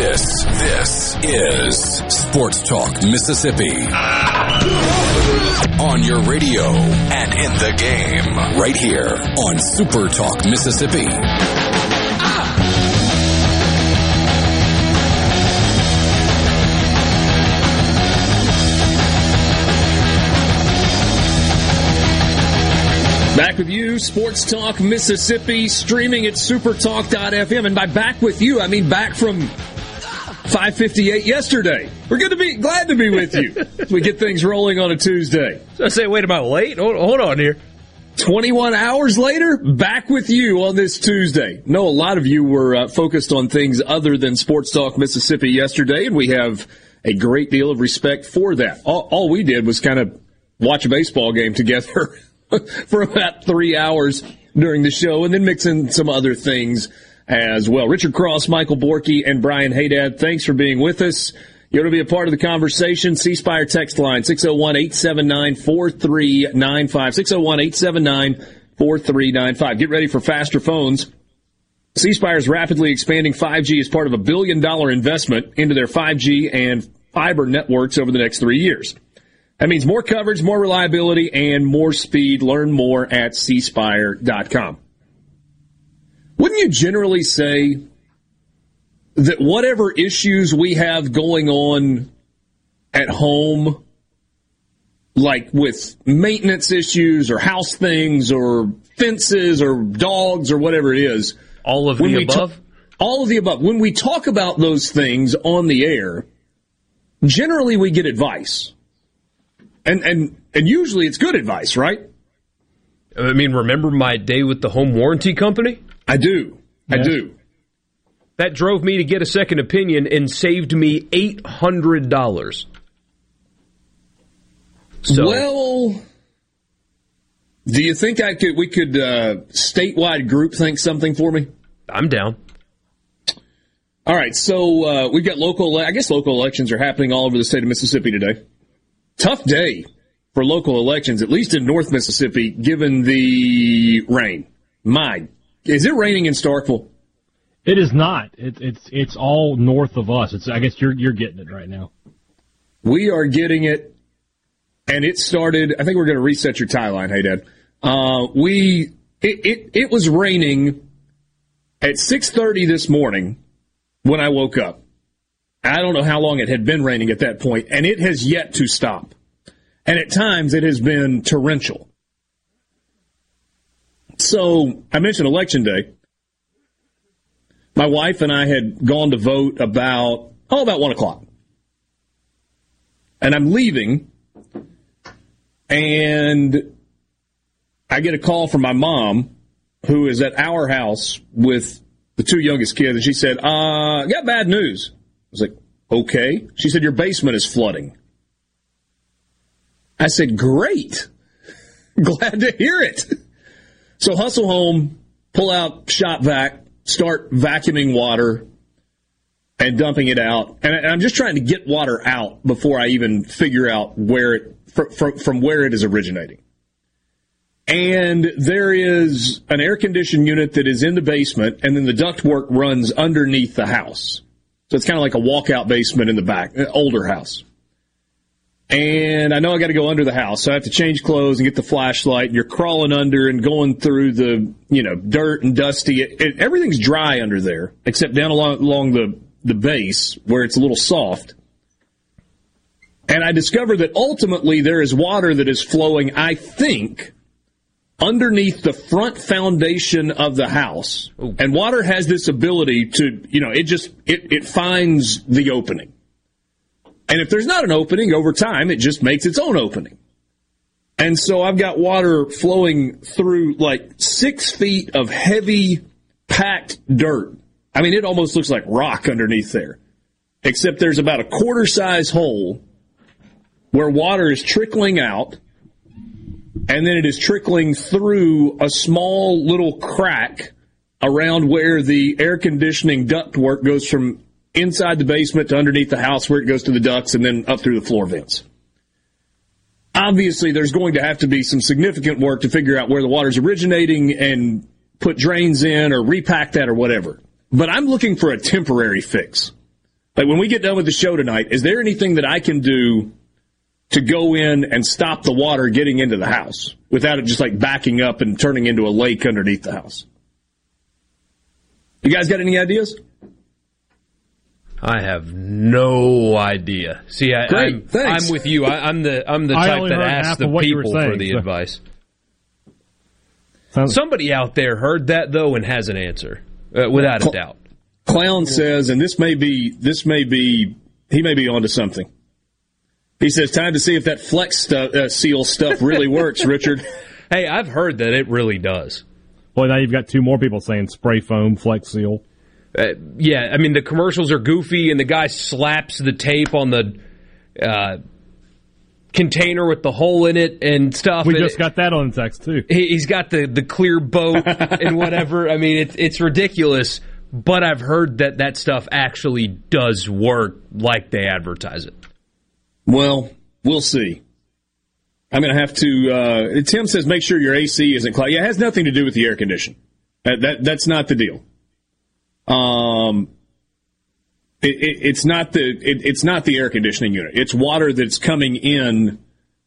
This is Sports Talk Mississippi. On your radio and in the game, right here on Super Talk Mississippi. Back with you, Sports Talk Mississippi, streaming at supertalk.fm. And by back with you, I mean back from 5:58 yesterday. We're good to be glad to be with you as we get things rolling on a Tuesday. So I say, wait, am I late? Hold on here. 21 hours later, back with you on this Tuesday. No, a lot of you were focused on things other than Sports Talk Mississippi yesterday, and we have a great deal of respect for that. All we did was kind of watch a baseball game together for about 3 hours during the show, and then mix in some other things as well. Richard Cross, Michael Borky, and Brian Haydad, thanks for being with us. You want to be a part of the conversation? C-Spire text line, 601-879-4395. 601-879-4395. Get ready for faster phones. C-Spire is rapidly expanding 5G as part of a $1 billion investment into their 5G and fiber networks over the next 3 years. That means more coverage, more reliability, and more speed. Learn more at cspire.com. Wouldn't you generally say that whatever issues we have going on at home, like with maintenance issues or house things or fences or dogs or whatever it is, all of the above, when we talk about those things on the air, generally we get advice. And usually it's good advice, right? I mean, remember my day with the home warranty company? I do. Yes. I do. That drove me to get a second opinion and saved me $800. So, well, do you think we could statewide group think something for me? I'm down. All right, so we've got local elections are happening all over the state of Mississippi today. Tough day for local elections, at least in North Mississippi, given the rain. Is it raining in Starkville? It is not. It's all north of us. I guess you're getting it right now. We are getting it, and it started. I think we're going to reset your tie line. Hey, Dad. It was raining at 6:30 this morning when I woke up. I don't know how long it had been raining at that point, and it has yet to stop. And at times it has been torrential. So, I mentioned Election Day. My wife and I had gone to vote about 1 o'clock. And I'm leaving, and I get a call from my mom, who is at our house with the two youngest kids, and she said, I got bad news. I was like, okay. She said, your basement is flooding. I said, great. Glad to hear it. So hustle home, pull out shop vac, start vacuuming water and dumping it out. And I'm just trying to get water out before I even figure out where it from where it is originating. And there is an air conditioned unit that is in the basement, and then the ductwork runs underneath the house. So it's kind of like a walkout basement in the back, an older house. And I know I got to go under the house, so I have to change clothes and get the flashlight. And you're crawling under and going through the, dirt and dusty. Everything's dry under there, except down along the base where it's a little soft. And I discovered that ultimately there is water that is flowing, I think, underneath the front foundation of the house. Ooh. And water has this ability to, it finds the opening. And if there's not an opening, over time, it just makes its own opening. And so I've got water flowing through like 6 feet of heavy, packed dirt. I mean, it almost looks like rock underneath there, except there's about a quarter-size hole where water is trickling out, and then it is trickling through a small little crack around where the air conditioning ductwork goes from inside the basement to underneath the house where it goes to the ducts and then up through the floor vents. Obviously, there's going to have to be some significant work to figure out where the water's originating and put drains in or repack that or whatever. But I'm looking for a temporary fix. Like, when we get done with the show tonight, is there anything that I can do to go in and stop the water getting into the house without it just, like, backing up and turning into a lake underneath the house? You guys got any ideas? I have no idea. See, I'm with you. I'm the type that asks the people for the advice. Somebody out there heard that though and has an answer, without a doubt. Clown says, and he may be onto something. He says, "Time to see if that Flex Seal stuff really works, Richard." Hey, I've heard that it really does. Well, now you've got two more people saying spray foam, Flex Seal. Yeah, I mean, the commercials are goofy, and the guy slaps the tape on the container with the hole in it and stuff. We just got that on text, too. He's got the clear boat and whatever. I mean, it's ridiculous, but I've heard that stuff actually does work like they advertise it. Well, we'll see. I'm going to have to... Tim says make sure your AC isn't clogged. Yeah, it has nothing to do with the air condition. That's not the deal. It's not the air conditioning unit. It's water that's coming in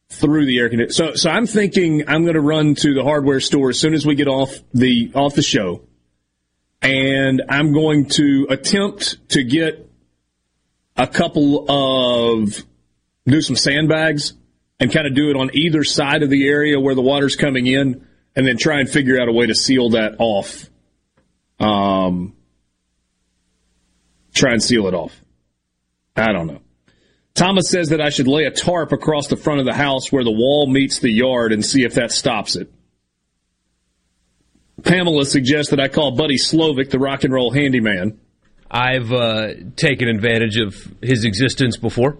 through the air conditioning. So I'm thinking I'm going to run to the hardware store as soon as we get off the show, and I'm going to attempt to get a couple of do some sandbags and kind of do it on either side of the area where the water's coming in, and then try and figure out a way to seal that off. Try and seal it off. I don't know. Thomas says that I should lay a tarp across the front of the house where the wall meets the yard and see if that stops it. Pamela suggests that I call Buddy Slovick the rock and roll handyman. I've taken advantage of his existence before.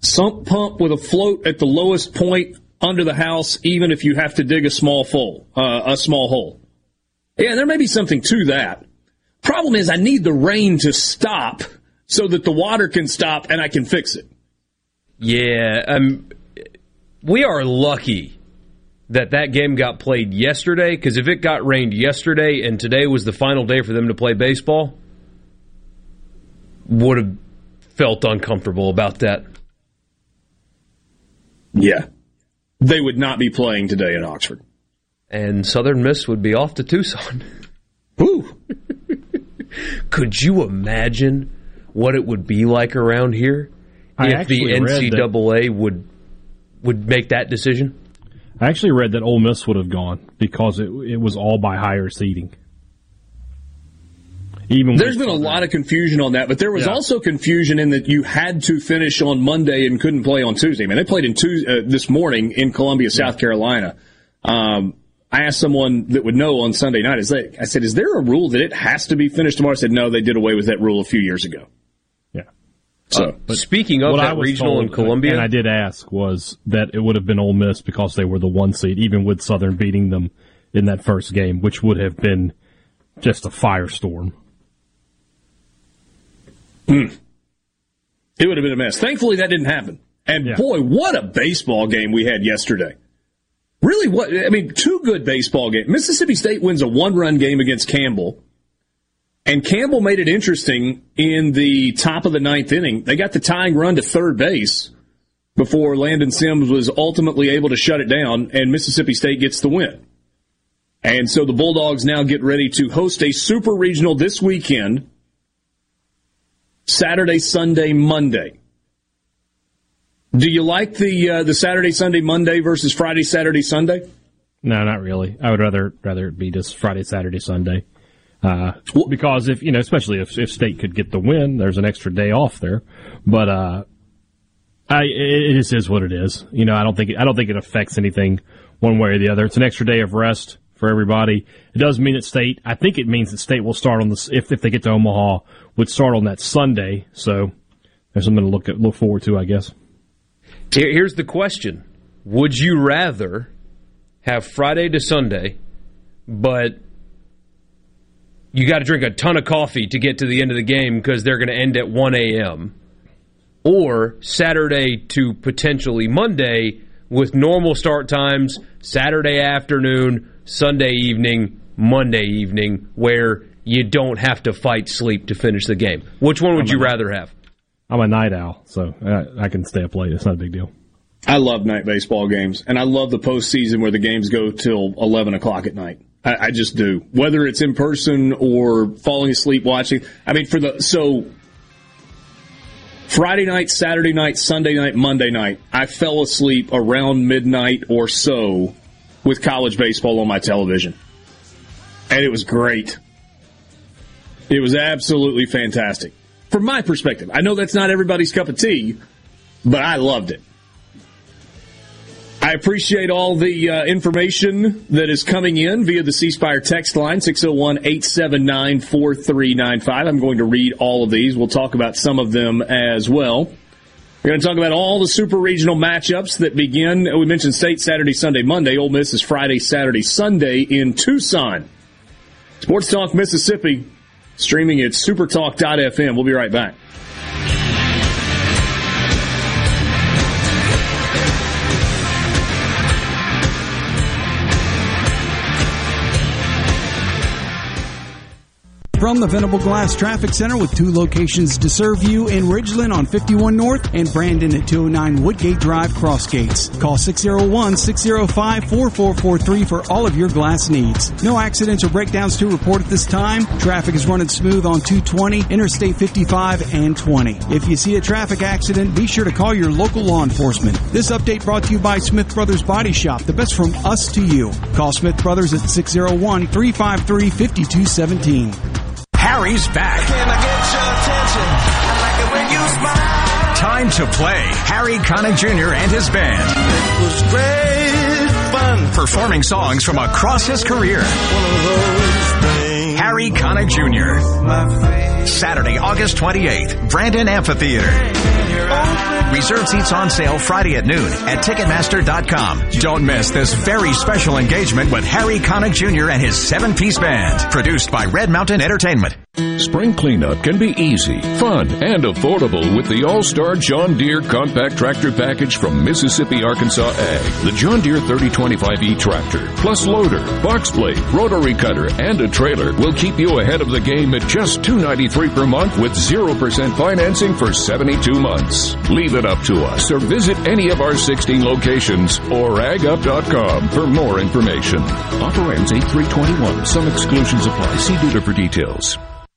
Sump pump with a float at the lowest point under the house, even if you have to dig a small hole. Yeah, there may be something to that. Problem is, I need the rain to stop so that the water can stop and I can fix it. Yeah, we are lucky that game got played yesterday, because if it got rained yesterday and today was the final day for them to play baseball, would have felt uncomfortable about that. Yeah, they would not be playing today in Oxford. And Southern Miss would be off to Tucson. Woo! Could you imagine what it would be like around here if the NCAA would make that decision? I actually read that Ole Miss would have gone because it was all by higher seeding. There's been a lot of confusion on that, but there was also confusion in that you had to finish on Monday and couldn't play on Tuesday. Man, they played this morning in Columbia, South Carolina. I asked someone that would know on Sunday night. I said, is there a rule that it has to be finished tomorrow? I said, no, they did away with that rule a few years ago. Yeah. So, speaking of that regional in Columbia. And I did ask was that it would have been Ole Miss because they were the one seed, even with Southern beating them in that first game, which would have been just a firestorm. It would have been a mess. Thankfully, that didn't happen. And boy, what a baseball game we had yesterday. Really, two good baseball games. Mississippi State wins a one-run game against Campbell, and Campbell made it interesting in the top of the ninth inning. They got the tying run to third base before Landon Sims was ultimately able to shut it down, and Mississippi State gets the win. And so the Bulldogs now get ready to host a super regional this weekend, Saturday, Sunday, Monday. Do you like the Saturday, Sunday, Monday versus Friday, Saturday, Sunday? No, not really. I would rather it be just Friday, Saturday, Sunday, because if especially if State could get the win, there's an extra day off there. But it just is what it is. I don't think it affects anything one way or the other. It's an extra day of rest for everybody. It does mean that State. I think it means that State will start on this if they get to Omaha, would start on that Sunday. So there's something to look forward to, I guess. Here's the question. Would you rather have Friday to Sunday, but you got to drink a ton of coffee to get to the end of the game because they're going to end at 1 a.m., or Saturday to potentially Monday with normal start times, Saturday afternoon, Sunday evening, Monday evening, where you don't have to fight sleep to finish the game? Which one would you rather have? I'm a night owl, so I can stay up late. It's not a big deal. I love night baseball games, and I love the postseason where the games go till 11 o'clock at night. I just do. Whether it's in person or falling asleep watching. I mean, Friday night, Saturday night, Sunday night, Monday night, I fell asleep around midnight or so with college baseball on my television. And it was great. It was absolutely fantastic. From my perspective, I know that's not everybody's cup of tea, but I loved it. I appreciate all the information that is coming in via the C-Spire text line, 601-879-4395. I'm going to read all of these. We'll talk about some of them as well. We're going to talk about all the super regional matchups that begin. We mentioned State Saturday, Sunday, Monday. Ole Miss is Friday, Saturday, Sunday in Tucson. Sports Talk Mississippi, streaming at supertalk.fm. We'll be right back. From the Venable Glass Traffic Center with two locations to serve you in Ridgeland on 51 North and Brandon at 209 Woodgate Drive, Crossgates. Call 601-605-4443 for all of your glass needs. No accidents or breakdowns to report at this time. Traffic is running smooth on 220, Interstate 55 and 20. If you see a traffic accident, be sure to call your local law enforcement. This update brought to you by Smith Brothers Body Shop, the best from us to you. Call Smith Brothers at 601-353-5217. Harry's back. Can I get your attention? I like it when you smile. Time to play. Harry Connick Jr. and his band. It was great fun. Performing songs from across his career. One of those things. Harry Connick Jr. Saturday, August 28th, Brandon Amphitheater. Reserve seats on sale Friday at noon at Ticketmaster.com. Don't miss this very special engagement with Harry Connick Jr. and his seven-piece band, produced by Red Mountain Entertainment. Spring cleanup can be easy, fun, and affordable with the All-Star John Deere Compact Tractor Package from Mississippi, Arkansas Ag. The John Deere 3025E tractor, plus loader, box blade, rotary cutter, and a trailer will keep you ahead of the game at just $293 per month with 0% financing for 72 months. Leave it up to us or visit any of our 16 locations or agup.com for more information. Offer ends 8/3/21. Some exclusions apply. See dealer for details.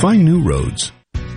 Find new roads.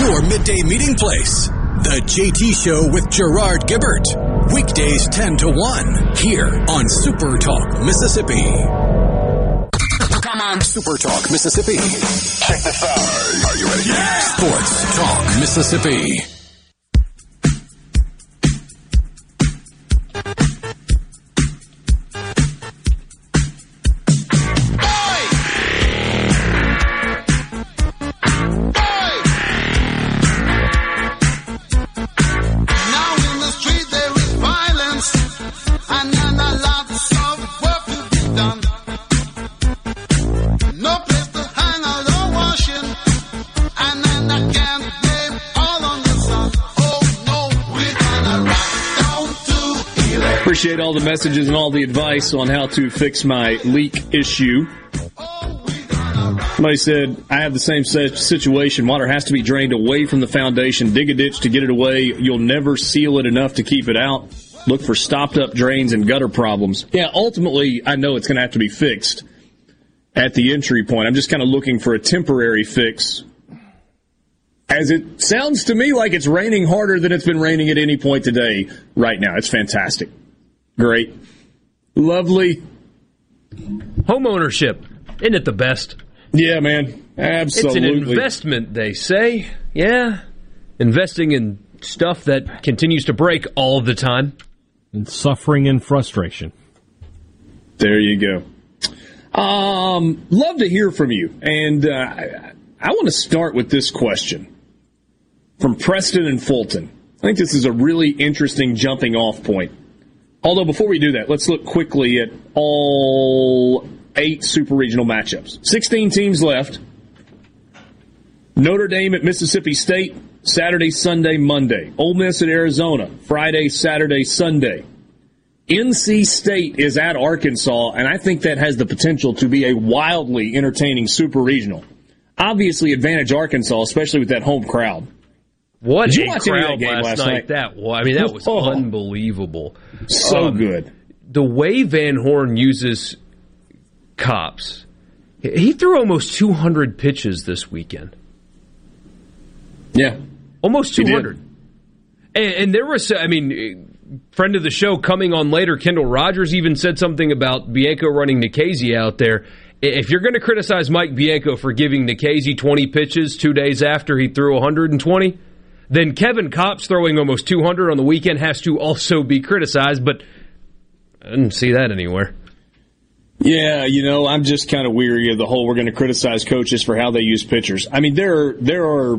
Your midday meeting place, The JT Show with Gerard Gibbert. Weekdays 10 to 1 here on Super Talk Mississippi. Come on, Super Talk Mississippi. Check this out. Are you ready? Yeah. Sports Talk Mississippi. Appreciate all the messages and all the advice on how to fix my leak issue. Somebody said, I have the same situation. Water has to be drained away from the foundation. Dig a ditch to get it away. You'll never seal it enough to keep it out. Look for stopped-up drains and gutter problems. Yeah, ultimately, I know it's going to have to be fixed at the entry point. I'm just kind of looking for a temporary fix. As it sounds to me like it's raining harder than it's been raining at any point today right now. It's fantastic. Great. Lovely. Homeownership. Isn't it the best? Yeah, man. Absolutely. It's an investment, they say. Yeah. Investing in stuff that continues to break all the time. And suffering and frustration. There you go. Love to hear from you. And I want to start with this question. From Preston and Fulton. I think this is a really interesting jumping off point. Although before we do that, let's look quickly at all 8 super regional matchups. 16 teams left. Notre Dame at Mississippi State, Saturday, Sunday, Monday. Ole Miss at Arizona, Friday, Saturday, Sunday. NC State is at Arkansas, and I think that has the potential to be a wildly entertaining super regional. Obviously, advantage Arkansas, especially with that home crowd. What did you watch that game last night? That was unbelievable. So good. The way Van Horn uses Kopps, he threw almost 200 pitches this weekend. Yeah. Almost 200. And there was, friend of the show coming on later, Kendall Rogers even said something about Bianco running Nikhazy out there. If you're going to criticize Mike Bianco for giving Nikhazy 20 pitches 2 days after he threw 120, then Kevin Kopps throwing almost 200 on the weekend has to also be criticized, but I didn't see that anywhere. Yeah, I'm just kind of weary of the whole we're going to criticize coaches for how they use pitchers. I mean, there are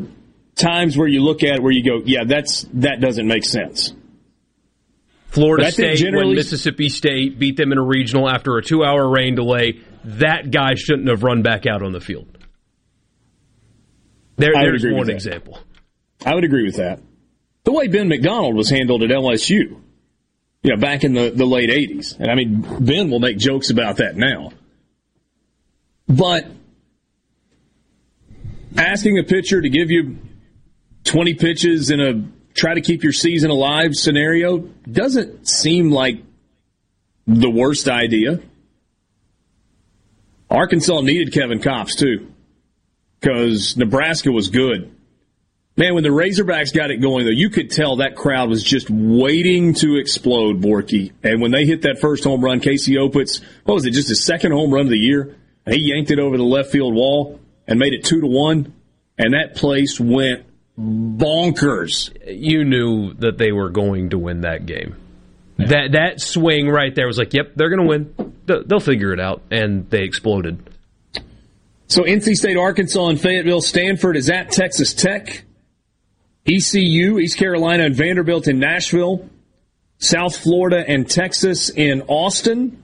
times where you look at it where you go, yeah, that doesn't make sense. Florida State, when Mississippi State beat them in a regional after a 2-hour rain delay, that guy shouldn't have run back out on the field. There's one example. I would agree with that. The way Ben McDonald was handled at LSU, back in the late 80s. And, Ben will make jokes about that now. But asking a pitcher to give you 20 pitches in a try-to-keep-your-season-alive scenario doesn't seem like the worst idea. Arkansas needed Kevin Kopps, too, because Nebraska was good. Man, when the Razorbacks got it going, though, you could tell that crowd was just waiting to explode, Borky. And when they hit that first home run, Casey Opitz, just his second home run of the year? He yanked it over the left field wall and made it 2-1, and that place went bonkers. You knew that they were going to win that game. Yeah. That swing right there was like, yep, they're going to win. They'll figure it out, and they exploded. So NC State, Arkansas, and Fayetteville. Stanford is at Texas Tech. ECU, East Carolina, and Vanderbilt in Nashville. South Florida and Texas in Austin.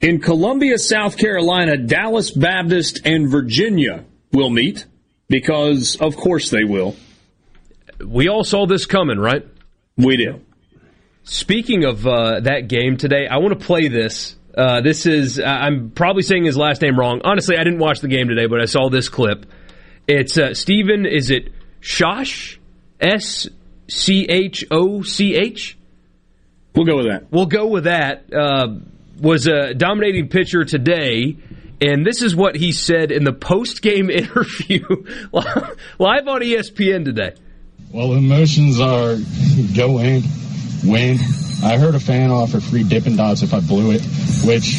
In Columbia, South Carolina, Dallas Baptist and Virginia will meet because, of course, they will. We all saw this coming, right? We did. Speaking of that game today, I want to play this. This is, I'm probably saying his last name wrong. Honestly, I didn't watch the game today, but I saw this clip. It's Steven, is it Shoch? S-C-H-O-C-H? We'll go with that. Was a dominating pitcher today, and this is what he said in the post-game interview live on ESPN today. Well, emotions are go in, win. I heard a fan offer free Dippin' Dots if I blew it, which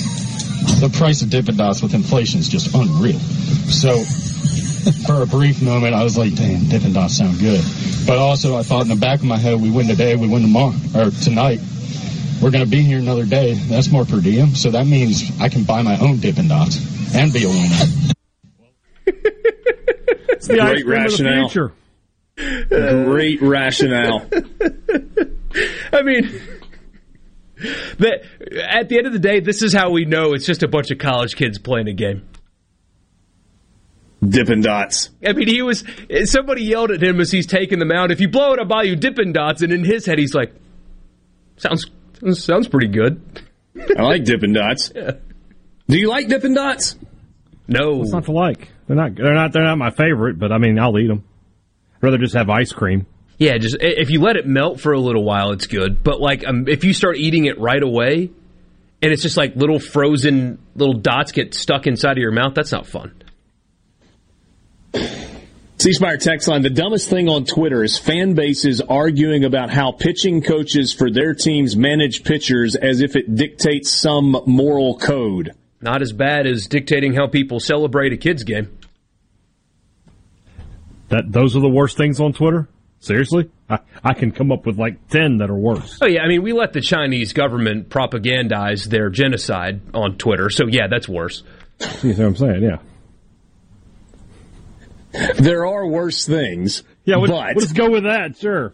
the price of Dippin' Dots with inflation is just unreal. So for a brief moment, I was like, damn, Dippin' Dots sound good. But also I thought in the back of my head, we win today, we win tomorrow, or tonight. We're going to be here another day. That's more per diem. So that means I can buy my own Dippin' Dots and be a winner. It's the great rationale. Great rationale. At the end of the day, this is how we know it's just a bunch of college kids playing a game. Dippin' Dots. Somebody yelled at him as he's taking the mound, if you blow it, I'll buy you Dippin' Dots. And in his head, he's like, sounds This sounds pretty good. I like Dippin' Dots. Yeah. Do you like Dippin' Dots? No. What's not to like? They're not my favorite, but I mean, I'll eat them. I'd rather just have ice cream. Yeah, just if you let it melt for a little while, it's good. But like, if you start eating it right away, and it's just like little dots get stuck inside of your mouth, that's not fun. C-Spire text line, the dumbest thing on Twitter is fan bases arguing about how pitching coaches for their teams manage pitchers as if it dictates some moral code. Not as bad as dictating how people celebrate a kids' game. Those are the worst things on Twitter? Seriously? I can come up with like 10 that are worse. Oh, yeah. I mean, we let the Chinese government propagandize their genocide on Twitter. So, yeah, that's worse. You know what I'm saying? Yeah. There are worse things. Yeah, but let's go with that. Sure.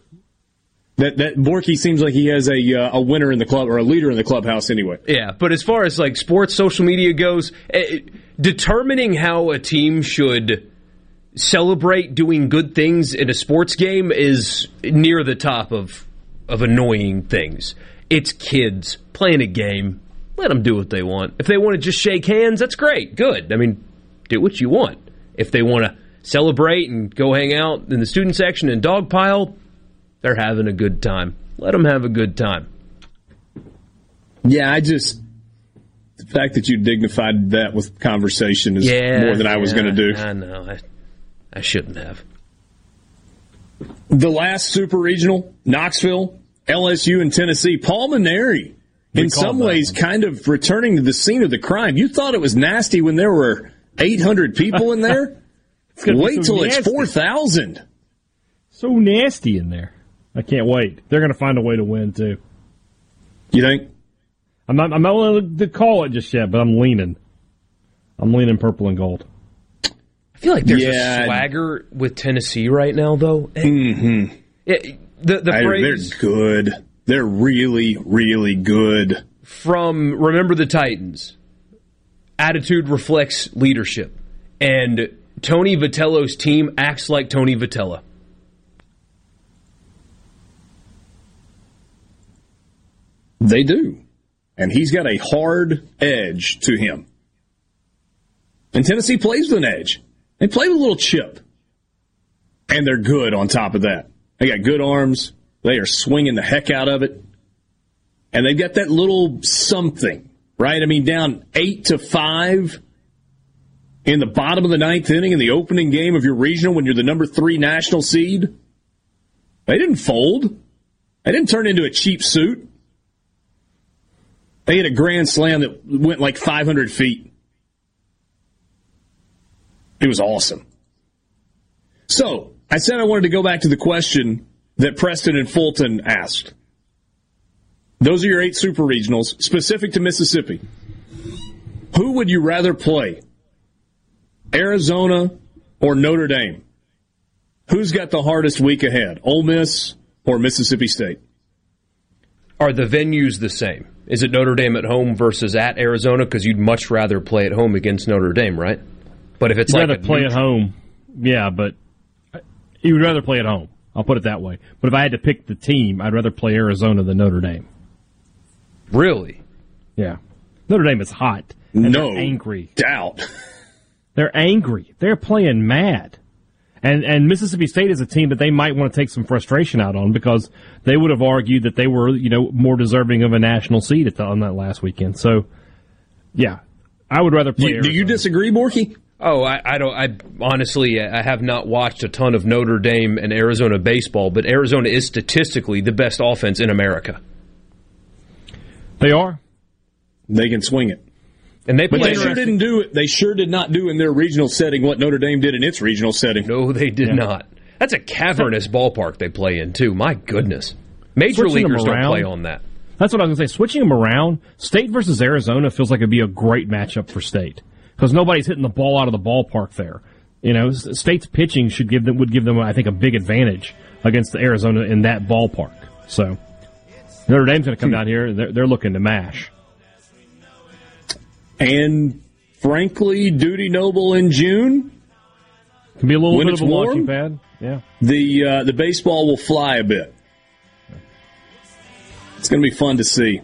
That Borky seems like he has a winner in the club, or a leader in the clubhouse anyway. Yeah, but as far as like sports, social media goes, determining how a team should celebrate doing good things in a sports game is near the top of annoying things. It's kids playing a game. Let them do what they want. If they want to just shake hands, that's great. Good. I mean, do what you want. If they want to celebrate and go hang out in the student section and dogpile, they're having a good time. Let them have a good time. Yeah, the fact that you dignified that with conversation is more than I was going to do. I know. I shouldn't have. The last Super Regional, Knoxville, LSU, and Tennessee, Paul Mainieri, in some ways kind of returning to the scene of the crime. You thought it was nasty when there were 800 people in there? Wait till it's 4,000. So nasty in there. I can't wait. They're going to find a way to win, too. You think? I'm not willing to call it just yet, but I'm leaning. I'm leaning purple and gold. I feel like there's a swagger with Tennessee right now, though. Mm-hmm. The phrase, they're good. They're really, really good. From Remember the Titans, attitude reflects leadership. And Tony Vitello's team acts like Tony Vitello. They do. And he's got a hard edge to him. And Tennessee plays with an edge. They play with a little chip. And they're good on top of that. They got good arms. They are swinging the heck out of it. And they've got that little something, right? I mean, down 8-5 in the bottom of the ninth inning in the opening game of your regional when you're the #3 national seed. They didn't fold. They didn't turn into a cheap suit. They hit a grand slam that went like 500 feet. It was awesome. So, I said I wanted to go back to the question that Preston and Fulton asked. Those are your 8 super regionals, specific to Mississippi. Who would you rather play? Arizona or Notre Dame? Who's got the hardest week ahead? Ole Miss or Mississippi State? Are the venues the same? Is it Notre Dame at home versus at Arizona? Because you'd much rather play at home against Notre Dame, right? But if it's you'd like rather play at home, yeah. But you would rather play at home. I'll put it that way. But if I had to pick the team, I'd rather play Arizona than Notre Dame. Really? Yeah. Notre Dame is hot. No, angry. Doubt. They're angry. They're playing mad. And Mississippi State is a team that they might want to take some frustration out on because they would have argued that they were, you know, more deserving of a national seed on that last weekend. So, yeah, I would rather play. Do you disagree, Borky? Oh, I don't. I honestly have not watched a ton of Notre Dame and Arizona baseball, but Arizona is statistically the best offense in America. They are. They can swing it. And They sure did not do in their regional setting what Notre Dame did in its regional setting. No, they did not. That's a cavernous ballpark they play in, too. My goodness. Major leaguers don't play on that. That's what I was going to say. Switching them around, State versus Arizona feels like it would be a great matchup for State because nobody's hitting the ball out of the ballpark there. You know, State's pitching would give them, I think, a big advantage against Arizona in that ballpark. So Notre Dame's going to come down here. They're looking to mash. And frankly, Duty Noble in June can be a little bit of a launching pad. Yeah, the baseball will fly a bit. It's going to be fun to see.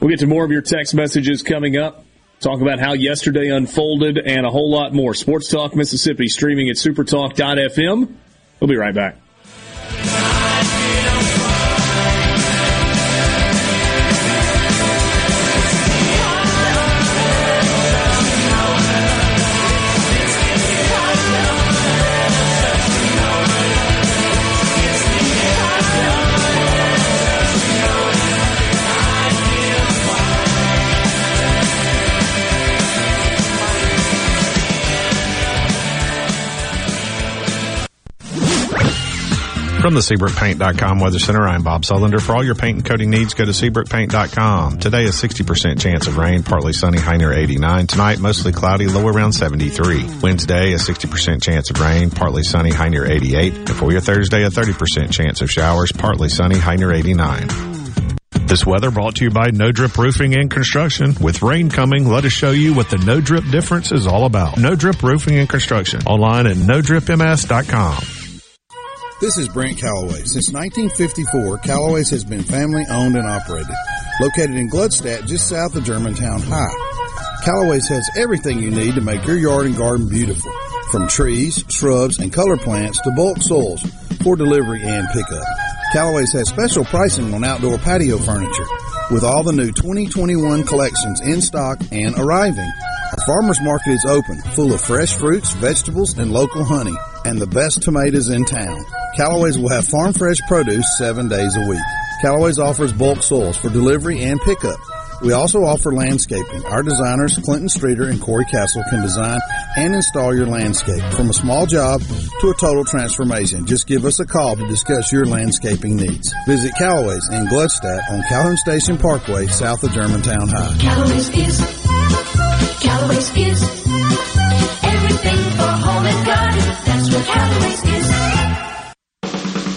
We'll get to more of your text messages coming up. Talk about how yesterday unfolded and a whole lot more. Sports Talk Mississippi, streaming at supertalk.fm. We'll be right back. From the SeabrookPaint.com Weather Center, I'm Bob Sullender. For all your paint and coating needs, go to SeabrookPaint.com. Today, a 60% chance of rain, partly sunny, high near 89. Tonight, mostly cloudy, low around 73. Wednesday, a 60% chance of rain, partly sunny, high near 88. And for your Thursday, a 30% chance of showers, partly sunny, high near 89. This weather brought to you by No Drip Roofing and Construction. With rain coming, let us show you what the No Drip difference is all about. No Drip Roofing and Construction, online at NoDripMS.com. This is Brent Callaway. Since 1954, Callaway's has been family-owned and operated. Located in Gluckstadt, just south of Germantown High, Callaway's has everything you need to make your yard and garden beautiful. From trees, shrubs, and color plants to bulk soils for delivery and pickup. Callaway's has special pricing on outdoor patio furniture. With all the new 2021 collections in stock and arriving, our farmers market is open, full of fresh fruits, vegetables, and local honey, and the best tomatoes in town. Callaway's will have farm fresh produce 7 days a week. Callaway's offers bulk soils for delivery and pickup. We also offer landscaping. Our designers, Clinton Streeter and Corey Castle, can design and install your landscape. From a small job to a total transformation, just give us a call to discuss your landscaping needs. Visit Callaway's in Gluckstadt on Calhoun Station Parkway, south of Germantown High. Callaway's is everything for home and garden. That's what Callaway's is.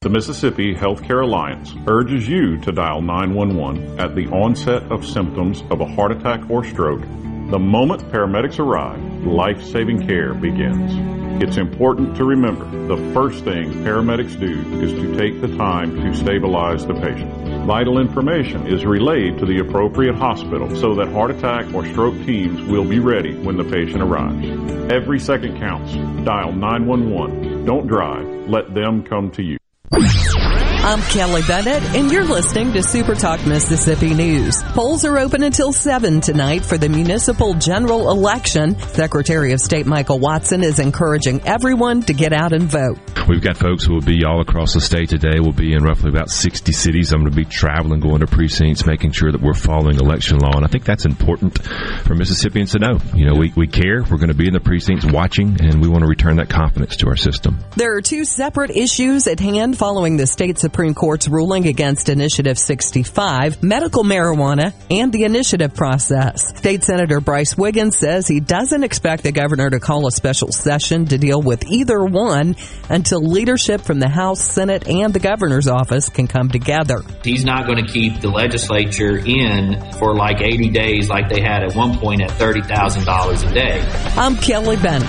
The Mississippi Healthcare Alliance urges you to dial 911 at the onset of symptoms of a heart attack or stroke. The moment paramedics arrive, life-saving care begins. It's important to remember the first thing paramedics do is to take the time to stabilize the patient. Vital information is relayed to the appropriate hospital so that heart attack or stroke teams will be ready when the patient arrives. Every second counts. Dial 911. Don't drive. Let them come to you. I'm Kelly Bennett, and you're listening to Super Talk Mississippi News. Polls are open until 7 tonight for the municipal general election. Secretary of State Michael Watson is encouraging everyone to get out and vote. We've got folks who will be all across the state today. We'll be in roughly about 60 cities. I'm going to be traveling, going to precincts, making sure that we're following election law. And I think that's important for Mississippians to know. You know, we care. We're going to be in the precincts watching, and we want to return that confidence to our system. There are two separate issues at hand following the state Supreme Court's ruling against Initiative 65, medical marijuana, and the initiative process. State Senator Bryce Wiggins says he doesn't expect the governor to call a special session to deal with either one until leadership from the House, Senate, and the governor's office can come together. He's not going to keep the legislature in for like 80 days like they had at one point at $30,000 a day. I'm Kelly Bennett.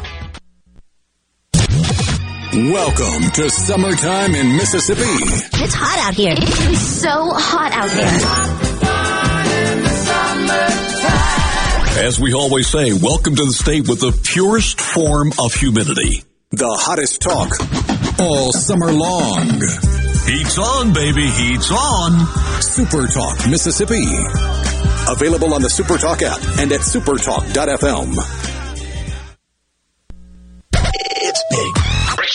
Welcome to Summertime in Mississippi. It's hot out here. It is so hot out there. As we always say, welcome to the state with the purest form of humidity. The hottest talk all summer long. Heat's on, baby. Heat's on. Super Talk Mississippi. Available on the Super Talk app and at supertalk.fm.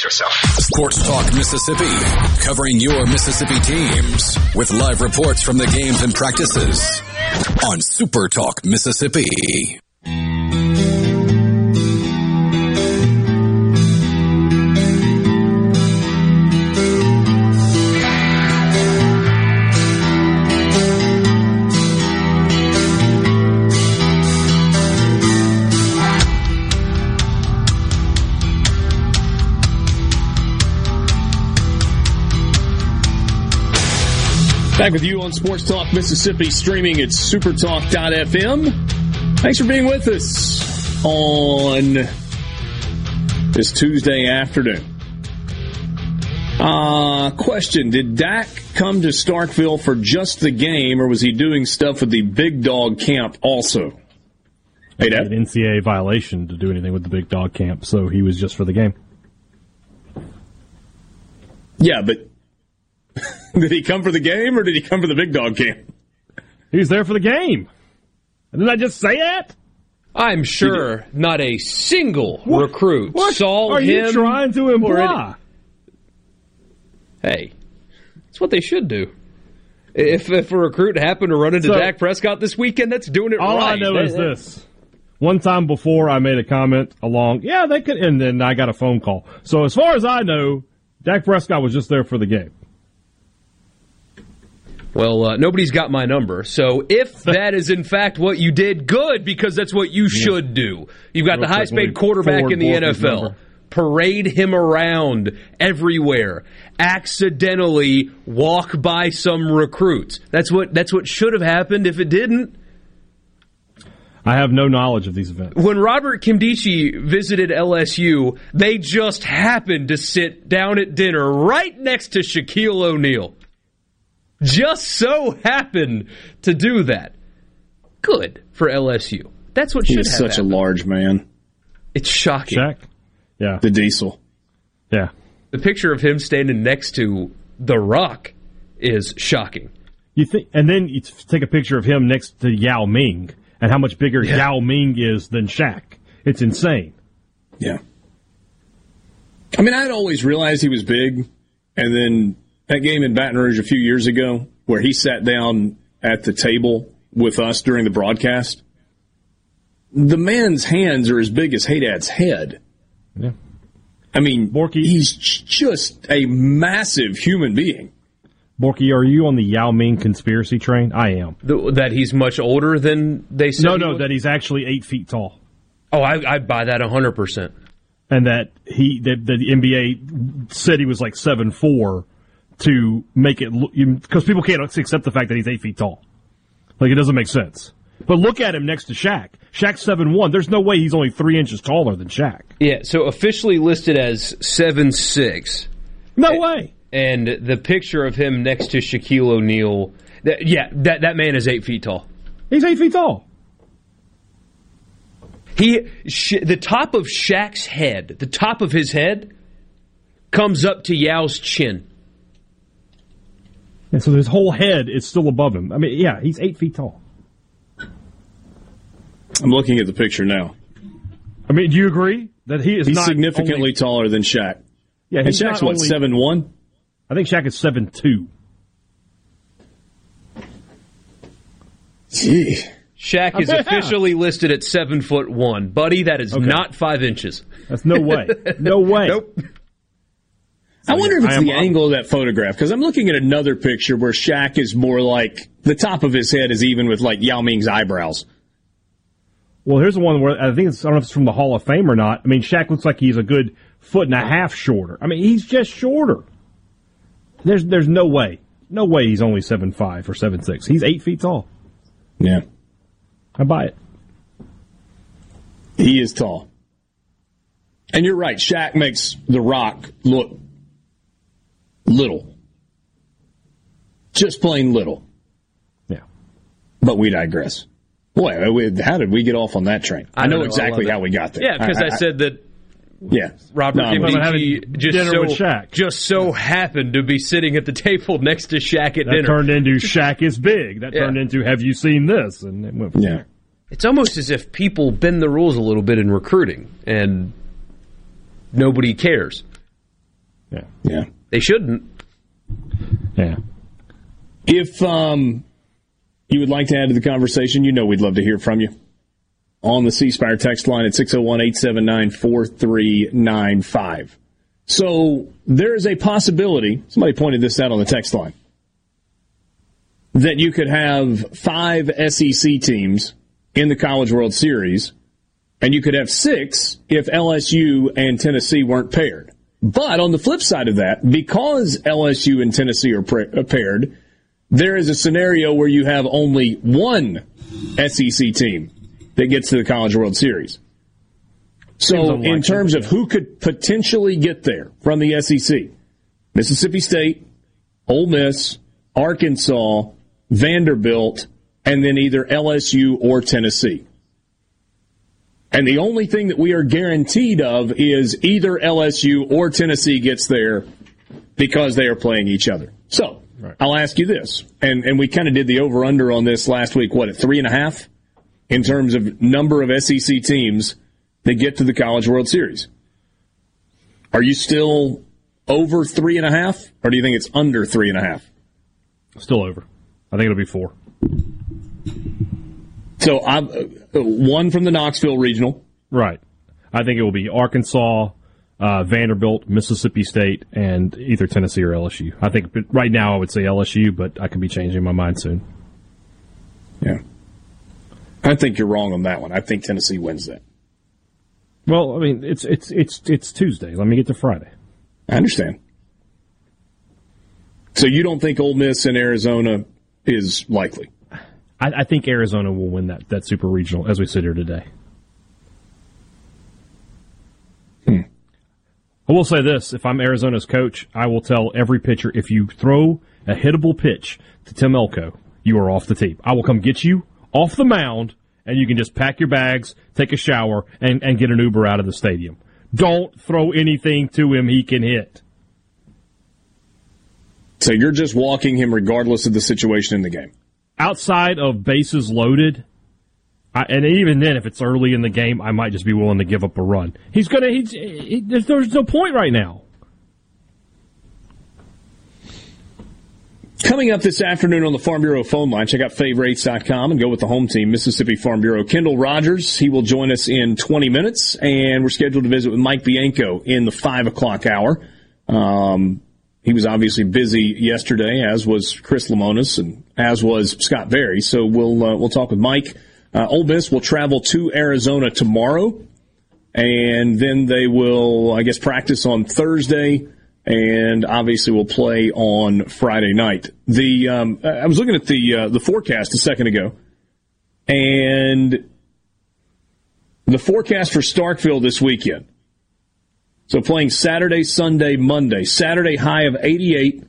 Yourself. Sports Talk Mississippi, covering your Mississippi teams with live reports from the games and practices on Super Talk Mississippi. Back with you on Sports Talk Mississippi, streaming at supertalk.fm. Thanks for being with us on this Tuesday afternoon. Question, did Dak come to Starkville for just the game, or was he doing stuff with the Big Dog Camp also? Hey, Dad. It was an NCAA violation to do anything with the Big Dog Camp, so he was just for the game. Yeah, but... Did he come for the game, or did he come for the Big Dog Camp? He was there for the game. Didn't I just say that? I'm sure not a single recruit saw him. What are you trying to imply? Hey, that's what they should do. If a recruit happened to run into Dak Prescott this weekend, that's doing it all right. All I know is this. One time before, I made a comment along, they could, and then I got a phone call. So as far as I know, Dak Prescott was just there for the game. Well, nobody's got my number, so if that is in fact what you did, good, because that's what you should do. You've got the highest paid quarterback in the NFL. Parade him around everywhere. Accidentally walk by some recruits. That's what should have happened. If it didn't, I have no knowledge of these events. When Robert Kimdichie visited LSU, they just happened to sit down at dinner right next to Shaquille O'Neal. Just so happened to do that. Good for LSU. That's what should happen. He's such a large man. It's shocking. Shaq? Yeah. The Diesel. Yeah. The picture of him standing next to The Rock is shocking. And then you take a picture of him next to Yao Ming and how much bigger Yao Ming is than Shaq. It's insane. Yeah. I mean, I'd always realized he was big, and then... That game in Baton Rouge a few years ago where he sat down at the table with us during the broadcast, the man's hands are as big as Haydad's head. Yeah. I mean, Borky, he's just a massive human being. Borky, are you on the Yao Ming conspiracy train? I am. That he's much older than they said? No, that he's actually 8 feet tall. Oh, I buy that 100%. And that the NBA said he was like 7'4". To make it look, because people can't accept the fact that he's 8 feet tall. Like, it doesn't make sense. But look at him next to Shaq. Shaq's 7'1". There's no way he's only 3 inches taller than Shaq. Yeah, so officially listed as 7'6". No way. And the picture of him next to Shaquille O'Neal, that man is 8 feet tall. He's 8 feet tall. The top of Shaq's head, comes up to Yao's chin. And so his whole head is still above him. I mean, yeah, he's 8 feet tall. I'm looking at the picture now. I mean, do you agree that he is significantly taller than Shaq? Yeah, and Shaq's what, 7'1"? I think Shaq is 7'2". Gee. Shaq is officially listed at 7'1". Buddy, that is not 5 inches. That's no way. No way. Nope. So I wonder if it's the angle of that photograph, because I'm looking at another picture where Shaq is more like the top of his head is even with like Yao Ming's eyebrows. Well, here's the one where I don't know if it's from the Hall of Fame or not. I mean, Shaq looks like he's a good foot and a half shorter. I mean, he's just shorter. There's no way. No way he's only 7'5" or 7'6". He's 8 feet tall. Yeah. I buy it. He is tall. And you're right, Shaq makes The Rock look little. Just plain little. Yeah. But we digress. Boy, how did we get off on that train? I know exactly how we got there. Yeah, because I said that Robert McGee just so happened to be sitting at the table next to Shaq at dinner. That turned into Shaq is big. That turned into have you seen this? And it went from there. It's almost as if people bend the rules a little bit in recruiting, and nobody cares. Yeah. Yeah. They shouldn't. Yeah. If you would like to add to the conversation, you know we'd love to hear from you. On the C-Spire text line at 601-879-4395. So there is a possibility, somebody pointed this out on the text line, that you could have 5 SEC teams in the College World Series, and you could have 6 if LSU and Tennessee weren't paired. But on the flip side of that, because LSU and Tennessee are paired, there is a scenario where you have only 1 SEC team that gets to the College World Series. So in terms of who could potentially get there from the SEC, Mississippi State, Ole Miss, Arkansas, Vanderbilt, and then either LSU or Tennessee. And the only thing that we are guaranteed of is either LSU or Tennessee gets there because they are playing each other. So I'll ask you this, and we kind of did the over-under on this last week, at 3.5? In terms of number of SEC teams that get to the College World Series. Are you still over 3.5, or do you think it's under 3.5? Still over. I think it'll be 4. So I'm 1 from the Knoxville Regional. Right. I think it will be Arkansas, Vanderbilt, Mississippi State, and either Tennessee or LSU. I think right now I would say LSU, but I could be changing my mind soon. Yeah. I think you're wrong on that one. I think Tennessee wins that. Well, I mean, it's Tuesday. Let me get to Friday. I understand. So you don't think Ole Miss and Arizona is likely? I think Arizona will win that super regional as we sit here today. I will say this. If I'm Arizona's coach, I will tell every pitcher, if you throw a hittable pitch to Tim Elko, you are off the tape. I will come get you off the mound, and you can just pack your bags, take a shower, and get an Uber out of the stadium. Don't throw anything to him he can hit. So you're just walking him regardless of the situation in the game? Outside of bases loaded, and even then, if it's early in the game, I might just be willing to give up a run. There's no point right now. Coming up this afternoon on the Farm Bureau phone line, check out favorites.com and go with the home team, Mississippi Farm Bureau. Kendall Rogers, he will join us in 20 minutes, and we're scheduled to visit with Mike Bianco in the 5 o'clock hour. He was obviously busy yesterday, as was Chris Lamonis and as was Scott Berry. So we'll talk with Mike. Ole Miss will travel to Arizona tomorrow, and then they will, I guess, practice on Thursday. And obviously, we'll play on Friday night. I was looking at the forecast a second ago, and the forecast for Starkville this weekend. So playing Saturday, Sunday, Monday. Saturday high of 88,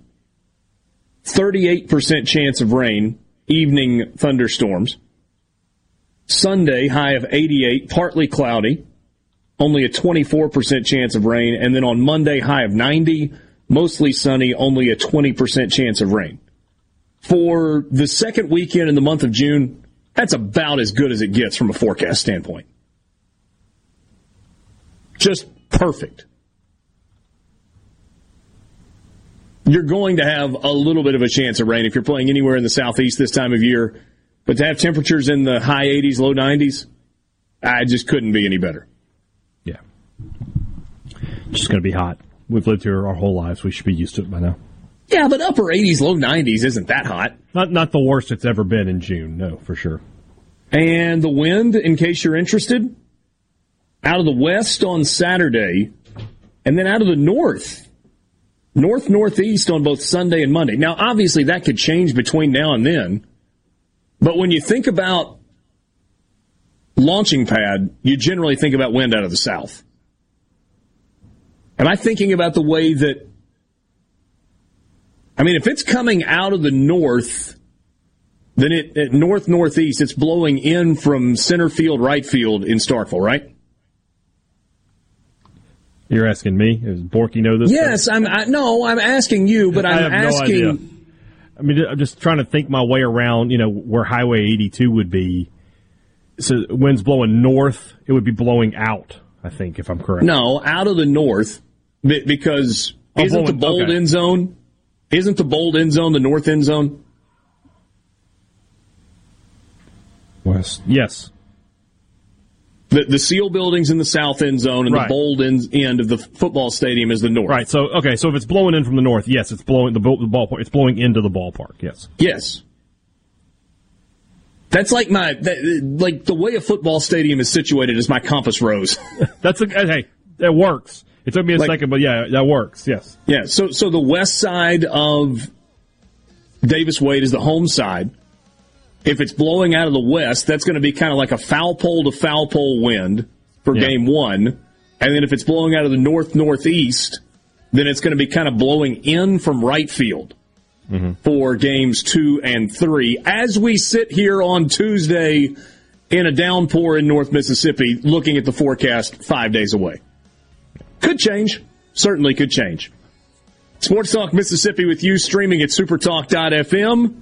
38% chance of rain, evening thunderstorms. Sunday high of 88, partly cloudy, only a 24% chance of rain. And then on Monday, high of 90, mostly sunny, only a 20% chance of rain. For the second weekend in the month of June, that's about as good as it gets from a forecast standpoint. Just perfect. You're going to have a little bit of a chance of rain if you're playing anywhere in the southeast this time of year. But to have temperatures in the high 80s, low 90s, I just couldn't be any better. Yeah. It's just going to be hot. We've lived here our whole lives. We should be used to it by now. Yeah, but upper 80s, low 90s isn't that hot. Not the worst it's ever been in June, no, for sure. And the wind, in case you're interested, out of the west on Saturday, and then out of the north-northeast on both Sunday and Monday. Now, obviously, that could change between now and then. But when you think about launching pad, you generally think about wind out of the south. Am I thinking about the way that, I mean, if it's coming out of the north, then it at north-northeast, it's blowing in from center field, right field in Starkville, right? You're asking me? Does Borky know this? Yes, I'm asking you, but I'm asking. No idea. I mean, I'm just trying to think my way around, you know, where Highway 82 would be. So wind's blowing north, it would be blowing out, I think, if I'm correct. No, out of the north, because isn't the bold end zone the north end zone? West. Yes. The SEAL building's in the south end zone, and right. The bold end of the football stadium is the north. Right. So, okay. So if it's blowing in from the north, yes, it's blowing the ballpark. It's blowing into the ballpark. Yes. Yes. That's like like the way a football stadium is situated is my compass rose. Hey, that works. It took me a second, but yeah, that works. Yes. Yeah. So the west side of Davis Wade is the home side. If it's blowing out of the west, that's going to be kind of like a foul pole to foul pole wind for game one. And then if it's blowing out of the north-northeast, then it's going to be kind of blowing in from right field for games 2 and 3. As we sit here on Tuesday in a downpour in North Mississippi, looking at the forecast 5 days away. Could change. Certainly could change. Sports Talk Mississippi with you, streaming at supertalk.fm.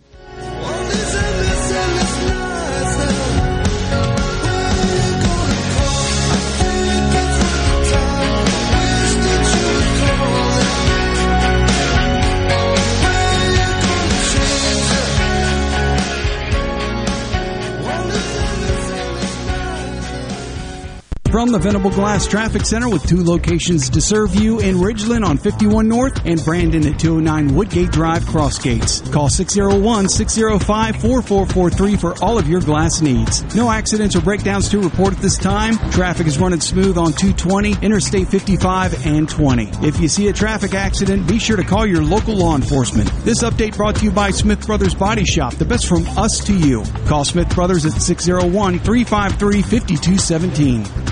From the Venable Glass Traffic Center with two locations to serve you in Ridgeland on 51 North and Brandon at 209 Woodgate Drive, Crossgates. Call 601-605-4443 for all of your glass needs. No accidents or breakdowns to report at this time. Traffic is running smooth on 220, Interstate 55 and 20. If you see a traffic accident, be sure to call your local law enforcement. This update brought to you by Smith Brothers Body Shop, the best from us to you. Call Smith Brothers at 601-353-5217.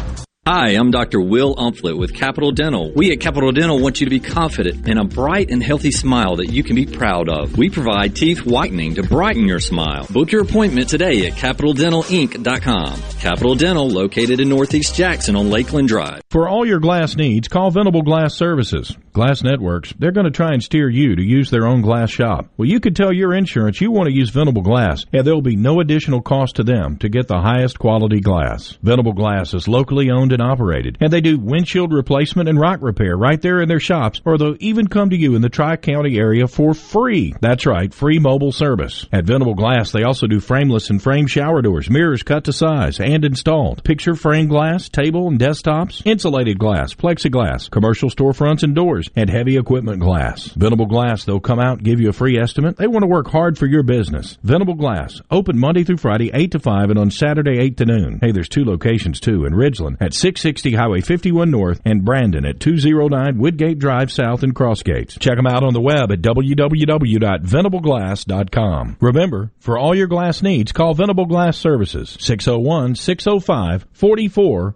Hi, I'm Dr. Will Umflett with Capital Dental. We at Capital Dental want you to be confident in a bright and healthy smile that you can be proud of. We provide teeth whitening to brighten your smile. Book your appointment today at CapitalDentalInc.com. Capital Dental, located in Northeast Jackson on Lakeland Drive. For all your glass needs, call Venable Glass Services. Glass Networks, they're going to try and steer you to use their own glass shop. Well, you could tell your insurance you want to use Venable Glass, and there will be no additional cost to them to get the highest quality glass. Venable Glass is locally owned and operated, and they do windshield replacement and rock repair right there in their shops, or they'll even come to you in the Tri-County area for free. That's right, free mobile service. At Venable Glass, they also do frameless and frame shower doors, mirrors cut to size, and installed. Picture frame glass, table and desktops, insulated glass, plexiglass, commercial storefronts and doors, and heavy equipment glass. Venable Glass, they'll come out and give you a free estimate. They want to work hard for your business. Venable Glass, open Monday through Friday, 8 to 5, and on Saturday, 8 to noon. Hey, there's two locations, too, in Ridgeland at 660 Highway 51 North and Brandon at 209 Woodgate Drive South in Crossgates. Check them out on the web at www.venableglass.com. Remember, for all your glass needs, call Venable Glass Services, 601-605-4444.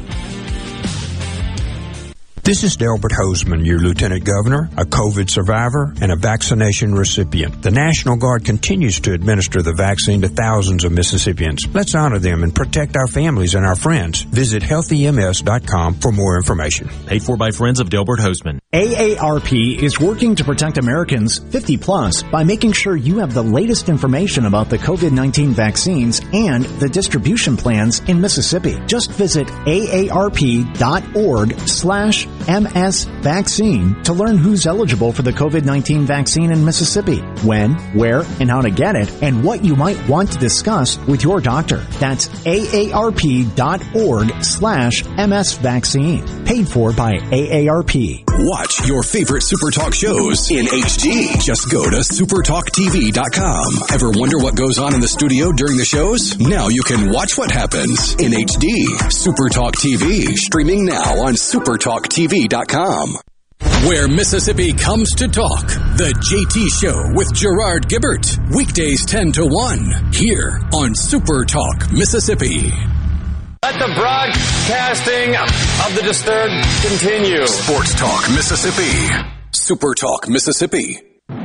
This is Delbert Hosemann, your Lieutenant Governor, a COVID survivor, and a vaccination recipient. The National Guard continues to administer the vaccine to thousands of Mississippians. Let's honor them and protect our families and our friends. Visit HealthyMS.com for more information. Paid for by friends of Delbert Hosemann. AARP is working to protect Americans 50 plus by making sure you have the latest information about the COVID-19 vaccines and the distribution plans in Mississippi. Just visit aarp.org/MSVaccine to learn who's eligible for the COVID-19 vaccine in Mississippi, when, where, and how to get it, and what you might want to discuss with your doctor. That's aarp.org/MSVaccine. Paid for by AARP. Watch your favorite SuperTalk shows in HD. Just go to supertalktv.com. Ever wonder what goes on in the studio during the shows? Now you can watch what happens in HD. SuperTalk TV, streaming now on supertalktv.com. Where Mississippi comes to talk, the JT Show with Gerard Gibbert, weekdays 10 to 1, here on SuperTalk Mississippi. Let the broadcasting of the Disturbed continue. Sports Talk Mississippi. Super Talk Mississippi. I'm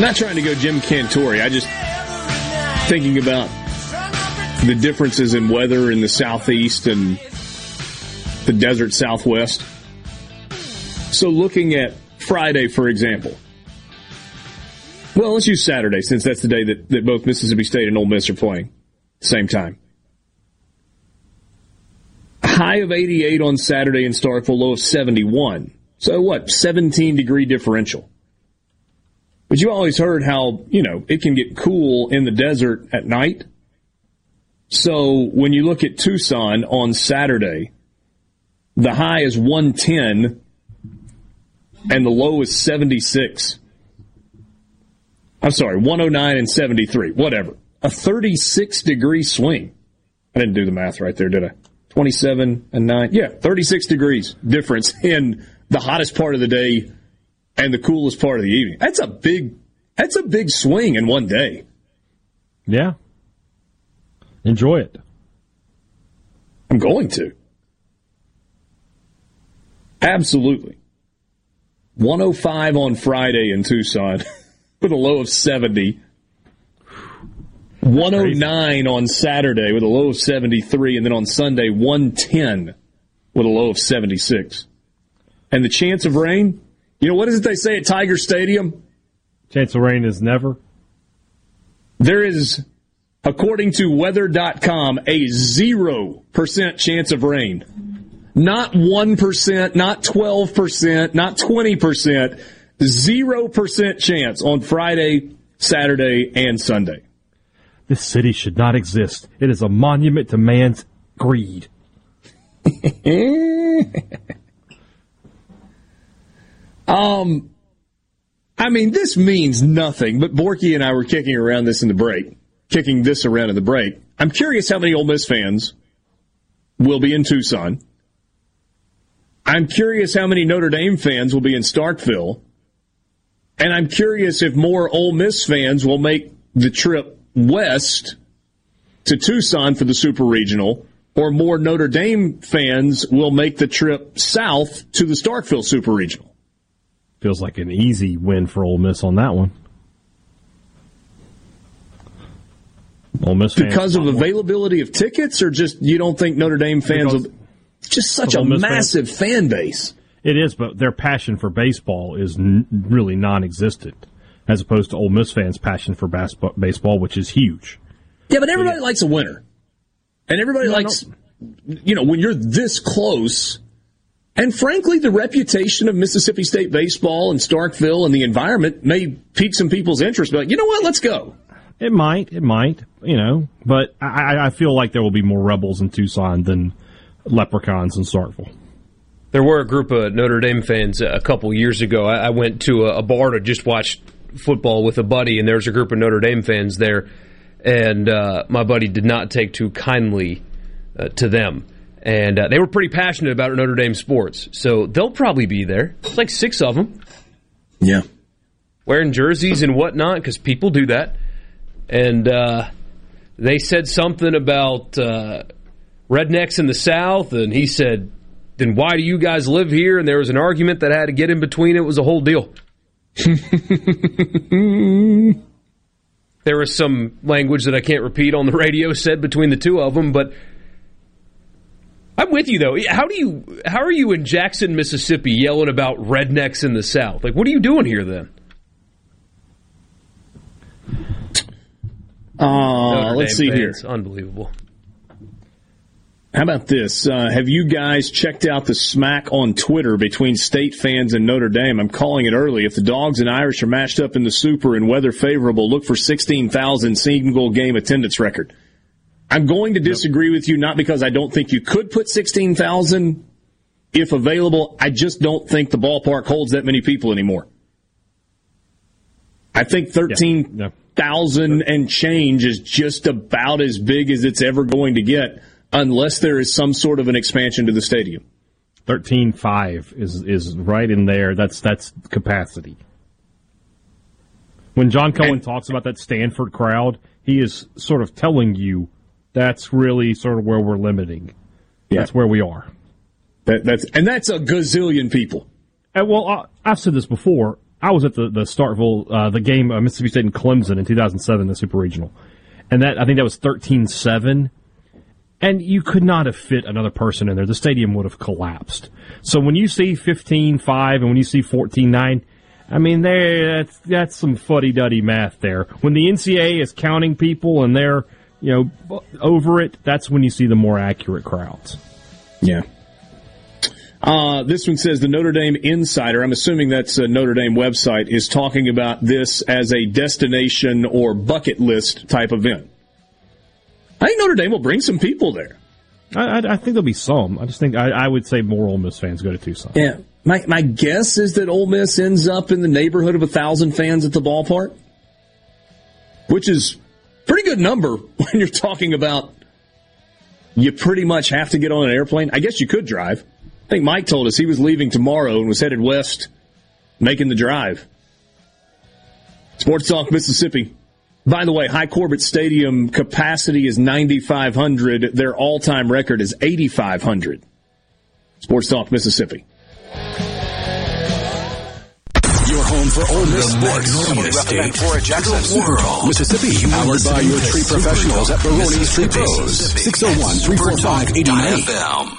not trying to go Jim Cantori. I just thinking about the differences in weather in the southeast and the desert southwest. So looking at Friday, for example. Well, let's use Saturday, since that's the day that both Mississippi State and Ole Miss are playing at the same time. High of 88 on Saturday in Starkville, low of 71. So what, 17-degree differential. But you always heard how, it can get cool in the desert at night. So when you look at Tucson on Saturday, the high is 110 and the low is 76. I'm sorry, 109 and 73, whatever. A 36-degree swing. I didn't do the math right there, did I? 27 and 9. Yeah, 36 degrees difference in the hottest part of the day and the coolest part of the evening. That's a big swing in one day. Yeah. Enjoy it. I'm going to. Absolutely. 105 on Friday in Tucson with a low of 70. 109 on Saturday with a low of 73. And then on Sunday, 110 with a low of 76. And the chance of rain, what is it they say at Tiger Stadium? Chance of rain is never. There is, according to weather.com, a 0% chance of rain. Not 1%, not 12%, not 20%, 0% chance on Friday, Saturday, and Sunday. This city should not exist. It is a monument to man's greed. This means nothing, but Borky and I were kicking this around in the break. I'm curious how many Ole Miss fans will be in Tucson. I'm curious how many Notre Dame fans will be in Starkville. And I'm curious if more Ole Miss fans will make the trip west to Tucson for the Super Regional, or more Notre Dame fans will make the trip south to the Starkville Super Regional. Feels like an easy win for Ole Miss on that one. Ole Miss fans because of availability of tickets, or just you don't think Notre Dame fans will... Just such a massive fan base. It is, but their passion for baseball is really non-existent, as opposed to Ole Miss fans' passion for baseball, which is huge. Yeah, but everybody likes a winner. And everybody likes, when you're this close, and frankly, the reputation of Mississippi State baseball and Starkville and the environment may pique some people's interest. But you know what? Let's go. It might, but I feel like there will be more Rebels in Tucson than Leprechauns in Starkville. There were a group of Notre Dame fans a couple years ago. I went to a bar to just watch football with a buddy, and there was a group of Notre Dame fans there, and my buddy did not take too kindly to them. And they were pretty passionate about Notre Dame sports, so they'll probably be there. It's like six of them. Yeah. Wearing jerseys and whatnot, because people do that. And they said something about rednecks in the South, and he said, then why do you guys live here? And there was an argument that I had to get in between. It was a whole deal. There was some language that I can't repeat on the radio said between the two of them, but I'm with you, though. How are you in Jackson, Mississippi, yelling about rednecks in the South? Like, what are you doing here, then? Let's see here. It's unbelievable. How about this? Have you guys checked out the smack on Twitter between State fans and Notre Dame? I'm calling it early. If the Dogs and Irish are matched up in the Super and weather favorable, look for 16,000 single game attendance record. I'm going to disagree with you, not because I don't think you could put 16,000 if available. I just don't think the ballpark holds that many people anymore. I think 13,000 and change is just about as big as it's ever going to get, unless there is some sort of an expansion to the stadium. 13.5 is right in there. That's capacity. When John Cohen talks about that Stanford crowd, he is sort of telling you that's really sort of where we're limiting. Yeah. That's where we are. That's a gazillion people. And well, I've said this before. I was at the Starkville, the game Mississippi State and Clemson in 2007, the Super Regional, and I think that was 13.7. And you could not have fit another person in there. The stadium would have collapsed. So when you see 15.5 and when you see 14.9, I mean, that's some fuddy-duddy math there. When the NCAA is counting people and they're over it, that's when you see the more accurate crowds. Yeah. This one says the Notre Dame Insider, I'm assuming that's a Notre Dame website, is talking about this as a destination or bucket list type event. I think Notre Dame will bring some people there. I think there'll be some. I just think I would say more Ole Miss fans go to Tucson. Yeah, my guess is that Ole Miss ends up in the neighborhood of 1,000 fans at the ballpark, which is a pretty good number when you're talking about you pretty much have to get on an airplane. I guess you could drive. I think Mike told us he was leaving tomorrow and was headed west, making the drive. Sports Talk Mississippi. By the way, High Corbett Stadium capacity is 9,500. Their all-time record is 8,500. Sports Talk, Mississippi. Your home for Ole Miss sports. For Jackson World, Mississippi. Powered by your tree professionals at Baroni's Tree Pros. 601-345-89FM.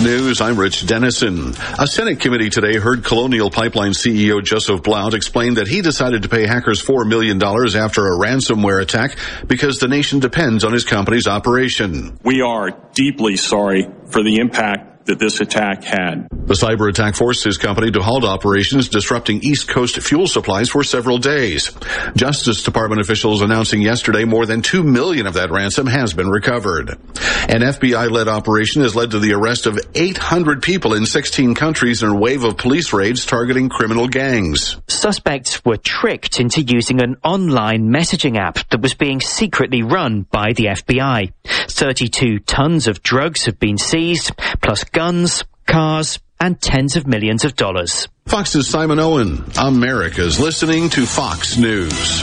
News, I'm Rich Dennison. A Senate committee today heard Colonial Pipeline CEO Joseph Blount explain that he decided to pay hackers $4 million after a ransomware attack because the nation depends on his company's operation. We are deeply sorry for the impact that this attack had. The cyber attack forced his company to halt operations, disrupting East Coast fuel supplies for several days. Justice Department officials announcing yesterday more than $2 million of that ransom has been recovered. An FBI-led operation has led to the arrest of 800 people in 16 countries in a wave of police raids targeting criminal gangs. Suspects were tricked into using an online messaging app that was being secretly run by the FBI. 32 tons of drugs have been seized, plus guns, cars, and tens of millions of dollars. Fox's Simon Owen. America's listening to Fox News.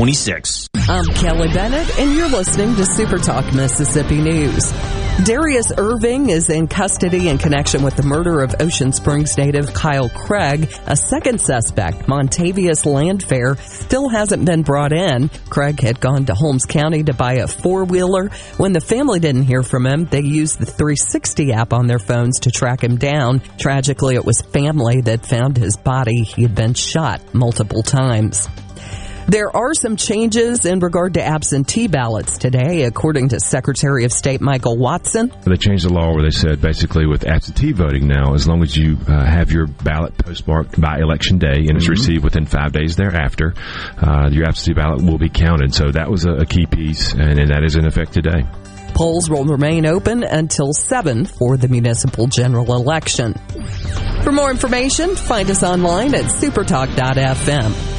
I'm Kelly Bennett, and you're listening to Super Talk Mississippi News. Darius Irving is in custody in connection with the murder of Ocean Springs native Kyle Craig. A second suspect, Montavious Landfair, still hasn't been brought in. Craig had gone to Holmes County to buy a four-wheeler. When the family didn't hear from him, they used the 360 app on their phones to track him down. Tragically, it was family that found his body. He had been shot multiple times. There are some changes in regard to absentee ballots today, according to Secretary of State Michael Watson. They changed the law where they said basically with absentee voting now, as long as you have your ballot postmarked by Election Day and it's received within 5 days thereafter, your absentee ballot will be counted. So that was a key piece, and that is in effect today. Polls will remain open until 7 for the municipal general election. For more information, find us online at supertalk.fm.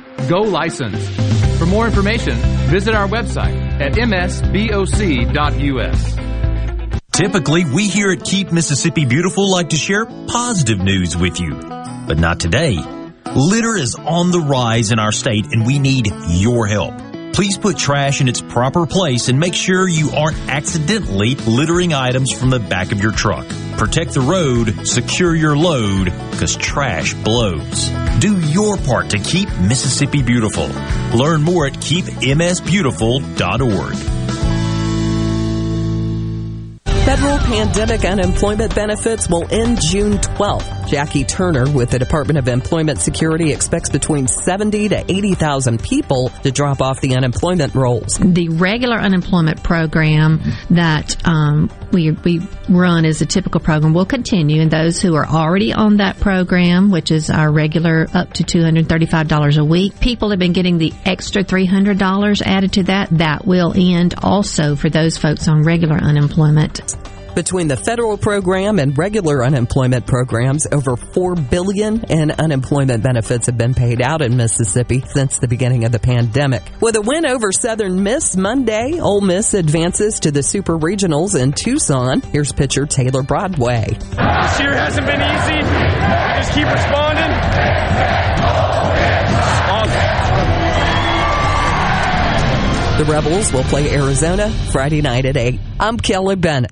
go licensed. For more information, visit our website at msboc.us. Typically, we here at Keep Mississippi Beautiful like to share positive news with you, but not today. Litter is on the rise in our state, and we need your help. Please put trash in its proper place and make sure you aren't accidentally littering items from the back of your truck. Protect the road, secure your load, because trash blows. Do your part to keep Mississippi beautiful. Learn more at keepmsbeautiful.org. Federal pandemic unemployment benefits will end June 12th. Jackie Turner with the Department of Employment Security expects between 70 to 80,000 people to drop off the unemployment rolls. The regular unemployment program that we run is a typical program will continue, and those who are already on that program, which is our regular up to $235 a week, people have been getting the extra $300 added to that. That will end also for those folks on regular unemployment. Between the federal program and regular unemployment programs, over $4 billion in unemployment benefits have been paid out in Mississippi since the beginning of the pandemic. With a win over Southern Miss Monday, Ole Miss advances to the Super Regionals in Tucson. Here's pitcher Taylor Broadway. This year hasn't been easy. I just keep responding. The Rebels will play Arizona Friday night at 8. I'm Kelly Bennett.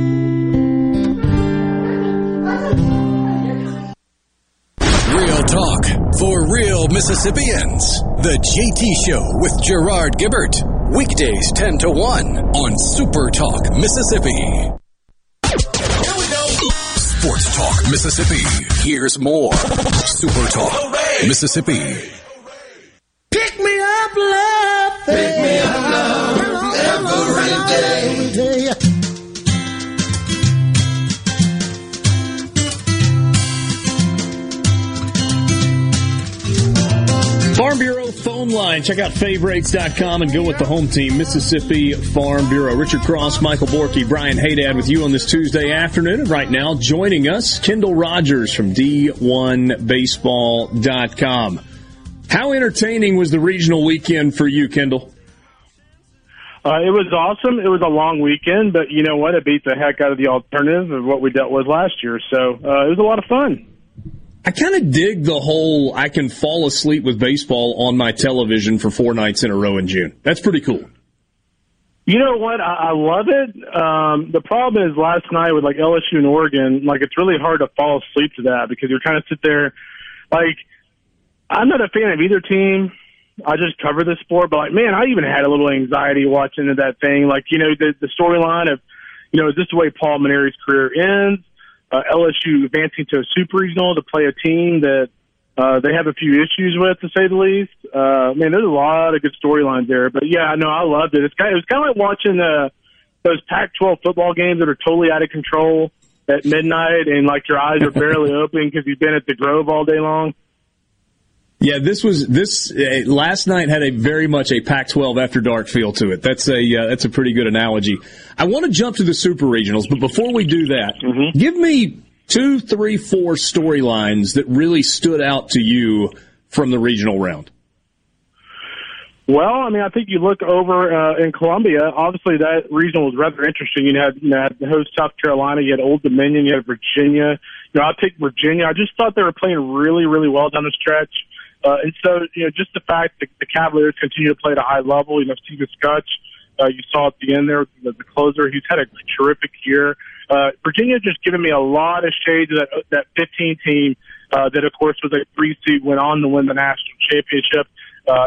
Talk for real Mississippians. The JT Show with Gerard Gibbert. Weekdays 10 to 1 on Super Talk Mississippi. Here we go. Sports Talk Mississippi. Here's more Super Talk Mississippi. Pick me up, love. Pick me up, love. Every day. Farm Bureau phone line. Check out favrates.com and go with the home team, Mississippi Farm Bureau. Richard Cross, Michael Borky, Brian Haydad with you on this Tuesday afternoon. And right now, joining us, Kendall Rogers from D1Baseball.com. How entertaining was the regional weekend for you, Kendall? It was awesome. It was a long weekend, but you know what? It beat the heck out of the alternative of what we dealt with last year. So it was a lot of fun. I kind of dig the whole I can fall asleep with baseball on my television for four nights in a row in June. That's pretty cool. You know what? I love it. The problem is last night with, like, LSU and Oregon, like, it's really hard to fall asleep to that because you're kind of sit there. Like, I'm not a fan of either team. I just cover the sport. But, like, man, I even had a little anxiety watching that thing. Like, you know, the storyline of, you know, is this the way Paul Mainieri's career ends? LSU advancing to a super regional to play a team that they have a few issues with, to say the least. Man, there's a lot of good storylines there. But, yeah, I know I loved it. It was kind of like watching those Pac-12 football games that are totally out of control at midnight and, like, your eyes are barely open because you've been at the Grove all day long. Yeah, this last night had a very much a Pac-12 after dark feel to it. That's a pretty good analogy. I want to jump to the Super Regionals, but before we do that, Give me 2, 3, 4 storylines that really stood out to you from the regional round. Well, I mean, I think you look over in Columbia. Obviously, that regional was rather interesting. You had the host South Carolina, you had Old Dominion, you had Virginia. You know, I picked Virginia. I just thought they were playing really, really well down the stretch. And so, you know, just the fact that the Cavaliers continue to play at a high level, you know, Steven Scutch, you saw at the end there, the closer, he's had a terrific year. Virginia just given me a lot of shades of that 15 team that, of course, was a 3 seed, went on to win the national championship.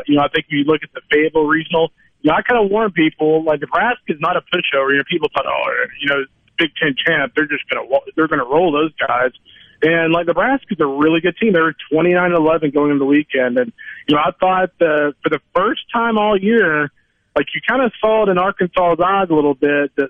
You know, I think when you look at the Fayetteville Regional, you know, I kind of warn people, like, Nebraska is not a pushover. You know, people thought, oh, you know, Big Ten champ, they're going to roll those guys. And, like, Nebraska's a really good team. They were 29-11 going into the weekend. And, you know, I thought for the first time all year, like, you kind of saw it in Arkansas's eyes a little bit, that,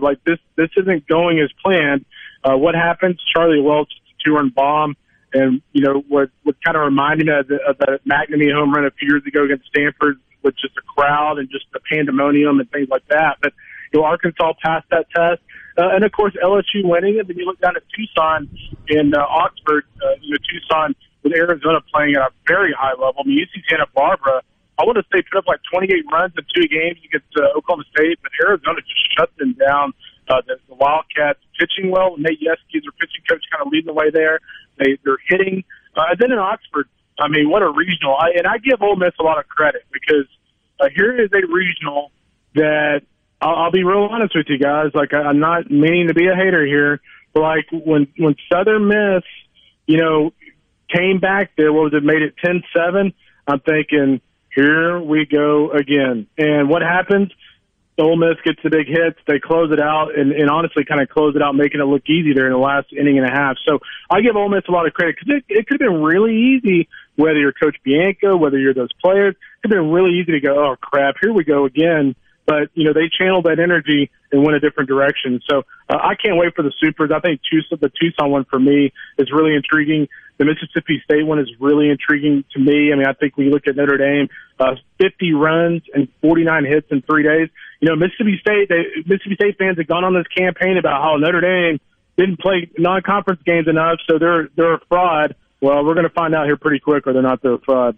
like, this isn't going as planned. What happened? Charlie Welch, 2-run bomb. And, you know, what kind of reminded me of the McNamee home run a few years ago against Stanford with just the crowd and just the pandemonium and things like that. But, you know, Arkansas passed that test. And, of course, LSU winning it. Then you look down at Tucson and Oxford. You know, Tucson with Arizona playing at a very high level. I mean, UC Santa Barbara, I want to say, put up like 28 runs in 2 games against Oklahoma State, but Arizona just shut them down. The Wildcats pitching well. Nate Yeskie, their pitching coach, kind of leading the way there. They're hitting. And then in Oxford, I mean, what a regional. I give Ole Miss a lot of credit because here is a regional that – I'll be real honest with you guys. Like, I'm not meaning to be a hater here, but like when Southern Miss, you know, came back there, what was it, made it 10-7? I'm thinking, here we go again. And what happens? Ole Miss gets the big hits. They close it out and honestly kind of close it out, making it look easy there in the last inning and a half. So I give Ole Miss a lot of credit because it could have been really easy, whether you're Coach Bianco, whether you're those players. It could have been really easy to go, oh, crap, here we go again. But, you know, they channeled that energy and went a different direction. So I can't wait for the Supers. I think the Tucson one for me is really intriguing. The Mississippi State one is really intriguing to me. I mean, I think when you look at Notre Dame, 50 runs and 49 hits in 3 days. You know, Mississippi State fans have gone on this campaign about how Notre Dame didn't play non-conference games enough, so they're a fraud. Well, we're going to find out here pretty quick whether or not they're a fraud.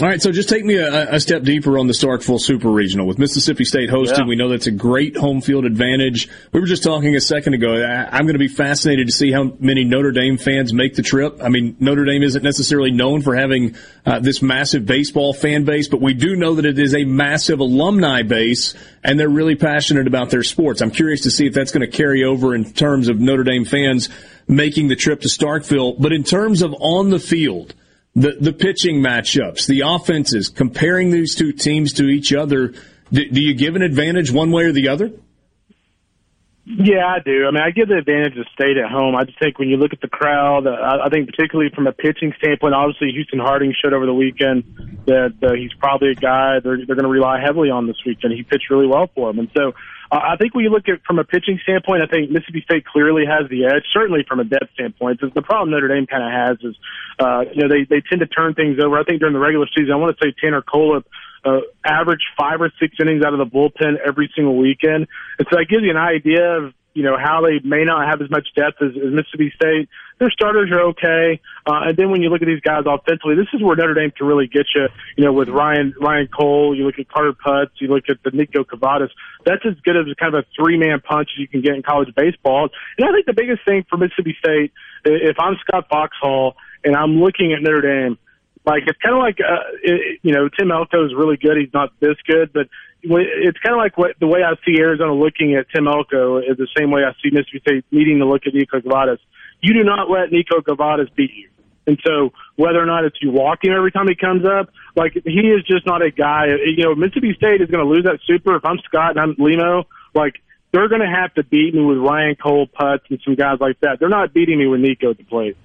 All right, so just take me a step deeper on the Starkville Super Regional. With Mississippi State hosting, we know that's a great home field advantage. We were just talking a second ago. I'm going to be fascinated to see how many Notre Dame fans make the trip. I mean, Notre Dame isn't necessarily known for having this massive baseball fan base, but we do know that it is a massive alumni base, and they're really passionate about their sports. I'm curious to see if that's going to carry over in terms of Notre Dame fans making the trip to Starkville. But in terms of on the field, the pitching matchups, the offenses, comparing these two teams to each other, do you give an advantage one way or the other? Yeah, I do. I mean, I give the advantage of State at home. I just think when you look at the crowd, I think particularly from a pitching standpoint, obviously Houston Harding showed over the weekend that he's probably a guy they're going to rely heavily on this weekend. He pitched really well for them. And so I think when you look at from a pitching standpoint, I think Mississippi State clearly has the edge, certainly from a depth standpoint. The problem Notre Dame kind of has is, you know, they tend to turn things over. I think during the regular season, I want to say Tanner Cole averaged 5 or 6 innings out of the bullpen every single weekend. And so that gives you an idea of, you know, how they may not have as much depth as Mississippi State. Their starters are okay. And then when you look at these guys offensively, this is where Notre Dame can really get you, you know, with Ryan Cole, you look at Carter Putz, you look at the Nico Gavadas. That's as good as kind of a three-man punch as you can get in college baseball. And I think the biggest thing for Mississippi State, if I'm Scott Foxhall and I'm looking at Notre Dame, like, it's kind of like, you know, Tim Elko is really good. He's not this good, but it's kind of like the way I see Arizona looking at Tim Elko is the same way I see Mississippi State needing to look at Nico Gavadas. You do not let Nico Gavadas beat you. And so whether or not it's you walk him every time he comes up, like, he is just not a guy. You know, Mississippi State is going to lose that Super. If I'm Scott and I'm Lemo, like, they're going to have to beat me with Ryan Cole, Putz, and some guys like that. They're not beating me with Nico at the plate.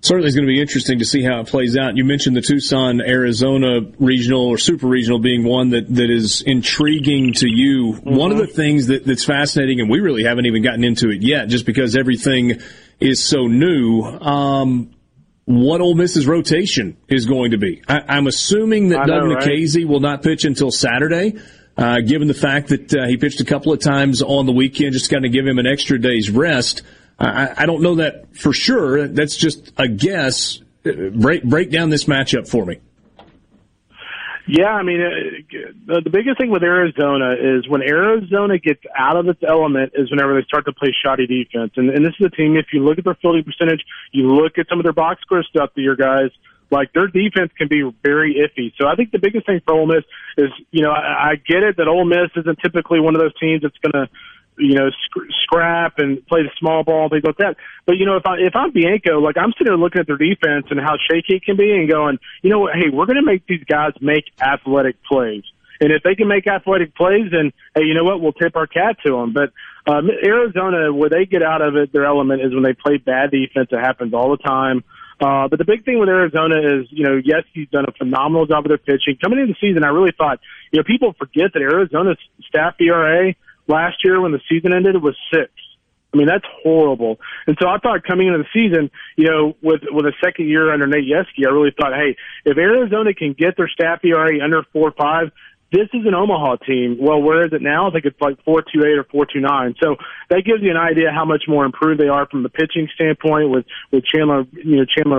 Certainly, it's going to be interesting to see how it plays out. You mentioned the Tucson, Arizona regional or super regional being one that is intriguing to you. Mm-hmm. One of the things that's fascinating, and we really haven't even gotten into it yet, just because everything is so new. What Ole Miss's rotation is going to be? I'm assuming that Doug Nikhazy will not pitch until Saturday, given the fact that he pitched a couple of times on the weekend, just to kind of give him an extra day's rest. I don't know that for sure. That's just a guess. Break down this matchup for me. Yeah, I mean, the biggest thing with Arizona is when Arizona gets out of its element is whenever they start to play shoddy defense. And this is a team, if you look at their fielding percentage, you look at some of their box score stuff that your guys – like, their defense can be very iffy. So I think the biggest thing for Ole Miss is, you know, I get it that Ole Miss isn't typically one of those teams that's going to, you know, scrap and play the small ball and things like that. But, you know, if I'm Bianco, like, I'm sitting there looking at their defense and how shaky it can be and going, you know what, hey, we're going to make these guys make athletic plays. And if they can make athletic plays, then, hey, you know what, we'll tip our cat to them. But Arizona, where they get out of it, their element is when they play bad defense. It happens all the time. But the big thing with Arizona is, you know, yes, he's done a phenomenal job with their pitching. Coming into the season, I really thought, you know, people forget that Arizona's staff ERA last year when the season ended was 6. I mean, that's horrible. And so I thought coming into the season, you know, with a second year under Nate Yeskie, I really thought, hey, if Arizona can get their staff ERA under 4.5, this is an Omaha team. Well, where is it now? I think it's like 4.28 or 4.29. So that gives you an idea how much more improved they are from the pitching standpoint with Chandler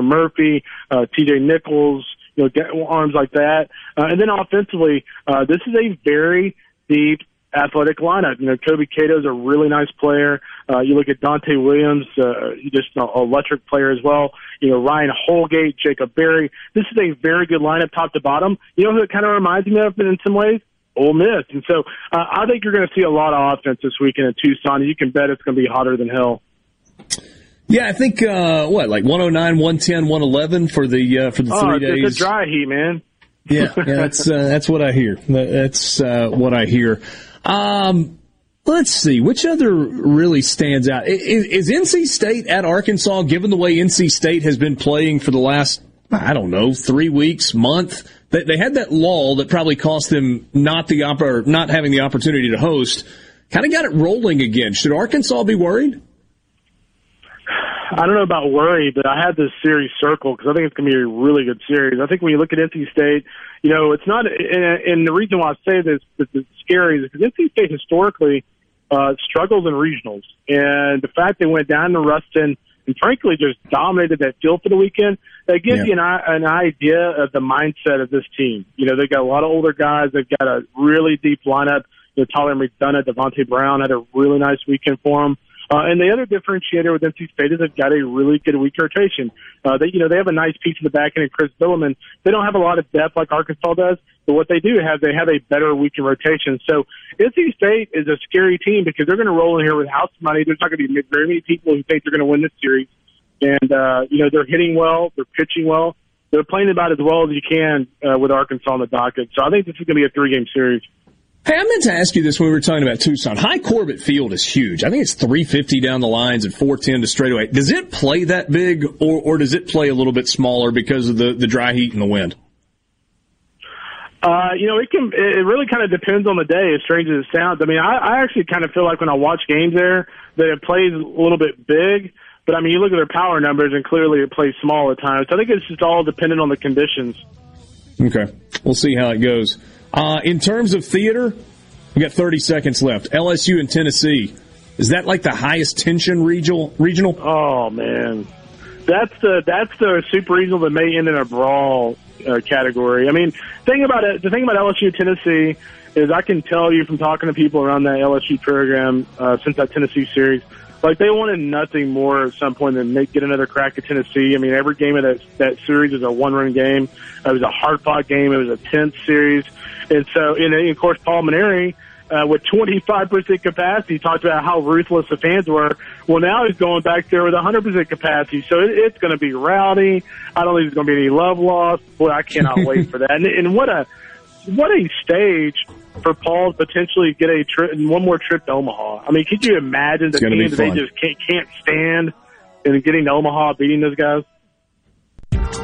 Murphy, T.J. Nichols, you know, get arms like that. And then offensively, this is a very deep athletic lineup. You know, Kobe Cato's a really nice player. You look at Dante Williams, just an electric player as well. You know, Ryan Holgate, Jacob Berry. This is a very good lineup top to bottom. You know who it kind of reminds me of in some ways? Ole Miss. And so I think you're going to see a lot of offense this weekend at Tucson. You can bet it's going to be hotter than hell. Yeah, I think, 109, 110, 111 for the 3 days. It's a dry heat, man. Yeah, that's what I hear. Let's see. Which other really stands out? Is NC State at Arkansas, given the way NC State has been playing for the last, 3 weeks, month? They had that lull that probably cost them not having the opportunity to host. Kind of got it rolling again. Should Arkansas be worried? I don't know about worried, but I had this series circled because I think it's going to be a really good series. I think when you look at NC State, you know, it's not – and the reason why I say this is scary is because NC State historically struggles in regionals. And the fact they went down to Ruston and, frankly, just dominated that field for the weekend, that gives you an idea of the mindset of this team. You know, they've got a lot of older guys. They've got a really deep lineup. You know, Tyler McDonough, Devontae Brown had a really nice weekend for them. And the other differentiator with NC State is they've got a really good week rotation. They have a nice piece in the back end of Chris Billman. They don't have a lot of depth like Arkansas does, but what they do have, they have a better weekend rotation. So NC State is a scary team because they're going to roll in here with house money. There's not going to be very many people who think they're going to win this series. And, they're hitting well, they're pitching well, they're playing about as well as you can with Arkansas on the docket. So I think this is going to be a 3-game series. Hey, I meant to ask you this when we were talking about Tucson. High Corbett Field is huge. I think it's 350 down the lines and 410 to straightaway. Does it play that big, or does it play a little bit smaller because of the dry heat and the wind? It really kind of depends on the day, as strange as it sounds. I mean, I actually kind of feel like when I watch games there that it plays a little bit big. But, I mean, you look at their power numbers, and clearly it plays small at times. So I think it's just all dependent on the conditions. Okay. We'll see how it goes. In terms of theater, we got 30 seconds left. LSU and Tennessee. Is that like the highest tension regional? Oh, man. That's the super regional that may end in a brawl category. I mean, the thing about LSU and Tennessee is I can tell you from talking to people around that LSU program since that Tennessee series, like they wanted nothing more at some point than get another crack at Tennessee. I mean, every game of that series is a one-run game. It was a hard-fought game. It was a tense series. And so, and of course, Paul Mainieri, with 25% capacity, talked about how ruthless the fans were. Well, now he's going back there with 100% capacity. So it's going to be rowdy. I don't think there's going to be any love lost. Boy, I cannot wait for that. And what a stage for Paul to potentially get a trip, one more trip to Omaha. I mean, could you imagine the team that they just can't stand and getting to Omaha, beating those guys?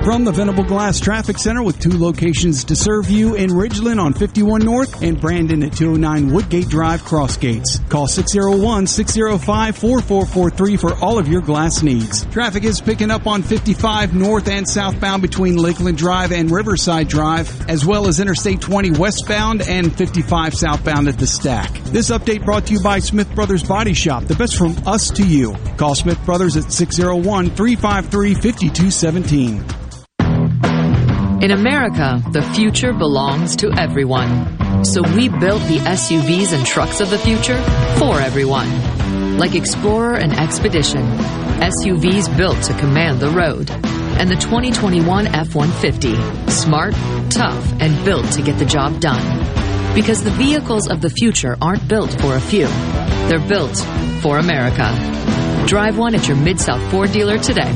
From the Venable Glass Traffic Center with 2 locations to serve you in Ridgeland on 51 North and Brandon at 209 Woodgate Drive, Crossgates. Call 601-605-4443 for all of your glass needs. Traffic is picking up on 55 North and southbound between Lakeland Drive and Riverside Drive, as well as Interstate 20 westbound and 55 southbound at the Stack. This update brought to you by Smith Brothers Body Shop, the best from us to you. Call Smith Brothers at 601-353-5217. In America, the future belongs to everyone. So we built the SUVs and trucks of the future for everyone. Like Explorer and Expedition, SUVs built to command the road. And the 2021 F-150, smart, tough, and built to get the job done. Because the vehicles of the future aren't built for a few. They're built for America. Drive one at your Mid-South Ford dealer today.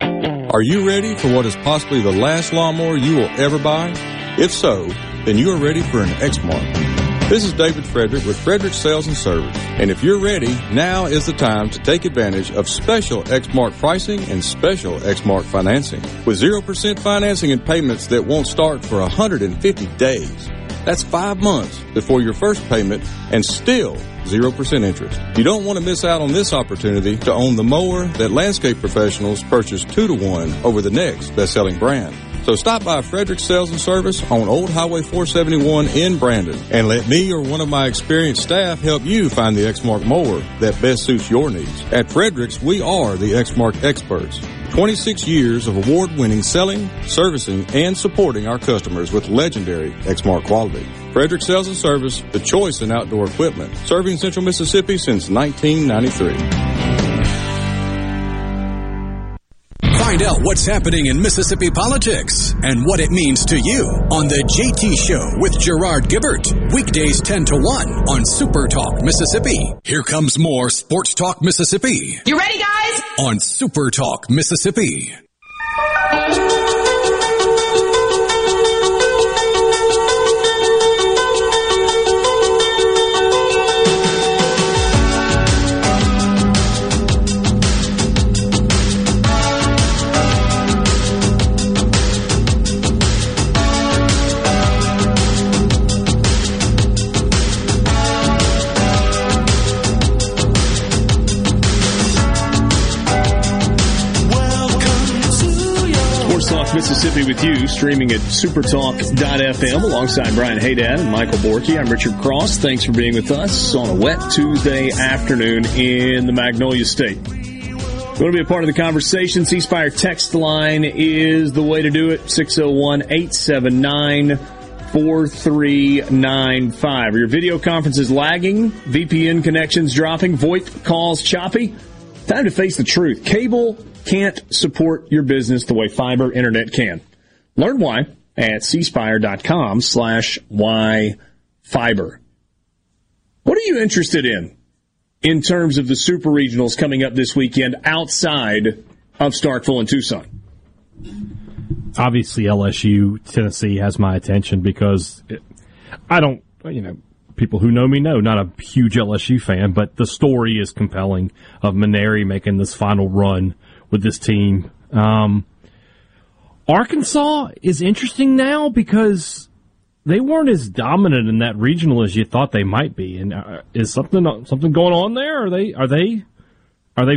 Are you ready for what is possibly the last lawnmower you will ever buy? If so, then you are ready for an Exmark. This is David Frederick with Frederick Sales and Service. And if you're ready, now is the time to take advantage of special Exmark pricing and special Exmark financing. With 0% financing and payments that won't start for 150 days. That's 5 months before your first payment and still 0% interest. You don't want to miss out on this opportunity to own the mower that landscape professionals purchase 2 to 1 over the next best-selling brand. So stop by Frederick's Sales and Service on Old Highway 471 in Brandon and let me or one of my experienced staff help you find the Exmark mower that best suits your needs. At Frederick's, we are the Exmark experts. 26 years of award-winning selling, servicing, and supporting our customers with legendary Exmark quality. Frederick Sales and Service, the choice in outdoor equipment, serving Central Mississippi since 1993. Find out what's happening in Mississippi politics and what it means to you on The JT Show with Gerard Gibbert. Weekdays 10 to 1 on Super Talk Mississippi. Here comes more Sports Talk Mississippi. You ready, guys? On Super Talk Mississippi. Mississippi with you, streaming at supertalk.fm alongside Brian Haydad and Michael Borky. I'm Richard Cross. Thanks for being with us on a wet Tuesday afternoon in the Magnolia State. You want to be a part of the conversation? ceasefire text line is the way to do it. 601-879-4395. Are your video conferences lagging? VPN connections dropping? VoIP calls choppy? Time to face the truth. Cable can't support your business the way fiber internet can. Learn why at cspire.com/whyfiber. What are you interested in terms of the super regionals coming up this weekend outside of Starkville and Tucson? Obviously, LSU, Tennessee has my attention because people who know me know, not a huge LSU fan, but the story is compelling of Mainieri making this final run with this team. Arkansas is interesting now because they weren't as dominant in that regional as you thought they might be. And is something going on there? Are they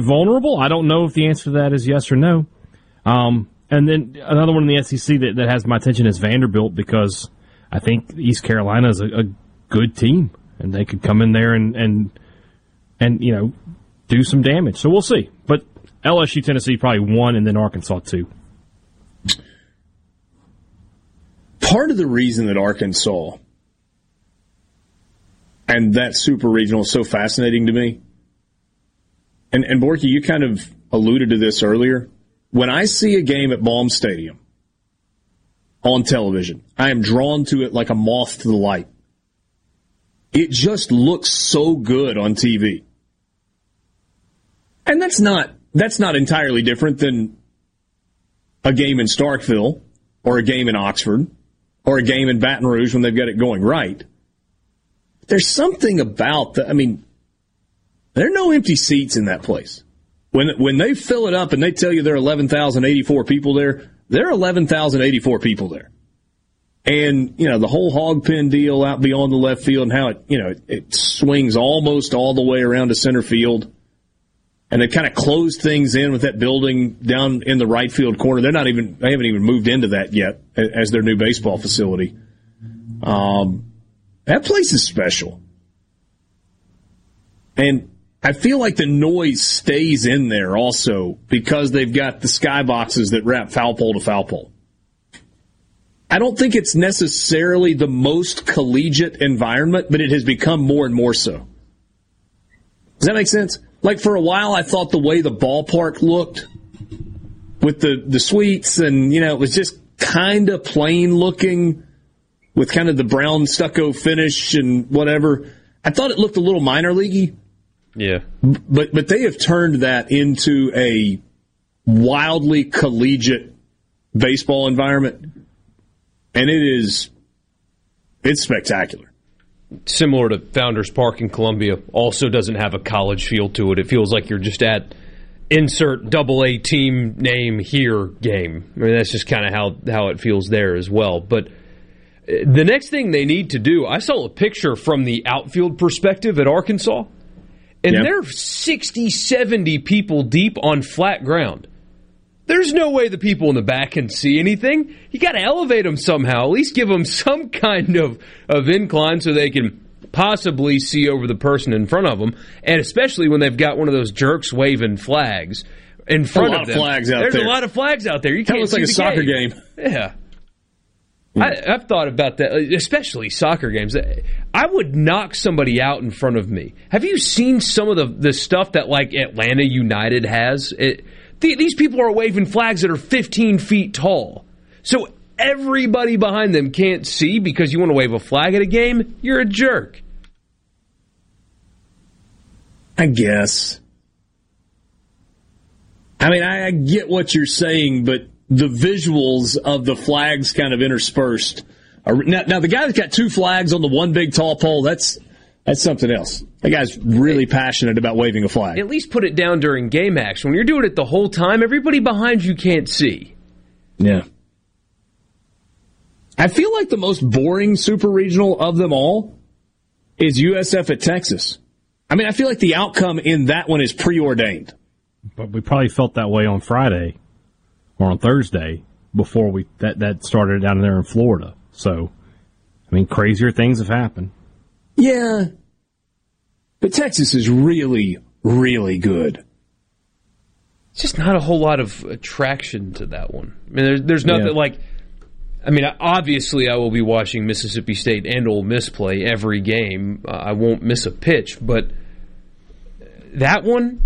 vulnerable? I don't know if the answer to that is yes or no. And then another one in the SEC that has my attention is Vanderbilt, because I think East Carolina is a good team and they could come in there and do some damage. So we'll see. But LSU, Tennessee, probably one, and then Arkansas, two. Part of the reason that Arkansas and that super regional is so fascinating to me, and Borky, you kind of alluded to this earlier, when I see a game at Baum Stadium on television, I am drawn to it like a moth to the light. It just looks so good on TV. And that's not entirely different than a game in Starkville or a game in Oxford or a game in Baton Rouge when they've got it going right. There's something about there are no empty seats in that place. When they fill it up and they tell you there are 11,084 people there, there are 11,084 people there. And, the whole hog pen deal out beyond the left field and how it swings almost all the way around to center field. And they kind of closed things in with that building down in the right field corner. They haven't even moved into that yet as their new baseball facility. That place is special. And I feel like the noise stays in there also because they've got the skyboxes that wrap foul pole to foul pole. I don't think it's necessarily the most collegiate environment, but it has become more and more so. Does that make sense? Like, for a while, I thought the way the ballpark looked with the suites and, it was just kind of plain looking with kind of the brown stucco finish and whatever. I thought it looked a little minor leaguey. Yeah. But they have turned that into a wildly collegiate baseball environment. And it's spectacular. Similar to Founders Park in Columbia, also doesn't have a college feel to it. It feels like you're just at insert AA team name here game. I mean, that's just kind of how it feels there as well. But the next thing they need to do, I saw a picture from the outfield perspective at Arkansas, and They're 60, 70 people deep on flat ground. There's no way the people in the back can see anything. You got to elevate them somehow. At least give them some kind of incline so they can possibly see over the person in front of them. And especially when they've got one of those jerks waving flags in front of them. There's a lot of flags out there. You can't see the game. That looks like a soccer game. Yeah. I've thought about that, especially soccer games. I would knock somebody out in front of me. Have you seen some of the stuff that, like, Atlanta United has? These people are waving flags that are 15 feet tall. So everybody behind them can't see because you want to wave a flag at a game? You're a jerk. I guess. I mean, I get what you're saying, but the visuals of the flags kind of interspersed. Now, the guy that's got two flags on the one big tall pole, that's something else. That guy's really passionate about waving a flag. At least put it down during game action. When you're doing it the whole time, everybody behind you can't see. Yeah. I feel like the most boring super regional of them all is USF at Texas. I mean, I feel like the outcome in that one is preordained. But we probably felt that way on Friday. Or on Thursday, before that started down there in Florida. So, I mean, crazier things have happened. Yeah. But Texas is really, really good. It's just not a whole lot of attraction to that one. I mean, there's nothing like... I mean, obviously I will be watching Mississippi State and Ole Miss play every game. I won't miss a pitch, but that one...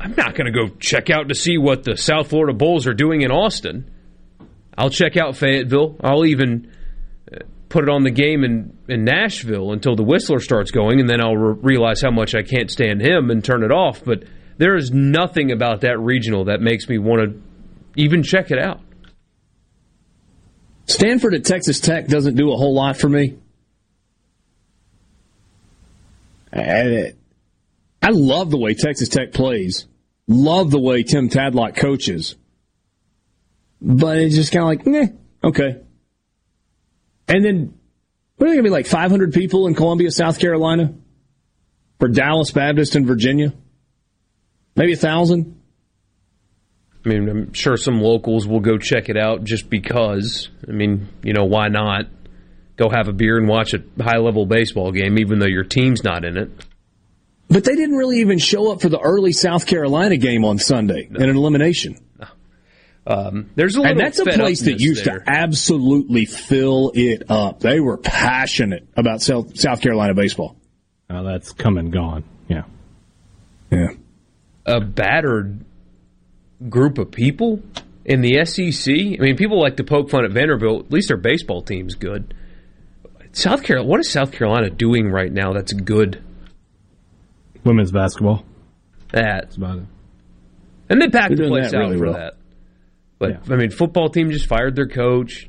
I'm not going to go check out to see what the South Florida Bulls are doing in Austin. I'll check out Fayetteville. I'll even put it on the game in Nashville until the Whistler starts going, and then I'll realize how much I can't stand him and turn it off. But there is nothing about that regional that makes me want to even check it out. Stanford at Texas Tech doesn't do a whole lot for me. I love the way Texas Tech plays. Love the way Tim Tadlock coaches. But it's just kind of like, okay. And then, what are there going to be, like 500 people in Columbia, South Carolina? For Dallas Baptist in Virginia? Maybe 1,000? I mean, I'm sure some locals will go check it out just because. I mean, you know, why not? Go have a beer and watch a high-level baseball game, even though your team's not in it. But they didn't really even show up for the early South Carolina game on Sunday in an elimination. No. There's a little, and that's a place that used to absolutely fill it up. They were passionate about South Carolina baseball. That's come and gone. Yeah. Yeah. A battered group of people in the SEC. I mean, people like to poke fun at Vanderbilt. At least their baseball team's good. South Carolina. What is South Carolina doing right now that's good? Women's basketball. That's about it. And they packed the place out for that. But, yeah. I mean, football team just fired their coach.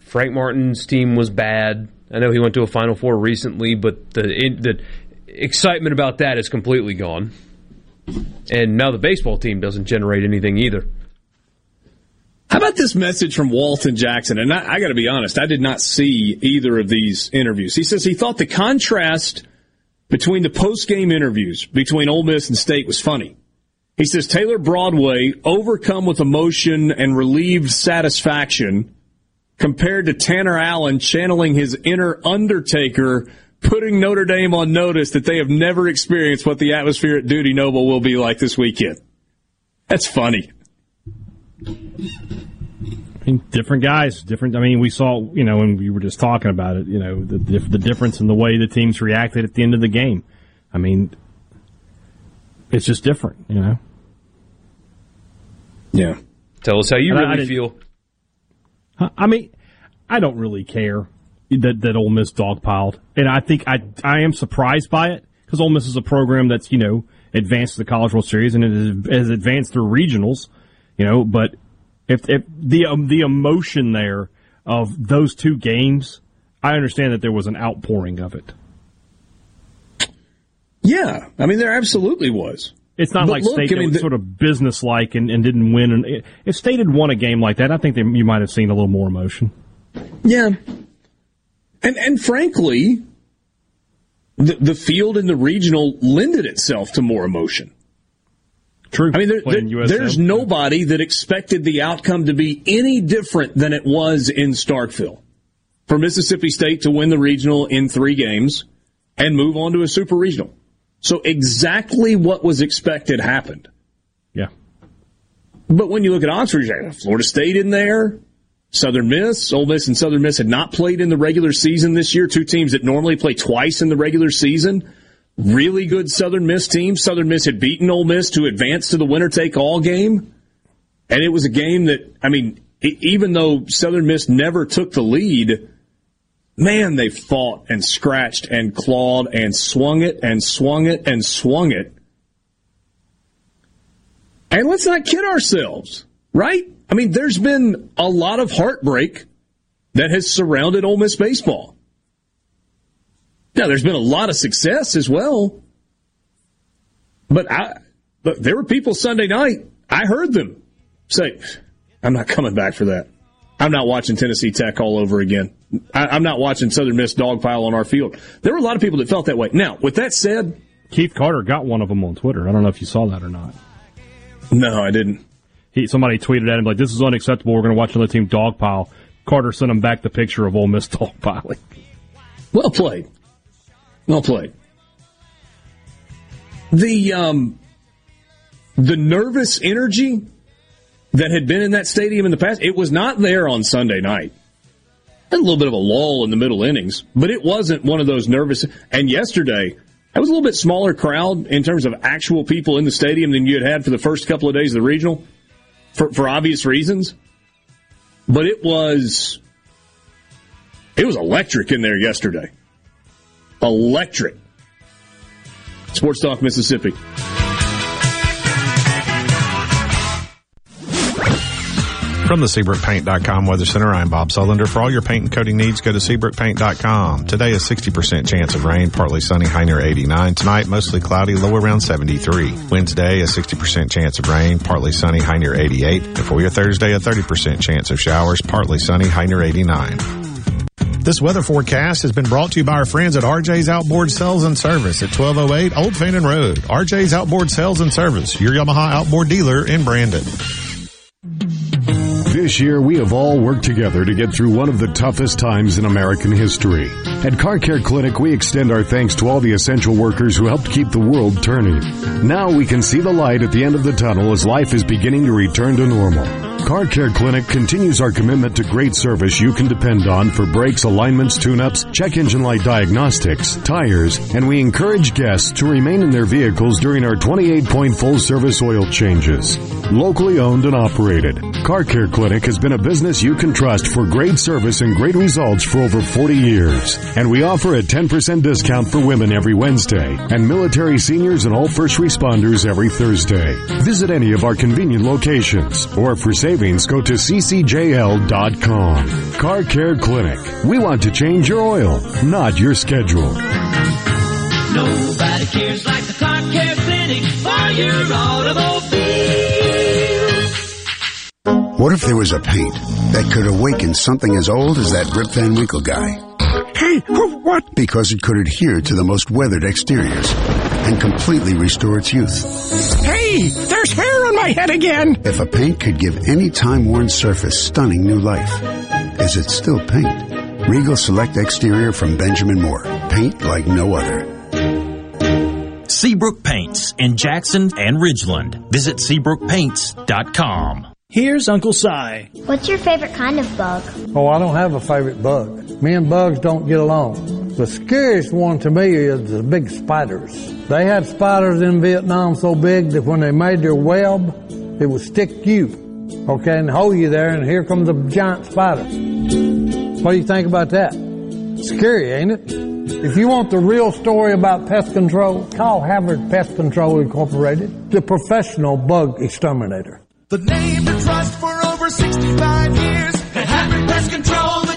Frank Martin's team was bad. I know he went to a Final Four recently, but the excitement about that is completely gone. And now the baseball team doesn't generate anything either. How about this message from Walton Jackson? And I got to be honest, I did not see either of these interviews. He says he thought the contrast between the post-game interviews between Ole Miss and State was funny. He says, Taylor Broadway, overcome with emotion and relieved satisfaction, compared to Tanner Allen channeling his inner Undertaker, putting Notre Dame on notice that they have never experienced what the atmosphere at Duty Noble will be like this weekend. That's funny. I mean, different guys, different. I mean, we saw, you know, when we were just talking about it, you know, the difference in the way the teams reacted at the end of the game. I mean, it's just different, you know. Yeah. Tell us how you really feel. I mean, I don't really care that Ole Miss dogpiled, and I think I am surprised by it because Ole Miss is a program that's, you know, advanced to the College World Series and it has advanced through regionals, you know, but. If the emotion there of those two games, I understand that there was an outpouring of it. Yeah, I mean, there absolutely was. It's not like State was sort of businesslike and didn't win. And if State had won a game like that, I think you might have seen a little more emotion. Yeah, and frankly, the field in the regional lended itself to more emotion. True. I mean, there's nobody that expected the outcome to be any different than it was in Starkville for Mississippi State to win the regional in 3 games and move on to a super regional. So exactly what was expected happened. Yeah. But when you look at Oxford, Florida State in there, Southern Miss, Ole Miss and Southern Miss had not played in the regular season this year. 2 teams that normally play twice in the regular season. Really good Southern Miss team. Southern Miss had beaten Ole Miss to advance to the winner-take-all game. And it was a game that, I mean, even though Southern Miss never took the lead, man, they fought and scratched and clawed and swung it and swung it and swung it. And let's not kid ourselves, right? I mean, there's been a lot of heartbreak that has surrounded Ole Miss baseball. Now, there's been a lot of success as well. But there were people Sunday night, I heard them say, I'm not coming back for that. I'm not watching Tennessee Tech all over again. I'm not watching Southern Miss dogpile on our field. There were a lot of people that felt that way. Now, with that said, Keith Carter got one of them on Twitter. I don't know if you saw that or not. No, I didn't. Somebody tweeted at him, like, this is unacceptable. We're going to watch another team dogpile. Carter sent him back the picture of Ole Miss dogpiling. Well played. Well played. The nervous energy that had been in that stadium in the past, it was not there on Sunday night. Had a little bit of a lull in the middle innings, but it wasn't one of those nervous. And yesterday, that was a little bit smaller crowd in terms of actual people in the stadium than you had had for the first couple of days of the regional, for obvious reasons. But it was electric in there yesterday. Electric. Sports Talk Mississippi. From the SeabrookPaint.com Weather Center, I'm Bob Sullender. For all your paint and coating needs, go to SeabrookPaint.com. Today, a 60% chance of rain, partly sunny, high near 89. Tonight, mostly cloudy, low around 73. Wednesday, a 60% chance of rain, partly sunny, high near 88. And for your Thursday, a 30% chance of showers, partly sunny, high near 89. This weather forecast has been brought to you by our friends at RJ's Outboard Sales and Service at 1208 Old Fannin Road. RJ's Outboard Sales and Service, your Yamaha outboard dealer in Brandon. This year, we have all worked together to get through one of the toughest times in American history. At Car Care Clinic, we extend our thanks to all the essential workers who helped keep the world turning. Now we can see the light at the end of the tunnel as life is beginning to return to normal. Car Care Clinic continues our commitment to great service you can depend on for brakes, alignments, tune-ups, check engine light diagnostics, tires, and we encourage guests to remain in their vehicles during our 28-point full-service oil changes. Locally owned and operated, Car Care Clinic has been a business you can trust for great service and great results for over 40 years. And we offer a 10% discount for women every Wednesday and military seniors and all first responders every Thursday. Visit any of our convenient locations, or for savings, go to ccjl.com. Car Care Clinic. We want to change your oil, not your schedule. Nobody cares like the Car Care Clinic for your automobile. What if there was a paint that could awaken something as old as that Rip Van Winkle guy? Hey, what? Because it could adhere to the most weathered exteriors and completely restore its youth. Hey, there's hair on my head again! If a paint could give any time-worn surface stunning new life, is it still paint? Regal Select Exterior from Benjamin Moore. Paint like no other. Seabrook Paints in Jackson and Ridgeland. Visit SeabrookPaints.com. Here's Uncle Si. What's your favorite kind of bug? Oh, I don't have a favorite bug. Me and bugs don't get along. The scariest one to me is the big spiders. They had spiders in Vietnam so big that when they made their web, it would stick you, okay, and hold you there, and here comes a giant spider. What do you think about that? Scary, ain't it? If you want the real story about pest control, call Havard Pest Control Incorporated, the professional bug exterminator. The name to trust for over 65 years. At Havard Pest Control, the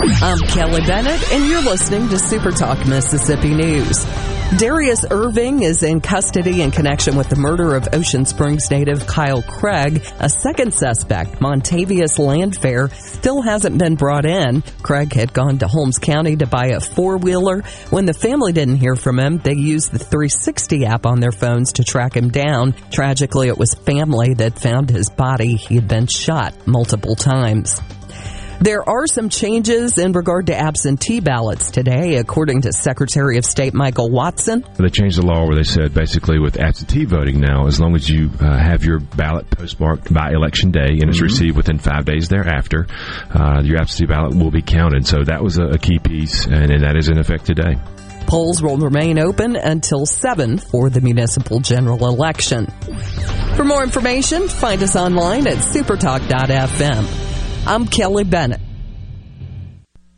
I'm Kelly Bennett, and you're listening to Super Talk Mississippi News. Darius Irving is in custody in connection with the murder of Ocean Springs native Kyle Craig. A second suspect, Montavious Landfair, still hasn't been brought in. Craig had gone to Holmes County to buy a four-wheeler. When the family didn't hear from him, they used the 360 app on their phones to track him down. Tragically, it was family that found his body. He had been shot multiple times. There are some changes in regard to absentee ballots today, according to Secretary of State Michael Watson. They changed the law where they said basically with absentee voting now, as long as you have your ballot postmarked by Election Day and it's received within 5 days thereafter, your absentee ballot will be counted. So that was a key piece, and that is in effect today. Polls will remain open until 7 for the municipal general election. For more information, find us online at supertalk.fm. I'm Kelly Bennett.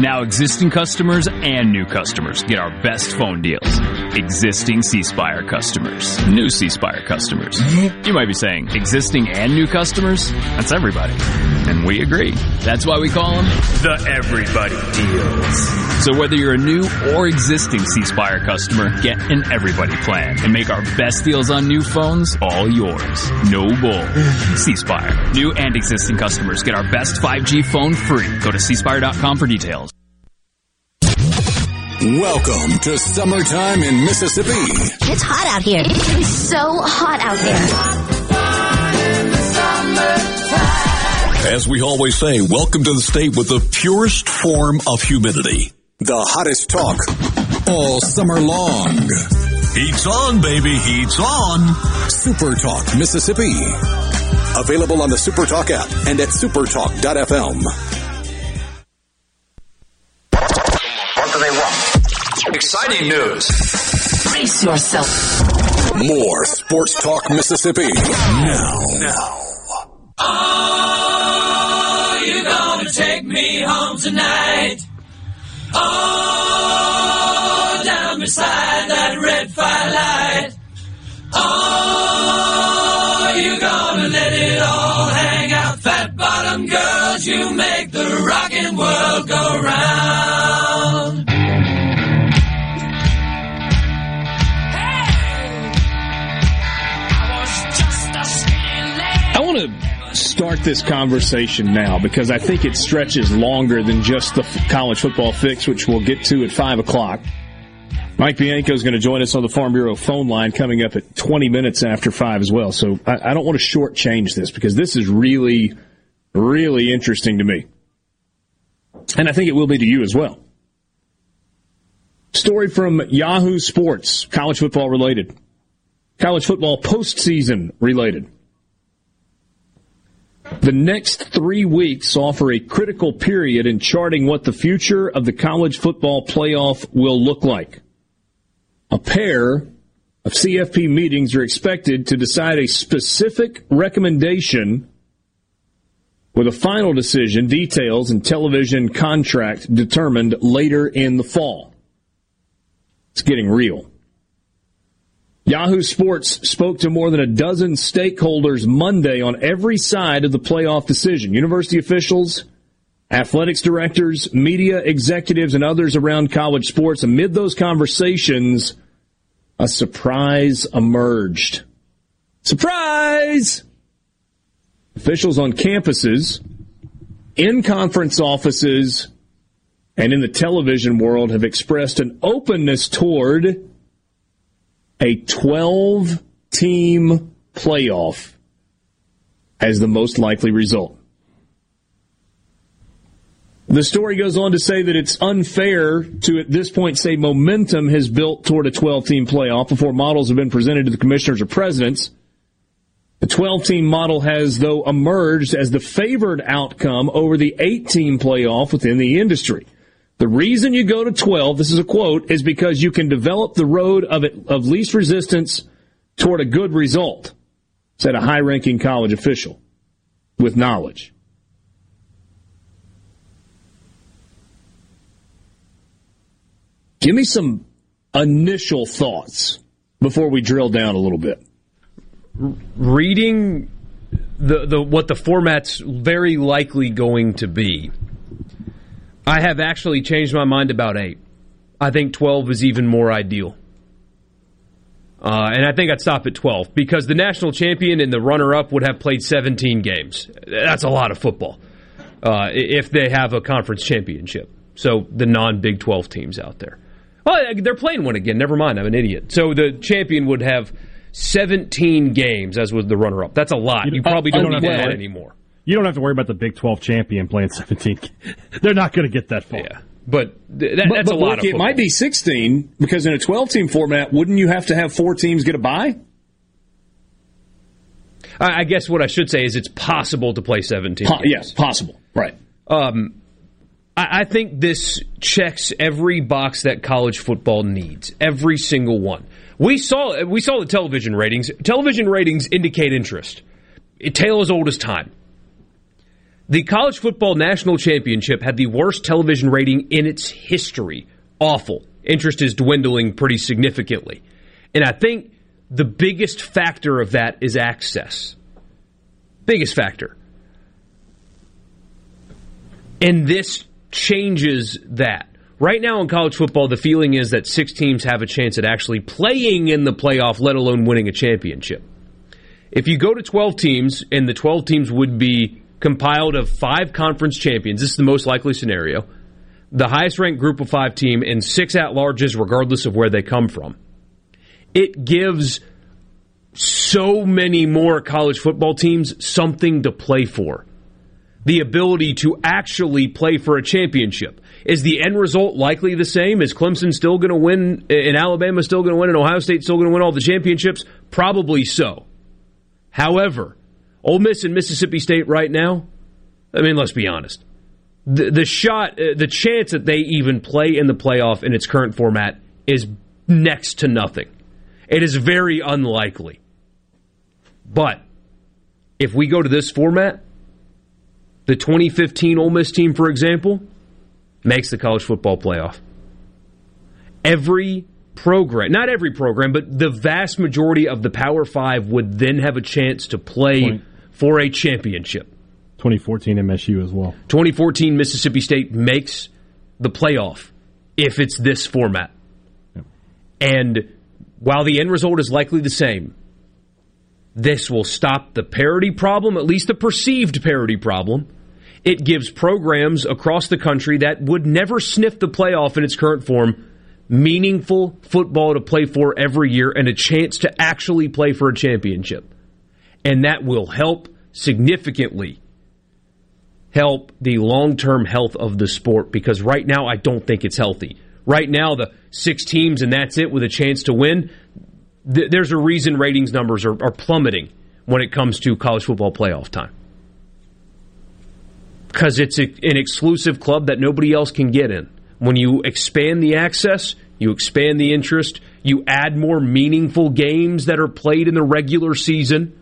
Now existing customers and new customers get our best phone deals. Existing C Spire customers. New C Spire customers. You might be saying, existing and new customers? That's everybody. And we agree. That's why we call them the Everybody Deals. So whether you're a new or existing C Spire customer, get an Everybody plan and make our best deals on new phones all yours. No bull. C Spire. New and existing customers get our best 5G phone free. Go to cspire.com for details. Welcome to summertime in Mississippi. It's hot out here. It's so hot out there. As we always say, welcome to the state with the purest form of humidity. The hottest talk all summer long. Heat's on, baby. Heat's on. Super Talk Mississippi. Available on the Super Talk app and at supertalk.fm. Exciting news. Brace yourself. More Sports Talk Mississippi. Now. Oh, you're gonna take me home tonight. Oh, down beside that red firelight. Oh, you're gonna let it all hang out. Fat bottom girls, you make the rockin' world go round. To start this conversation now because I think it stretches longer than just the college football fix, which we'll get to at 5 o'clock. Mike Bianco is going to join us on the Farm Bureau phone line coming up at 20 minutes after 5 as well. So I don't want to shortchange this because this is really, really interesting to me. And I think it will be to you as well. Story from Yahoo Sports, college football related. College football postseason related. The next 3 weeks offer a critical period in charting what the future of the college football playoff will look like. A pair of CFP meetings are expected to decide a specific recommendation with a final decision, details, and television contract determined later in the fall. It's getting real. Yahoo Sports spoke to more than a dozen stakeholders Monday on every side of the playoff decision. University officials, athletics directors, media executives, and others around college sports. Amid those conversations, a surprise emerged. Surprise! Officials on campuses, in conference offices, and in the television world have expressed an openness toward a 12-team playoff as the most likely result. The story goes on to say that it's unfair to, at this point, say momentum has built toward a 12-team playoff before models have been presented to the commissioners or presidents. The 12-team model has, though, emerged as the favored outcome over the 8-team playoff within the industry. The reason you go to 12, this is a quote, is because you can develop the road of least resistance toward a good result, said a high-ranking college official with knowledge. Give me some initial thoughts before we drill down a little bit. Reading the what the format's very likely going to be, I have actually changed my mind about 8. I think 12 is even more ideal. And I think I'd stop at 12 because the national champion and the runner-up would have played 17 games. That's a lot of football if they have a conference championship. So the non-Big 12 teams out there. Well, they're playing one again. Never mind, I'm an idiot. So the champion would have 17 games, as was the runner-up. That's a lot. You probably don't have that anymore. You don't have to worry about the Big 12 champion playing 17. They're not going to get that far. Yeah, but that's a lot of football. It might be 16, because in a 12-team format, wouldn't you have to have 4 teams get a bye? I guess what I should say is it's possible to play 17 games. Yes, possible. Right. I think this checks every box that college football needs, every single one. We saw the television ratings. Television ratings indicate interest. Tale as old as time. The college football national championship had the worst television rating in its history. Awful. Interest is dwindling pretty significantly. And I think the biggest factor of that is access. Biggest factor. And this changes that. Right now in college football, the feeling is that 6 teams have a chance at actually playing in the playoff, let alone winning a championship. If you go to 12 teams, and the 12 teams would be compiled of 5 conference champions, this is the most likely scenario, the highest-ranked group of 5 team, and 6 at-larges, regardless of where they come from. It gives so many more college football teams something to play for. The ability to actually play for a championship. Is the end result likely the same? Is Clemson still going to win, and Alabama still going to win, and Ohio State still going to win all the championships? Probably so. However, Ole Miss and Mississippi State right now, I mean, let's be honest. The chance that they even play in the playoff in its current format is next to nothing. It is very unlikely. But if we go to this format, the 2015 Ole Miss team, for example, makes the college football playoff. Every program, not every program, but the vast majority of the Power Five would then have a chance to play for a championship. 2014 MSU as well. 2014 Mississippi State makes the playoff if it's this format. Yep. And while the end result is likely the same, this will stop the parity problem, at least the perceived parity problem. It gives programs across the country that would never sniff the playoff in its current form meaningful football to play for every year and a chance to actually play for a championship. And that will help significantly help the long-term health of the sport because right now I don't think it's healthy. Right now the 6 teams and that's it with a chance to win. There's a reason ratings numbers are plummeting when it comes to college football playoff time. Because it's an exclusive club that nobody else can get in. When you expand the access, you expand the interest, you add more meaningful games that are played in the regular season,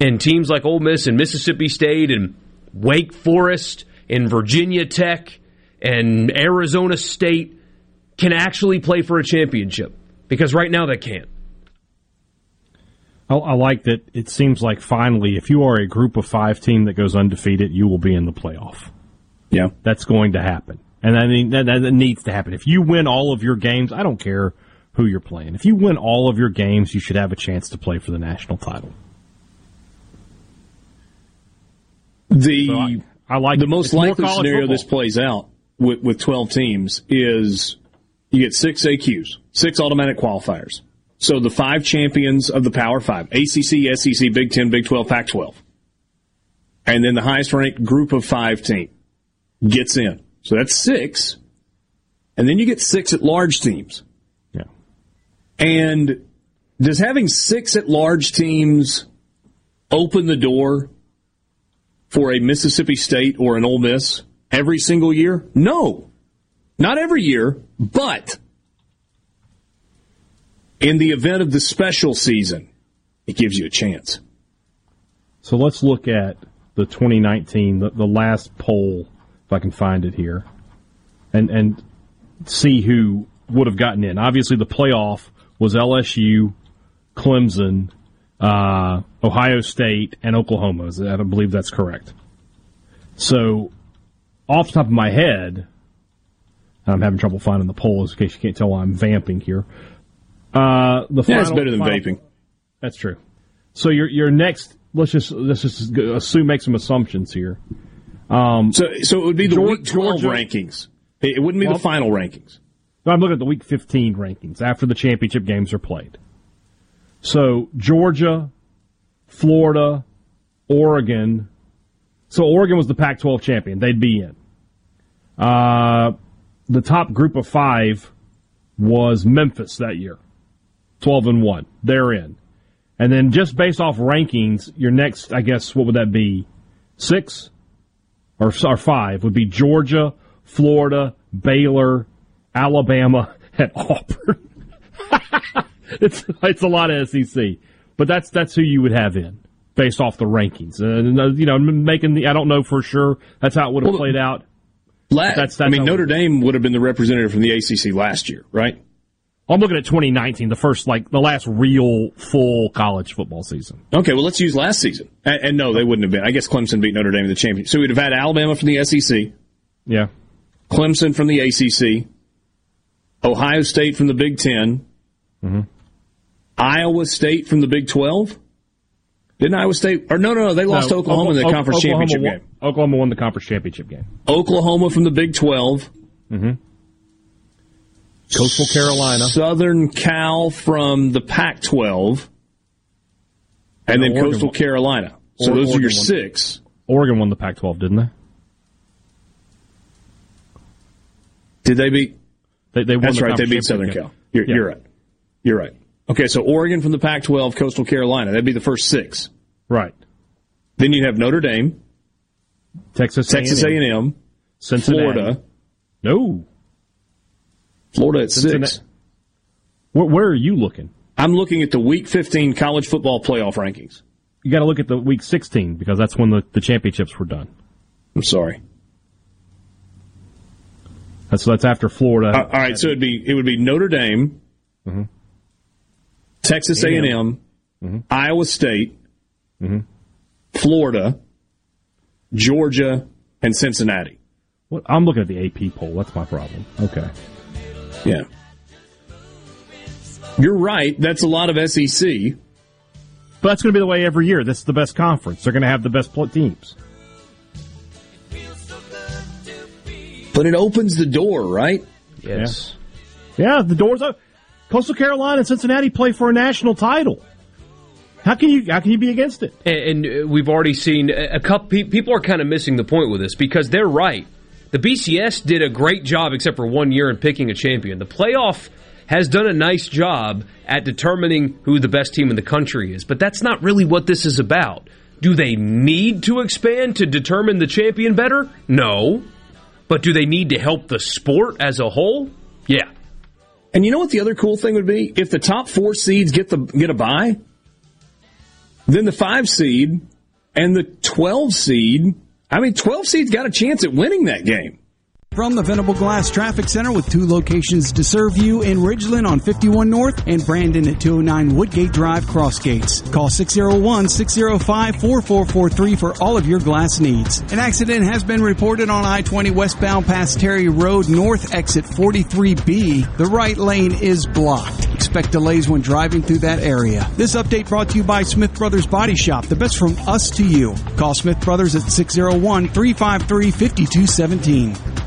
and teams like Ole Miss and Mississippi State and Wake Forest and Virginia Tech and Arizona State can actually play for a championship. Because right now they can't. I like that it seems like finally, if you are a group of 5 team that goes undefeated, you will be in the playoff. Yeah. That's going to happen. And I mean, that needs to happen. If you win all of your games, I don't care who you're playing. If you win all of your games, you should have a chance to play for the national title. The most likely scenario this plays out with 12 teams is you get 6 AQs, 6 automatic qualifiers. So the 5 champions of the Power Five, ACC, SEC, Big Ten, Big 12, Pac-12. And then the highest-ranked group of 5 team gets in. So that's 6. And then you get 6 at large teams. Yeah. And Does having six at-large teams open the door for a Mississippi State or an Ole Miss every single year? No. Not every year, but in the event of the special season, it gives you a chance. So let's look at the 2019, the last poll, if I can find it here, and see who would have gotten in. Obviously, the playoff was LSU, Clemson, Ohio State, and Oklahoma. I don't believe that's correct. So, off the top of my head, I'm having trouble finding the polls in case you can't tell why I'm vamping here. It's better than vaping. That's true. So your next, let's just assume, make some assumptions here. So it would be the Georgia, week 12 rankings. It wouldn't be the final rankings. No, I'm looking at the week 15 rankings after the championship games are played. So Georgia, Florida, Oregon. So Oregon was the Pac-12 champion. They'd be in. The top group of five was Memphis that year, 12-1. They're in. And then just based off rankings, your next, I guess, what would that be? Six or five would be Georgia, Florida, Baylor, Alabama, and Auburn. It's a lot of SEC, but that's who you would have in based off the rankings. I don't know for sure. That's how it would have played out. Notre Dame would have been the representative from the ACC last year, right? I'm looking at 2019, the first, the last real full college football season. Okay, well, let's use last season. And no, they wouldn't have been. I guess Clemson beat Notre Dame in the championship. So we'd have had Alabama from the SEC. Yeah. Clemson from the ACC. Ohio State from the Big Ten. Mm-hmm. Iowa State from the Big 12? Didn't Iowa State? Or no, they lost to Oklahoma in the conference championship game. Oklahoma won the conference championship game. Oklahoma from the Big 12. Mm-hmm. Coastal Carolina. Southern Cal from the Pac-12. And then Oregon Coastal Carolina. So those are your six. Oregon won the Pac-12, didn't they? Did they beat? They won. That's right, they beat Southern Cal. You're right. You're right. Okay, so Oregon from the Pac-12, Coastal Carolina. That'd be the first six. Right. Then you'd have Notre Dame. Texas A&M. Cincinnati. Florida. No. Florida at six. Where are you looking? I'm looking at the Week 15 college football playoff rankings. You got to look at the Week 16 because that's when the championships were done. I'm sorry. That's after Florida. All right, so it would be Notre Dame. Mm-hmm. Texas A&M, mm-hmm. Iowa State, mm-hmm. Florida, Georgia, and Cincinnati. Well, I'm looking at the AP poll. That's my problem. Okay. Yeah. You're right. That's a lot of SEC. But that's going to be the way every year. That's the best conference. They're going to have the best teams. But it opens the door, right? Yes. Yeah the door's open. Coastal Carolina and Cincinnati play for a national title. How can you be against it? And we've already seen a couple people are kind of missing the point with this because they're right. The BCS did a great job except for 1 year in picking a champion. The playoff has done a nice job at determining who the best team in the country is, but that's not really what this is about. Do they need to expand to determine the champion better? No. But do they need to help the sport as a whole? Yeah. And you know what the other cool thing would be? If the top four seeds get a bye, then the 5 seed and the 12 seed, 12 seeds got a chance at winning that game. From the Venable Glass Traffic Center with two locations to serve you in Ridgeland on 51 North and Brandon at 209 Woodgate Drive, Crossgates. Call 601-605-4443 for all of your glass needs. An accident has been reported on I-20 westbound past Terry Road, north exit 43B. The right lane is blocked. Expect delays when driving through that area. This update brought to you by Smith Brothers Body Shop, the best from us to you. Call Smith Brothers at 601-353-5217.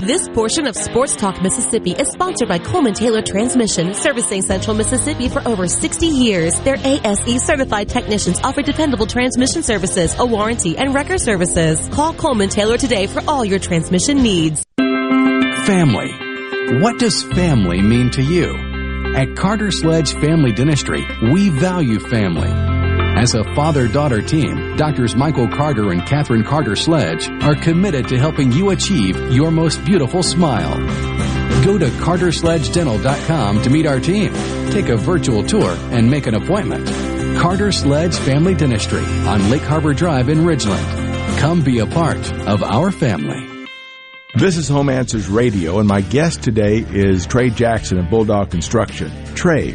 This portion of Sports Talk Mississippi is sponsored by Coleman Taylor Transmission, servicing Central Mississippi for over 60 years. Their ASE certified technicians offer dependable transmission services, a warranty, and wrecker services. Call Coleman Taylor today for all your transmission needs. Family. What does family mean to you? At Carter Sledge Family Dentistry, we value family. As a father-daughter team, Drs. Michael Carter and Catherine Carter Sledge are committed to helping you achieve your most beautiful smile. Go to cartersledgedental.com to meet our team, take a virtual tour, and make an appointment. Carter Sledge Family Dentistry on Lake Harbor Drive in Ridgeland. Come be a part of our family. This is Home Answers Radio, and my guest today is Trey Jackson of Bulldog Construction. Trey,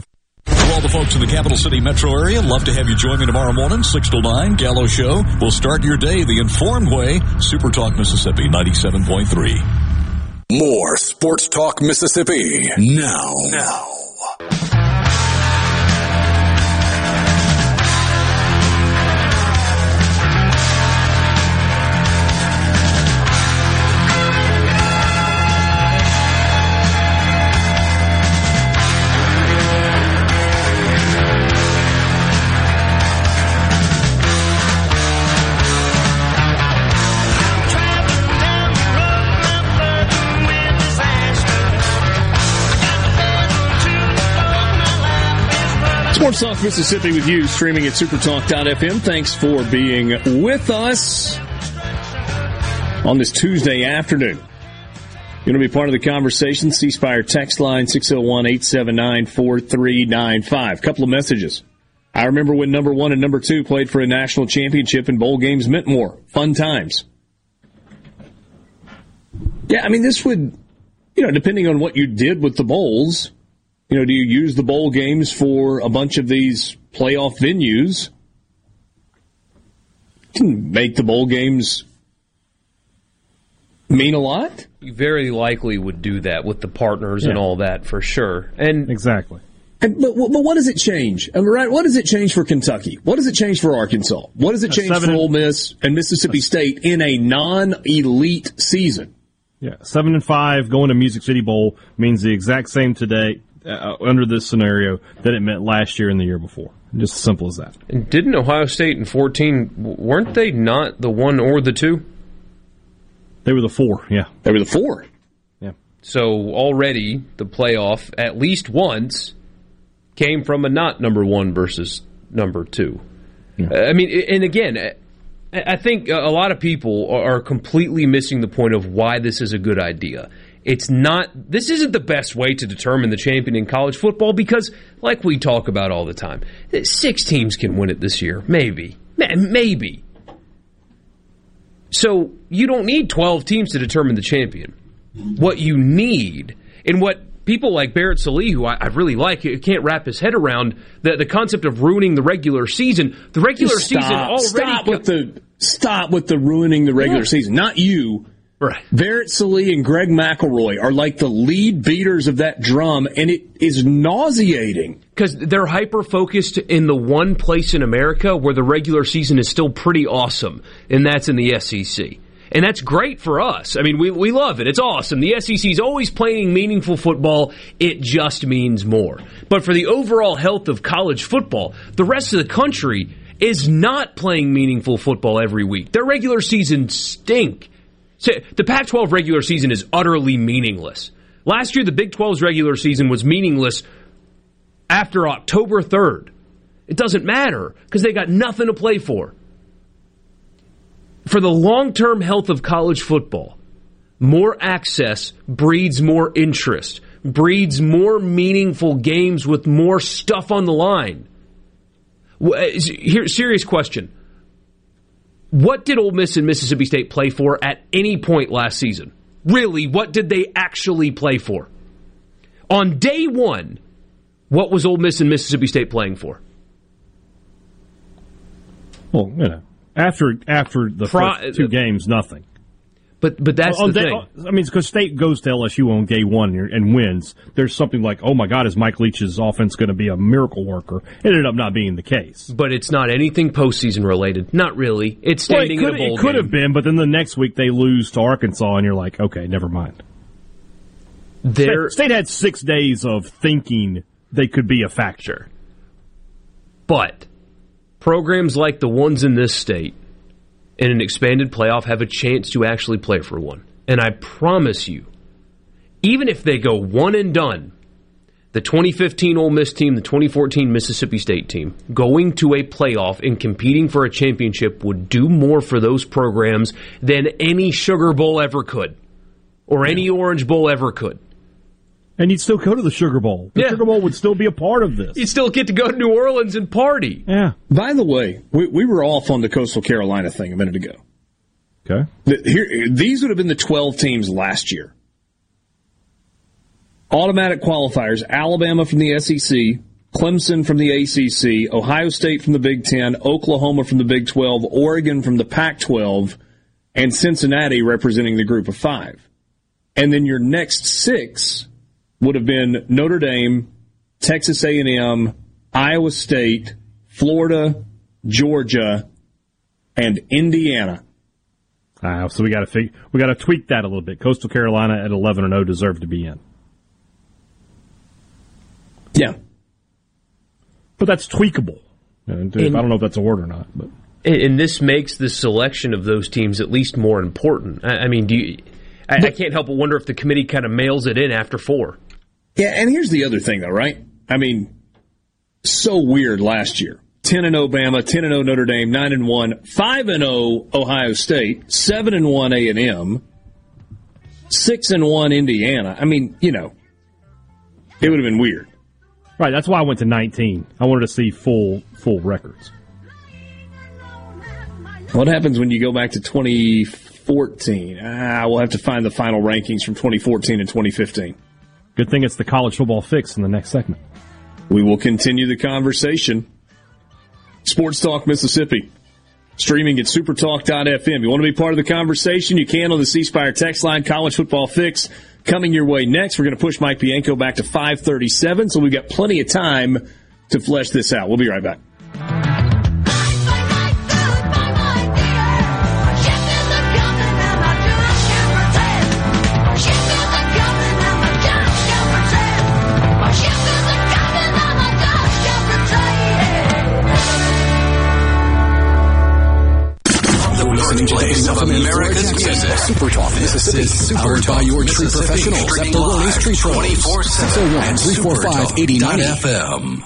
For all the folks in the Capital City metro area, love to have you join me tomorrow morning, 6 till 9, Gallo Show. We'll start your day the informed way. Super Talk Mississippi 97.3. More Sports Talk Mississippi now. Sports Talk Mississippi with you, streaming at supertalk.fm. Thanks for being with us on this Tuesday afternoon. You're going to be part of the conversation. C-Spire text line 601-879-4395. A couple of messages. I remember when number one and number two played for a national championship and bowl games meant more. Fun times. Yeah, I mean, this would, depending on what you did with the bowls. Do you use the bowl games for a bunch of these playoff venues? Didn't make the bowl games mean a lot? You very likely would do that with the partners and all that for sure. And exactly. But what does it change? I mean, right? What does it change for Kentucky? What does it change for Arkansas? What does it change for Ole Miss and Mississippi State in a non-elite season? Yeah, 7-5 going to Music City Bowl means the exact same today. under this scenario than it meant last year and the year before. Just as simple as that. And didn't Ohio State in 14, weren't they not the one or the two? They were the four, yeah. They were the four. Yeah. So already the playoff, at least once, came from a not number one versus number two. Yeah. I mean, and again, I think a lot of people are completely missing the point of why this is a good idea. This isn't the best way to determine the champion in college football because, like we talk about all the time, 6 teams can win it this year, maybe. Maybe. So you don't need 12 teams to determine the champion. What you need, and what people like Barrett Salee, who I really like, can't wrap his head around, the concept of ruining the regular season. The regular season already... Stop with the ruining the regular season. Not you. Right. Barrett Salee and Greg McElroy are like the lead beaters of that drum, and it is nauseating. Because they're hyper-focused in the one place in America where the regular season is still pretty awesome, and that's in the SEC. And that's great for us. I mean, we love it. It's awesome. The SEC's always playing meaningful football. It just means more. But for the overall health of college football, the rest of the country is not playing meaningful football every week. Their regular season stink. So the Pac-12 regular season is utterly meaningless. Last year, the Big 12's regular season was meaningless after October 3rd. It doesn't matter because they got nothing to play for. For the long-term health of college football, more access breeds more interest, breeds more meaningful games with more stuff on the line. Here, serious question. What did Ole Miss and Mississippi State play for at any point last season? Really, what did they actually play for? On day one, what was Ole Miss and Mississippi State playing for? Well, you know, after the first two games, nothing. But that's the thing. I mean, because State goes to LSU on day one and wins. There's something like, oh my God, is Mike Leach's offense going to be a miracle worker? It ended up not being the case. But it's not anything postseason related. Not really. It's standing in a bowl game. It could have been, but then the next week they lose to Arkansas, and you're like, okay, never mind. State had 6 days of thinking they could be a factor. But programs like the ones in this state in an expanded playoff have a chance to actually play for one. And I promise you, even if they go one and done, the 2015 Ole Miss team, the 2014 Mississippi State team, going to a playoff and competing for a championship would do more for those programs than any Sugar Bowl ever could, or any Orange Bowl ever could. And you'd still go to the Sugar Bowl. The Sugar Bowl would still be a part of this. You'd still get to go to New Orleans and party. Yeah. By the way, we were off on the Coastal Carolina thing a minute ago. Okay. These would have been the 12 teams last year. Automatic qualifiers, Alabama from the SEC, Clemson from the ACC, Ohio State from the Big Ten, Oklahoma from the Big 12, Oregon from the Pac-12, and Cincinnati representing the Group of Five. And then your next 6 would have been Notre Dame, Texas A&M, Iowa State, Florida, Georgia, and Indiana. So we got to tweak that a little bit. Coastal Carolina at 11-0 deserved to be in. Yeah, but that's tweakable. I don't know if that's a word or not, but and this makes the selection of those teams at least more important. I mean, I can't help but wonder if the committee kind of mails it in after 4. Yeah, and here's the other thing, though, right? I mean, so weird last year. 10-0 Bama, 10-0 Notre Dame, 9-1, 5-0 Ohio State, 7-1 A&M, 6-1 Indiana. I mean, you know, it would have been weird. Right, that's why I went to 19. I wanted to see full records. What happens when you go back to 2014? We'll have to find the final rankings from 2014 and 2015. Good thing it's the college football fix in the next segment. We will continue the conversation. Sports Talk Mississippi. Streaming at supertalk.fm. You want to be part of the conversation? You can on the C Spire text line. College football fix coming your way next. We're going to push Mike Bianco back to 5:37, so we've got plenty of time to flesh this out. We'll be right back. Yeah. birthplace of America's music. Super Talk Mississippi. Powered by your tree professional. Pepperonis Tree Trolls. 601-345-8090 FM.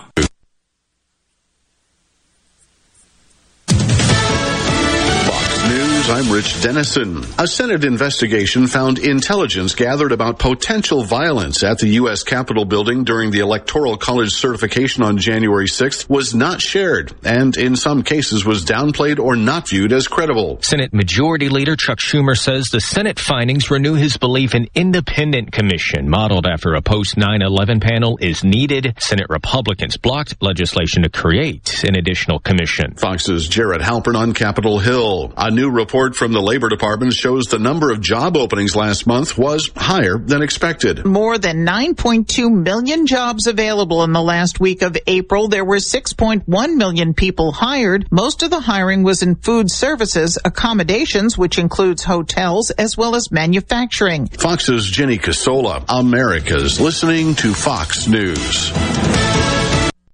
I'm Rich Dennison. A Senate investigation found intelligence gathered about potential violence at the U.S. Capitol building during the Electoral College certification on January 6th was not shared and in some cases was downplayed or not viewed as credible. Senate Majority Leader Chuck Schumer says the Senate findings renew his belief an independent commission modeled after a post-9/11 panel is needed. Senate Republicans blocked legislation to create an additional commission. Fox's Jared Halpern on Capitol Hill. A new report from the Labor Department shows the number of job openings last month was higher than expected. More than 9.2 million jobs available in the last week of April. There were 6.1 million people hired. Most of the hiring was in food services, accommodations, which includes hotels, as well as manufacturing. Fox's Jenny Casola, America's listening to Fox News.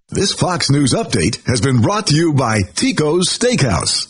This Fox News update has been brought to you by Tico's Steakhouse.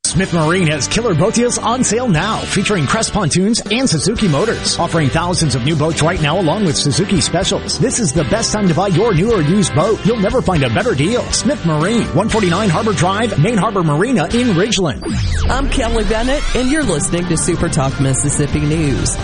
Smith Marine has killer boat deals on sale now, featuring Crest pontoons and Suzuki motors, offering thousands of new boats right now along with Suzuki specials. This is the best time to buy your new or used boat. You'll never find a better deal. Smith Marine, 149 Harbor Drive, Main Harbor Marina in Ridgeland. I'm Kelly Bennett, and you're listening to Super Talk Mississippi News.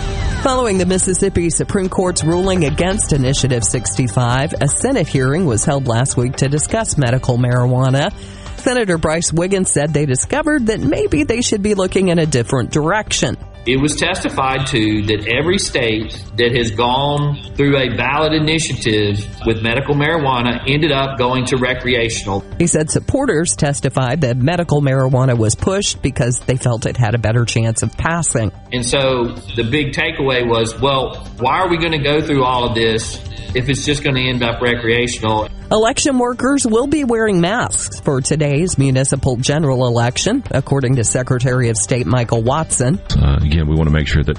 Following the Mississippi Supreme Court's ruling against Initiative 65, a Senate hearing was held last week to discuss medical marijuana. Senator Bryce Wiggins said they discovered that maybe they should be looking in a different direction. It was testified to that every state that has gone through a ballot initiative with medical marijuana ended up going to recreational. He said supporters testified that medical marijuana was pushed because they felt it had a better chance of passing. And so the big takeaway was, well, why are we going to go through all of this if it's just going to end up recreational? Election workers will be wearing masks for today's municipal general election, according to Secretary of State Michael Watson. Again, we want to make sure that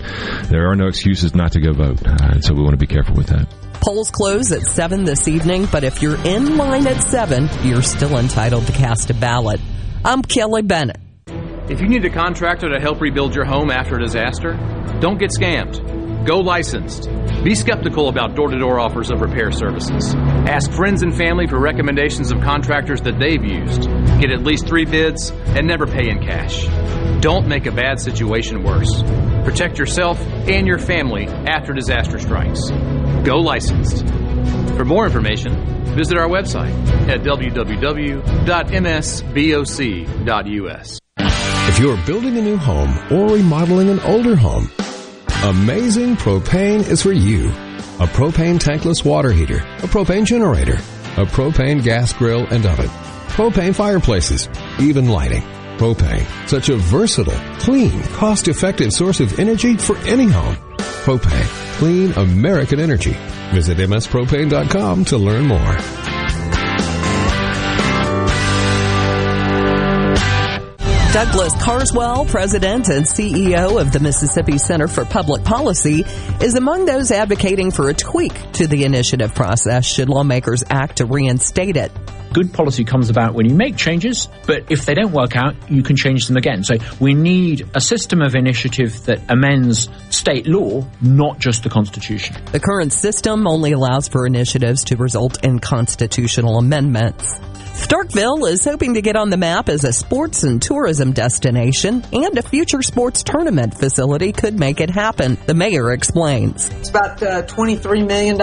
there are no excuses not to go vote, and so we want to be careful with that. Polls close at 7 this evening, but if you're in line at 7, you're still entitled to cast a ballot. I'm Kelly Bennett. If you need a contractor to help rebuild your home after a disaster, don't get scammed. Go licensed. Be skeptical about door-to-door offers of repair services. Ask friends and family for recommendations of contractors that they've used. Get at least 3 bids and never pay in cash. Don't make a bad situation worse. Protect yourself and your family after disaster strikes. Go licensed. For more information, visit our website at www.msboc.us. If you're building a new home or remodeling an older home, Amazing Propane is for you. A propane tankless water heater, a propane generator, a propane gas grill and oven, propane fireplaces, even lighting. Propane, such a versatile, clean, cost-effective source of energy for any home. Propane, clean American energy. Visit mspropane.com to learn more. Douglas Carswell, president and CEO of the Mississippi Center for Public Policy, is among those advocating for a tweak to the initiative process should lawmakers act to reinstate it. Good policy comes about when you make changes, but if they don't work out, you can change them again. So we need a system of initiative that amends state law, not just the Constitution. The current system only allows for initiatives to result in constitutional amendments. Starkville is hoping to get on the map as a sports and tourism destination, and a future sports tournament facility could make it happen. The mayor explains. It's about $23 million,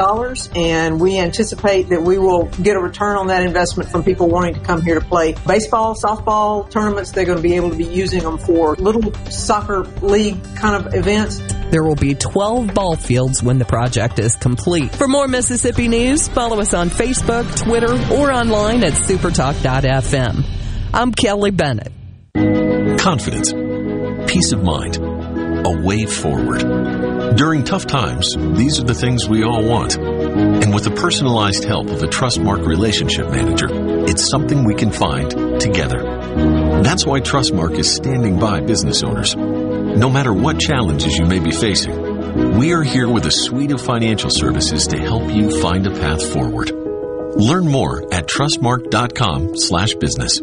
and we anticipate that we will get a return on that investment endorsement from people wanting to come here to play baseball, softball tournaments. They're going to be able to be using them for little soccer league kind of events. There will be 12 ball fields when the project is complete. For more Mississippi news, follow us on Facebook, Twitter, or online at supertalk.fm. I'm Kelly Bennett. Confidence, peace of mind, a way forward. During tough times, these are the things we all want. And with the personalized help of a Trustmark relationship manager, it's something we can find together. That's why Trustmark is standing by business owners. No matter what challenges you may be facing, we are here with a suite of financial services to help you find a path forward. Learn more at trustmark.com/business.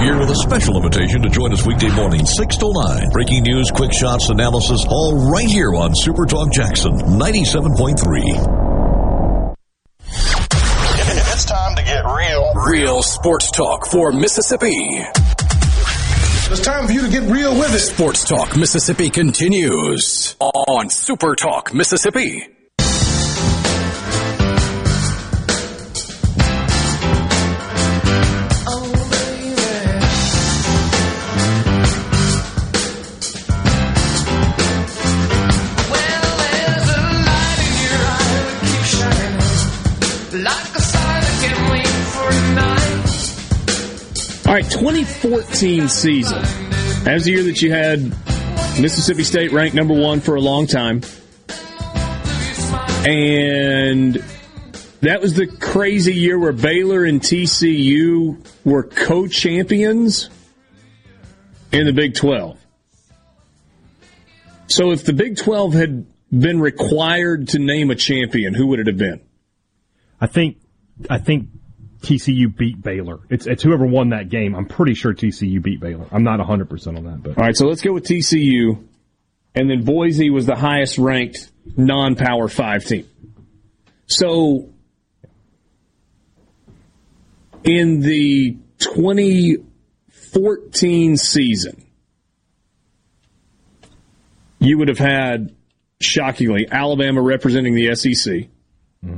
Here with a special invitation to join us weekday morning 6 to 9. Breaking news, quick shots, analysis, all right here on Super Talk Jackson 97.3. It's time to get real. Real sports talk for Mississippi. It's time for you to get real with it. Sports Talk Mississippi continues on Super Talk Mississippi. All right, 2014 season. That was the year that you had Mississippi State ranked number one for a long time. And that was the crazy year where Baylor and TCU were co-champions in the Big 12. So if the Big 12 had been required to name a champion, who would it have been? I think TCU beat Baylor. It's whoever won that game. I'm pretty sure TCU beat Baylor. I'm not 100% on that. But. All right, so let's go with TCU. And then Boise was the highest-ranked non-Power 5 team. So in the 2014 season, you would have had, shockingly, Alabama representing the SEC. Mm-hmm.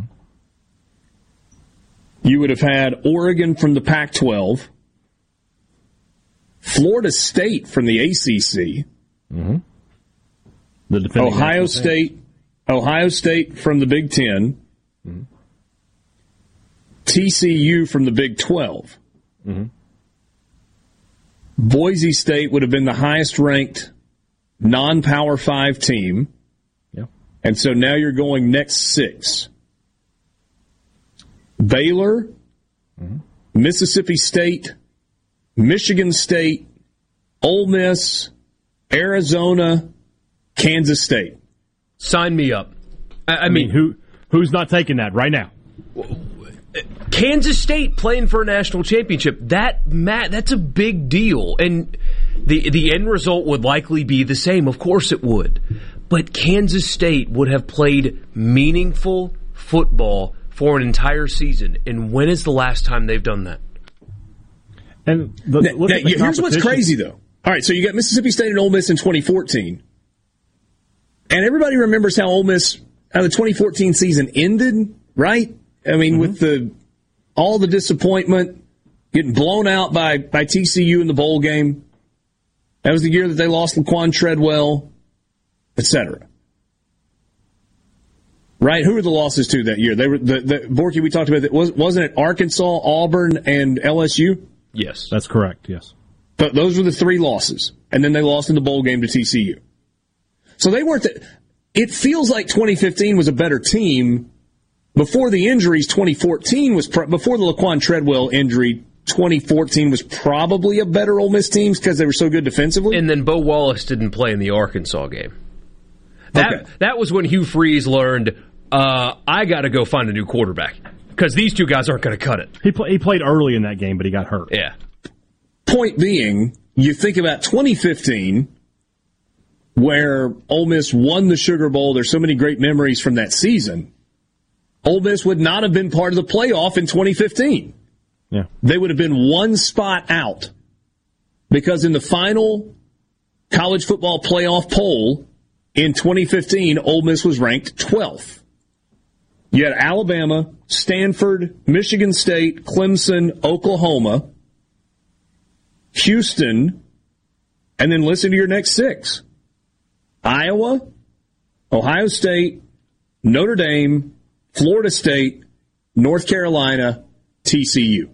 You would have had Oregon from the Pac-12, Florida State from the ACC, mm-hmm. the Ohio State from the Big Ten, mm-hmm. TCU from the Big 12. Mm-hmm. Boise State would have been the highest-ranked non-Power 5 team, yep. And so now you're going next six. Baylor, mm-hmm. Mississippi State, Michigan State, Ole Miss, Arizona, Kansas State. Sign me up. I mean, who's not taking that right now? Kansas State playing for a national championship. That's a big deal. And the end result would likely be the same. Of course it would. But Kansas State would have played meaningful football for an entire season, and when is the last time they've done that? And here's what's crazy, though. All right, so you got Mississippi State and Ole Miss in 2014, and everybody remembers how the 2014 season ended, right? I mean, mm-hmm. with all the disappointment, getting blown out by TCU in the bowl game. That was the year that they lost LaQuan Treadwell, etc. Right, who were the losses to that year? They were Borky. We talked about that. Wasn't it Arkansas, Auburn, and LSU? Yes, that's correct. Yes, but those were the three losses, and then they lost in the bowl game to TCU. So they weren't. It feels like 2015 was a better team before the injuries. 2014 was before the Laquan Treadwell injury. 2014 was probably a better Ole Miss team because they were so good defensively. And then Bo Wallace didn't play in the Arkansas game. That was when Hugh Freeze learned, I got to go find a new quarterback. because these two guys aren't going to cut it. He played early in that game, but he got hurt. Yeah. Point being, you think about 2015, where Ole Miss won the Sugar Bowl. There's so many great memories from that season. Ole Miss would not have been part of the playoff in 2015. Yeah. They would have been one spot out because in the final college football playoff poll in 2015, Ole Miss was ranked 12th. You had Alabama, Stanford, Michigan State, Clemson, Oklahoma, Houston, and then listen to your next six. Iowa, Ohio State, Notre Dame, Florida State, North Carolina, TCU.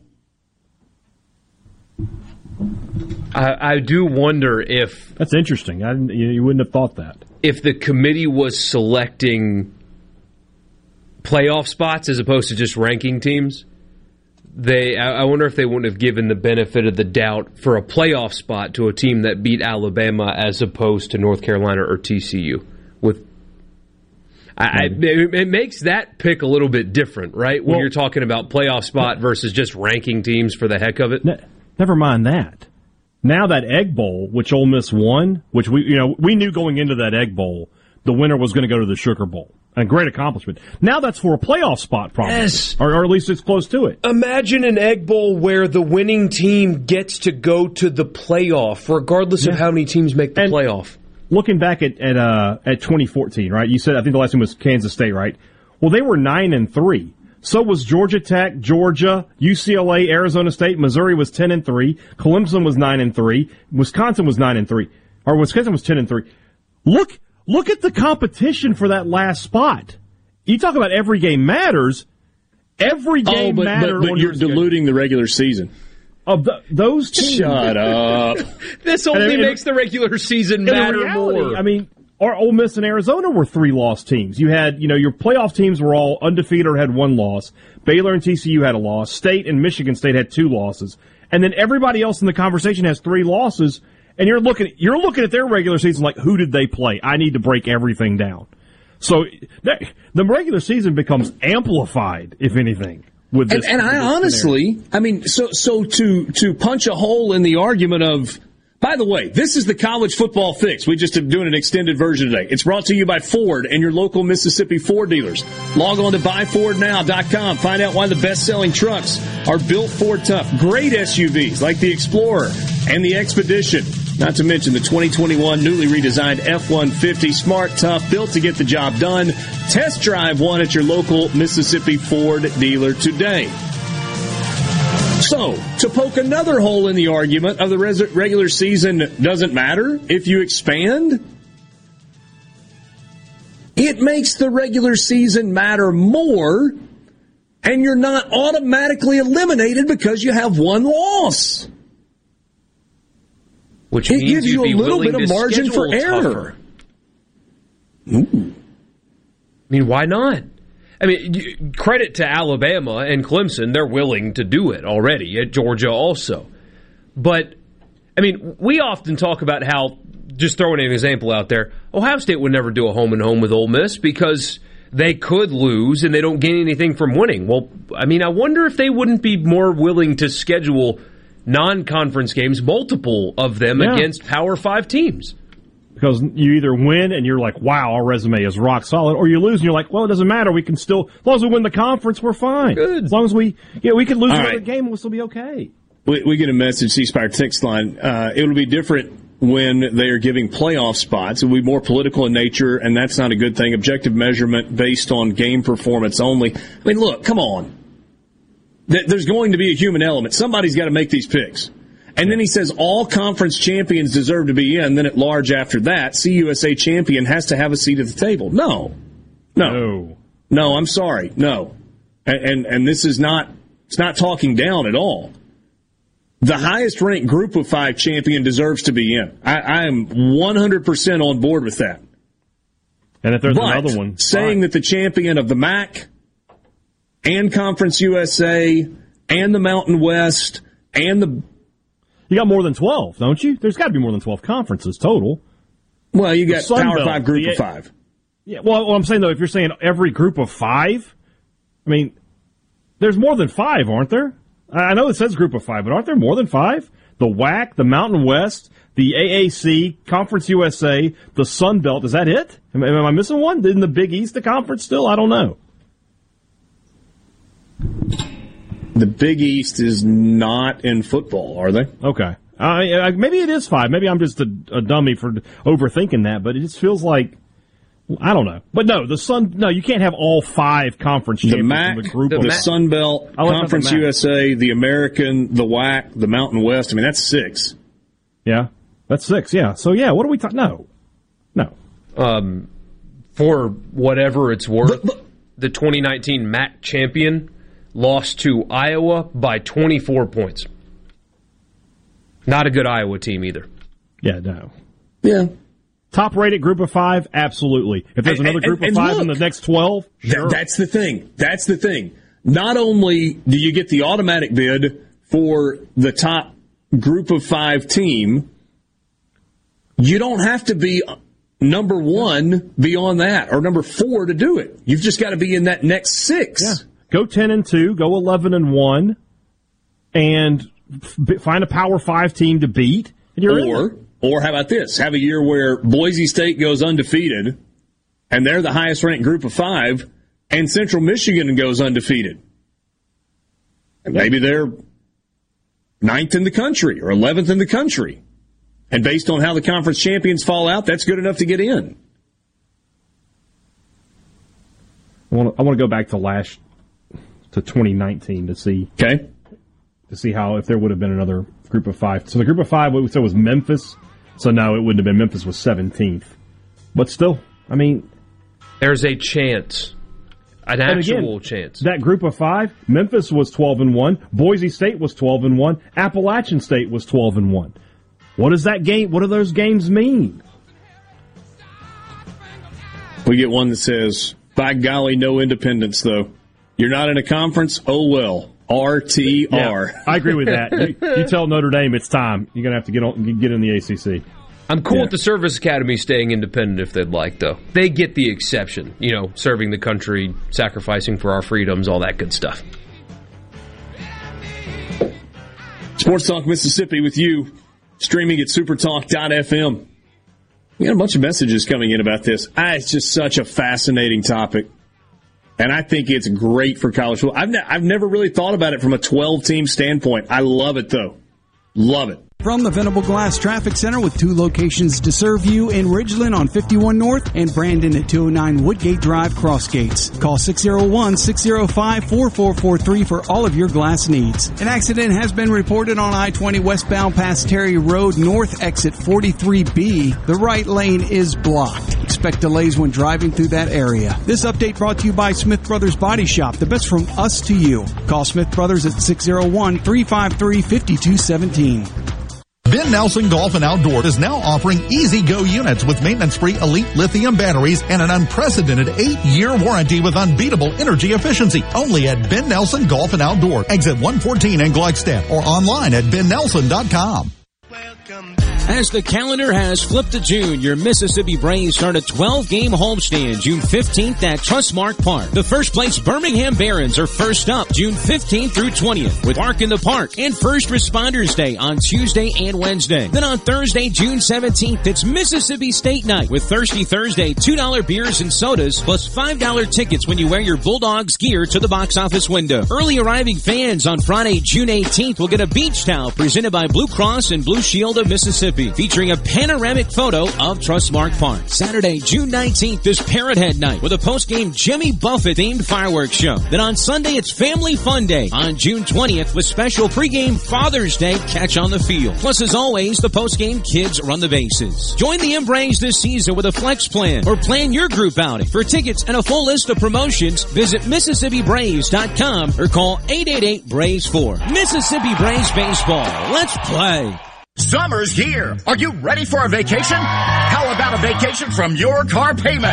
I do wonder if... That's interesting. You wouldn't have thought that. If the committee was selecting playoff spots as opposed to just ranking teams, I wonder if they wouldn't have given the benefit of the doubt for a playoff spot to a team that beat Alabama as opposed to North Carolina or TCU. It makes that pick a little bit different, right? When you're talking about playoff spot versus just ranking teams for the heck of it. Never mind that. Now that Egg Bowl, which Ole Miss won, which we knew going into that Egg Bowl, the winner was going to go to the Sugar Bowl. A great accomplishment. Now that's for a playoff spot, probably. Yes. Or at least it's close to it. Imagine an Egg Bowl where the winning team gets to go to the playoff, regardless of how many teams make the playoff. Looking back at 2014, right? You said, I think the last one was Kansas State, right? Well, they were 9-3. So was Georgia Tech, Georgia, UCLA, Arizona State, Missouri was 10-3, Clemson was 9-3, Wisconsin was 10-3. Look at the competition for that last spot. You talk about every game matters. Every game matters. But you're diluting the regular season. Of those teams. Shut up. This only makes the regular season matter more. I mean, Ole Miss and Arizona were 3-loss teams. You had, your playoff teams were all undefeated or had 1 loss. Baylor and TCU had a loss. State and Michigan State had 2 losses. And then everybody else in the conversation has 3 losses. And you're looking at their regular season like, who did they play? I need to break everything down. So the regular season becomes amplified, if anything, with this. And I honestly, scenario. I mean, so to punch a hole in the argument of, by the way, this is the college football fix. We just are doing an extended version today. It's brought to you by Ford and your local Mississippi Ford dealers. Log on to buyfordnow.com. Find out why the best-selling trucks are built Ford Tough. Great SUVs like the Explorer and the Expedition. Not to mention the 2021 newly redesigned F-150, smart, tough, built to get the job done. Test drive one at your local Mississippi Ford dealer today. So, to poke another hole in the argument of the regular season doesn't matter if you expand, it makes the regular season matter more, and you're not automatically eliminated because you have 1 loss. Which it gives you a little bit of margin for error. Ooh. I mean, why not? I mean, credit to Alabama and Clemson. They're willing to do it already, at Georgia also. But, I mean, we often talk about how, just throwing an example out there, Ohio State would never do a home-and-home with Ole Miss because they could lose and they don't gain anything from winning. Well, I mean, I wonder if they wouldn't be more willing to schedule non-conference games, multiple of them against Power 5 teams. Because you either win and you're like, wow, our resume is rock solid, or you lose and you're like, well, it doesn't matter. We can still, as long as we win the conference, we're fine. Good. As long as we can lose another game and we'll still be okay. We get a message, C-Spire text line. It'll be different when they are giving playoff spots. It'll be more political in nature, and that's not a good thing. Objective measurement based on game performance only. I mean, look, come on. There's going to be a human element. Somebody's got to make these picks. And then he says all conference champions deserve to be in. Then at large after that, CUSA champion has to have a seat at the table. No, I'm sorry. No. And this is not, it's not talking down at all. The highest ranked group of 5 champion deserves to be in. I am 100% on board with that. And if there's another one. Saying that the champion of the MAC and Conference USA, and the Mountain West, and the... You got more than 12, don't you? There's got to be more than 12 conferences total. Well, you got Power 5, Group of 5. Yeah, well, I'm saying, though, if you're saying every Group of 5, I mean, There's more than five, aren't there? I know it says group of five, but aren't there more than five? The WAC, the Mountain West, the AAC, Conference USA, the Sun Belt. Is that it? Am I missing one? Isn't the Big East the conference still? I don't know. The Big East is not in football, are they? Okay. Maybe it is five. Maybe I'm just a dummy for overthinking that, but it just feels like, I don't know. But no, you can't have all five conference champions in the group. The Sun Belt, Conference USA, the American, the WAC, the Mountain West. I mean, that's six. Yeah, that's six, yeah. So, yeah, what are we talking? No. For whatever it's worth, the 2019 MAC champion lost to Iowa by 24 points. Not a good Iowa team either. Yeah, no. Yeah. Top-rated group of five? Absolutely. If there's another group of five in the next 12, sure. That's the thing. That's the thing. Not only do you get the automatic bid for the top group of five team, you don't have to be number one beyond that or number four to do it. You've just got to be in that next six. Yeah. Go 10-2, go 11-1, and find a Power 5 team to beat. And you're or how about this? Have a year where Boise State goes undefeated, and they're the highest-ranked group of five, and Central Michigan goes undefeated. And maybe they're 9th in the country or 11th in the country. And based on how the conference champions fall out, that's good enough to get in. I want to go back to 2019 to see. Okay. To see how, if there would have been another group of five. So the group of five, we said, was Memphis. So no, it wouldn't have been. Memphis was 17th. But still, I mean. There's a chance. An actual chance. That group of five, Memphis was 12-1. Boise State was 12-1. Appalachian State was 12-1. What does that game, what do those games mean? We get one that says, by golly, no independence, though. You're not in a conference? Oh, well. RTR. Yeah, I agree with that. You tell Notre Dame it's time. You're going to have to get in the ACC. I'm cool with the Service Academy staying independent if they'd like, though. They get the exception. You know, serving the country, sacrificing for our freedoms, all that good stuff. Sports Talk Mississippi with you, streaming at supertalk.fm. We got a bunch of messages coming in about this. It's just such a fascinating topic. And I think it's great for college football. I've never really thought about it from a 12-team standpoint. I love it, though. Love it. From the Venable Glass Traffic Center with two locations to serve you in Ridgeland on 51 North and Brandon at 209 Woodgate Drive, Crossgates. Call 601-605-4443 for all of your glass needs. An accident has been reported on I-20 westbound past Terry Road, north exit 43B. The right lane is blocked. Expect delays when driving through that area. This update brought to you by Smith Brothers Body Shop, the best from us to you. Call Smith Brothers at 601-353-5217. Ben Nelson Golf and Outdoor is now offering easy go units with maintenance-free elite lithium batteries and an unprecedented 8-year warranty with unbeatable energy efficiency. Only at Ben Nelson Golf and Outdoor, exit 114 in Gluckstadt, or online at bennelson.com. As the calendar has flipped to June, your Mississippi Braves start a 12-game homestand June 15th at Trustmark Park. The first-place Birmingham Barons are first up June 15th through 20th with Park in the Park and First Responders Day on Tuesday and Wednesday. Then on Thursday, June 17th, it's Mississippi State Night with Thirsty Thursday $2 beers and sodas plus $5 tickets when you wear your Bulldogs gear to the box office window. Early arriving fans on Friday, June 18th will get a beach towel presented by Blue Cross and Blue Shield of Mississippi, featuring a panoramic photo of Trustmark Park. Saturday, June 19th is Parrot Head Night with a post-game Jimmy Buffett-themed fireworks show. Then on Sunday, it's Family Fun Day on June 20th with special pregame Father's Day catch on the field. Plus, as always, the post-game kids run the bases. Join the Embraves this season with a flex plan or plan your group outing. For tickets and a full list of promotions, visit MississippiBraves.com or call 888-BRAVES4. Mississippi Braves Baseball. Let's play. Summer's here. Are you ready for a vacation? How about a vacation from your car payment?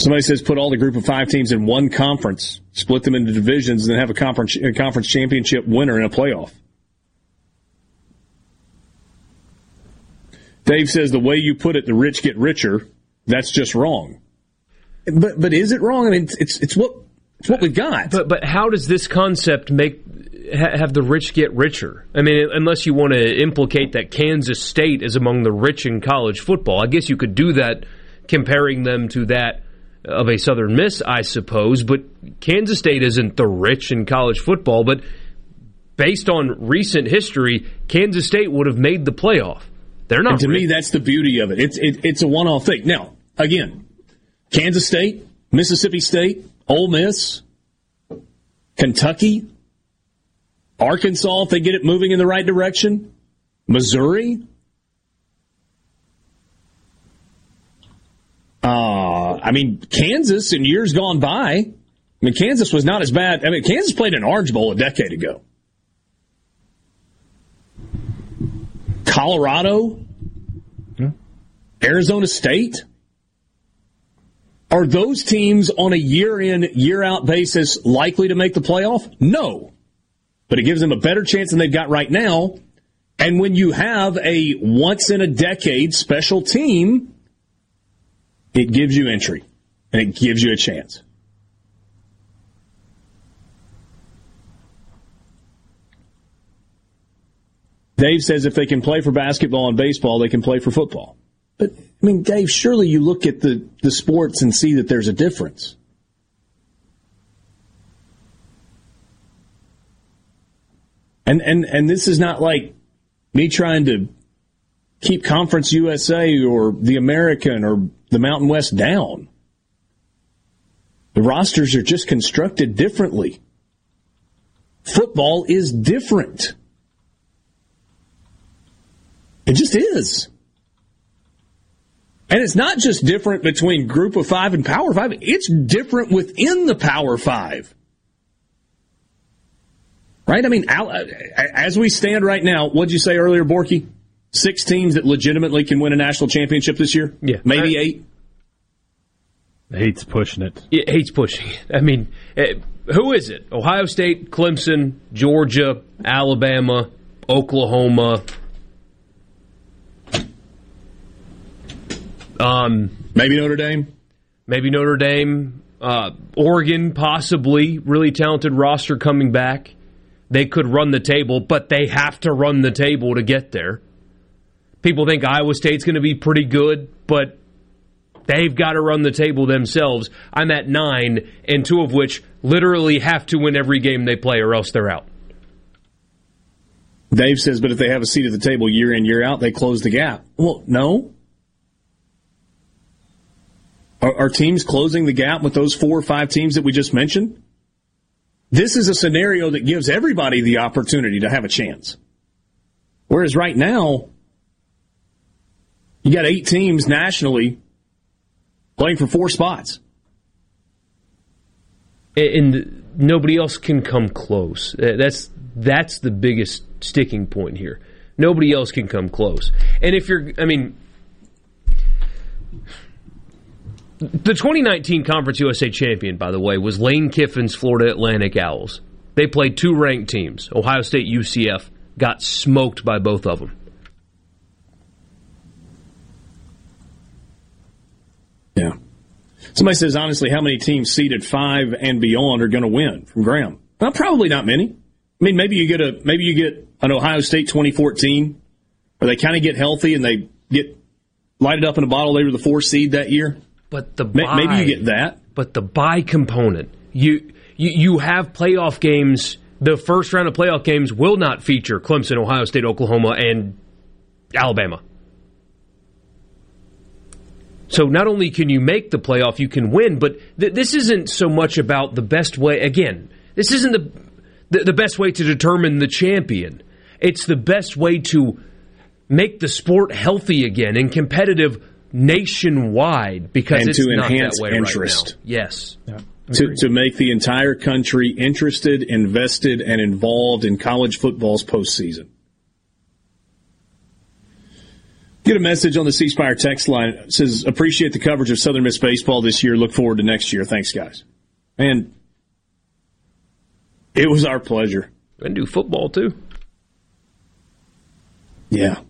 Somebody says put all the group of five teams in one conference, split them into divisions, and then have a conference championship winner in a playoff. Dave says the way you put it, the rich get richer. That's just wrong. But is it wrong? I mean, it's what we've got. But how does this concept have the rich get richer? I mean, unless you want to implicate that Kansas State is among the rich in college football, I guess you could do that comparing them to that of a Southern Miss, I suppose, but Kansas State isn't the rich in college football, but based on recent history, Kansas State would have made the playoff. They're not. And to rich. Me, that's the beauty of it. It's a one-off thing. Now, again, Kansas State, Mississippi State, Ole Miss, Kentucky, Arkansas, if they get it moving in the right direction, Missouri. Kansas in years gone by. Kansas was not as bad. Kansas played an Orange Bowl a decade ago. Colorado, Arizona State. Are those teams on a year-in, year-out basis likely to make the playoff? No. But it gives them a better chance than they've got right now. And when you have a once-in-a-decade special team, it gives you entry, and it gives you a chance. Dave says if they can play for basketball and baseball, they can play for football. But, Dave, surely you look at the sports and see that there's a difference. And this is not like me trying to keep Conference USA or the American or the Mountain West down. The rosters are just constructed differently. Football is different. It just is. And it's not just different between Group of Five and Power Five. It's different within the Power Five. Right? As we stand right now, what did you say earlier, Borky? 6 teams that legitimately can win a national championship this year? Yeah. Maybe 8? Hate's pushing it. Yeah, hate's pushing it. Who is it? Ohio State, Clemson, Georgia, Alabama, Oklahoma. Maybe Notre Dame? Maybe Notre Dame. Oregon, possibly. Really talented roster coming back. They could run the table, but they have to run the table to get there. People think Iowa State's going to be pretty good, but they've got to run the table themselves. I'm at 9, and 2 of which literally have to win every game they play or else they're out. Dave says, but if they have a seat at the table year in, year out, they close the gap. Well, no. Are teams closing the gap with those 4 or 5 teams that we just mentioned? This is a scenario that gives everybody the opportunity to have a chance. Whereas right now, you got 8 teams nationally playing for 4 spots. And nobody else can come close. That's the biggest sticking point here. Nobody else can come close. And if you're, the 2019 Conference USA champion, by the way, was Lane Kiffin's Florida Atlantic Owls. They played 2 ranked teams. Ohio State, UCF, got smoked by both of them. Yeah. Somebody says, honestly, how many teams seeded 5 and beyond are going to win from Graham? Well, probably not many. Maybe you get an Ohio State 2014 where they kind of get healthy and they get lighted up in a bottle. They were the 4 seed that year. But the bye, maybe you get that. But the bye component, you have playoff games. The first round of playoff games will not feature Clemson, Ohio State, Oklahoma, and Alabama. So not only can you make the playoff, you can win, but this isn't so much about the best way. Again, this isn't the best way to determine the champion. It's the best way to make the sport healthy again and competitive nationwide, because it's not that way interest. Right now. Yes. Yeah. To make the entire country interested, invested, and involved in college football's postseason. Get a message on the C Spire text line. It says, appreciate the coverage of Southern Miss baseball this year. Look forward to next year. Thanks, guys. And it was our pleasure. And do football, too. Yeah.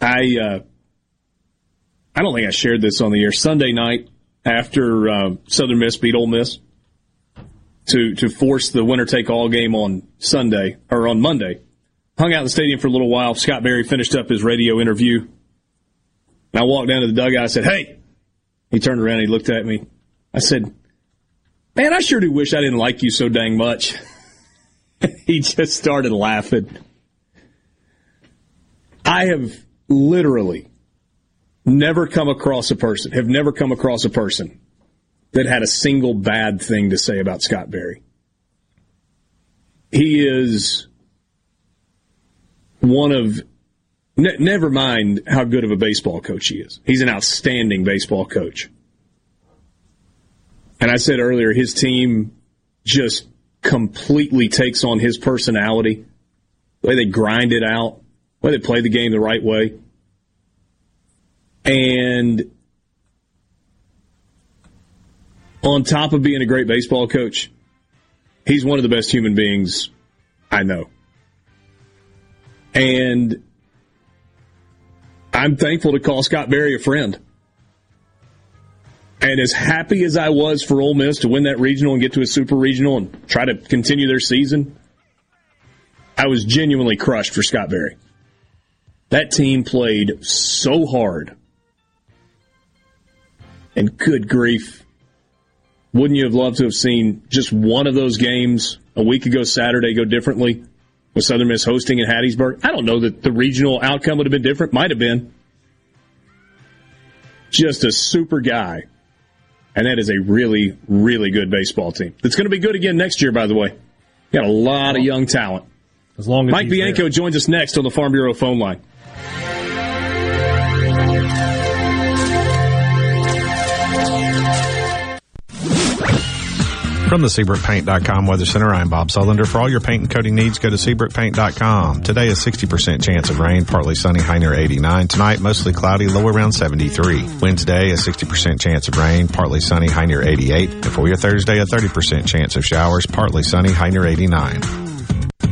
I don't think I shared this on the air. Sunday night, after Southern Miss beat Ole Miss, to force the winner-take-all game on Sunday, or on Monday, hung out in the stadium for a little while. Scott Berry finished up his radio interview. And I walked down to the dugout. I said, hey. He turned around and he looked at me. I said, man, I sure do wish I didn't like you so dang much. He just started laughing. I have literally never come across a person that had a single bad thing to say about Scott Berry. He is one of, never mind how good of a baseball coach he is. He's an outstanding baseball coach. And I said earlier, his team just completely takes on his personality, the way they grind it out, the way they play the game the right way. And on top of being a great baseball coach, he's one of the best human beings I know. And I'm thankful to call Scott Berry a friend. And as happy as I was for Ole Miss to win that regional and get to a super regional and try to continue their season, I was genuinely crushed for Scott Berry. That team played so hard. And good grief, wouldn't you have loved to have seen just one of those games a week ago Saturday go differently with Southern Miss hosting in Hattiesburg? I don't know that the regional outcome would have been different. Might have been. Just a super guy. And that is a really, really good baseball team. It's going to be good again next year, by the way. Got a lot of young talent. As long as Mike Bianco joins us next on the Farm Bureau phone line. From the SeabrookPaint.com Weather Center, I'm Bob Sullender. For all your paint and coating needs, go to SeabrookPaint.com. Today, a 60% chance of rain, partly sunny, high near 89. Tonight, mostly cloudy, low around 73. Wednesday, a 60% chance of rain, partly sunny, high near 88. And for your Thursday, a 30% chance of showers, partly sunny, high near 89.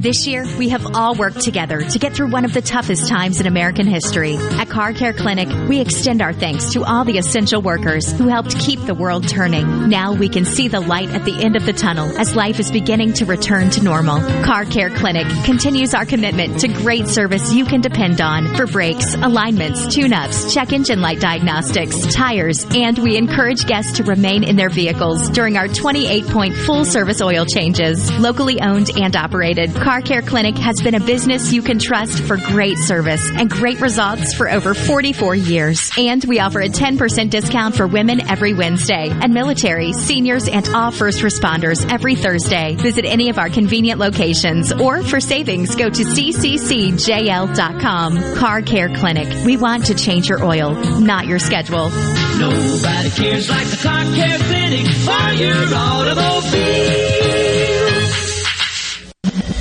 This year, we have all worked together to get through one of the toughest times in American history. At Car Care Clinic, we extend our thanks to all the essential workers who helped keep the world turning. Now we can see the light at the end of the tunnel as life is beginning to return to normal. Car Care Clinic continues our commitment to great service you can depend on for brakes, alignments, tune-ups, check engine light diagnostics, tires, and we encourage guests to remain in their vehicles during our 28-point full-service oil changes. Locally owned and operated, Car Care Clinic has been a business you can trust for great service and great results for over 44 years. And we offer a 10% discount for women every Wednesday and military, seniors, and all first responders every Thursday. Visit any of our convenient locations, or for savings, go to cccjl.com. Car Care Clinic. We want to change your oil, not your schedule. Nobody cares like the Car Care Clinic for your automobile.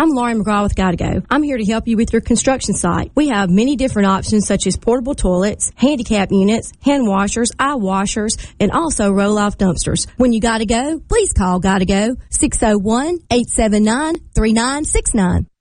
I'm Laurie McGraw with Gotta Go. I'm here to help you with your construction site. We have many different options such as portable toilets, handicap units, hand washers, eye washers, and also roll-off dumpsters. When you gotta go, please call Gotta Go, 601-879-3969.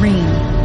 Rheem,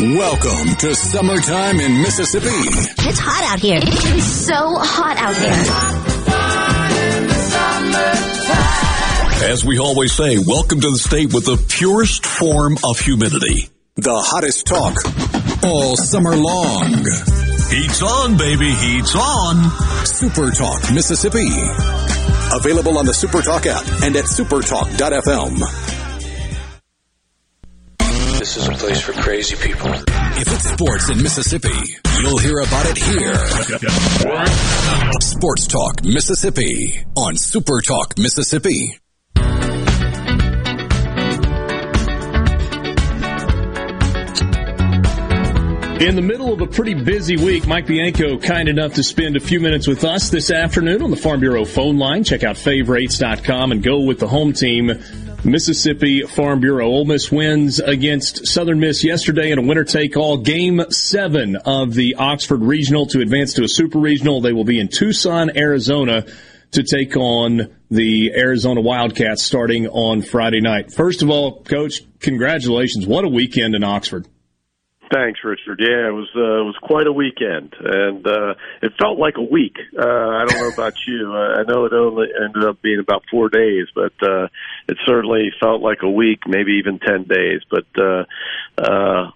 Welcome to Summertime in Mississippi. It's hot out here. It is so hot out there. As we always say, welcome to the state with the purest form of humidity. The hottest talk all summer long. Heat's on, baby. Heat's on. Super Talk Mississippi. Available on the Super Talk app and at supertalk.fm. This is a place for crazy people. If it's sports in Mississippi, you'll hear about it here. Sports Talk Mississippi on Super Talk Mississippi. In the middle of a pretty busy week, Mike Bianco kind enough to spend a few minutes with us this afternoon on the Farm Bureau phone line. Check out favorites.com and go with the home team, Mississippi Farm Bureau. Ole Miss wins against Southern Miss yesterday in a winner-take-all Game 7 of the Oxford Regional to advance to a Super Regional. They will be in Tucson, Arizona to take on the Arizona Wildcats starting on Friday night. First of all, Coach, congratulations. What a weekend in Oxford. Thanks, Richard. Yeah, it was quite a weekend, and it felt like a week. I don't know about you. I know it only ended up being about 4 days, but it certainly felt like a week, maybe even 10 days. But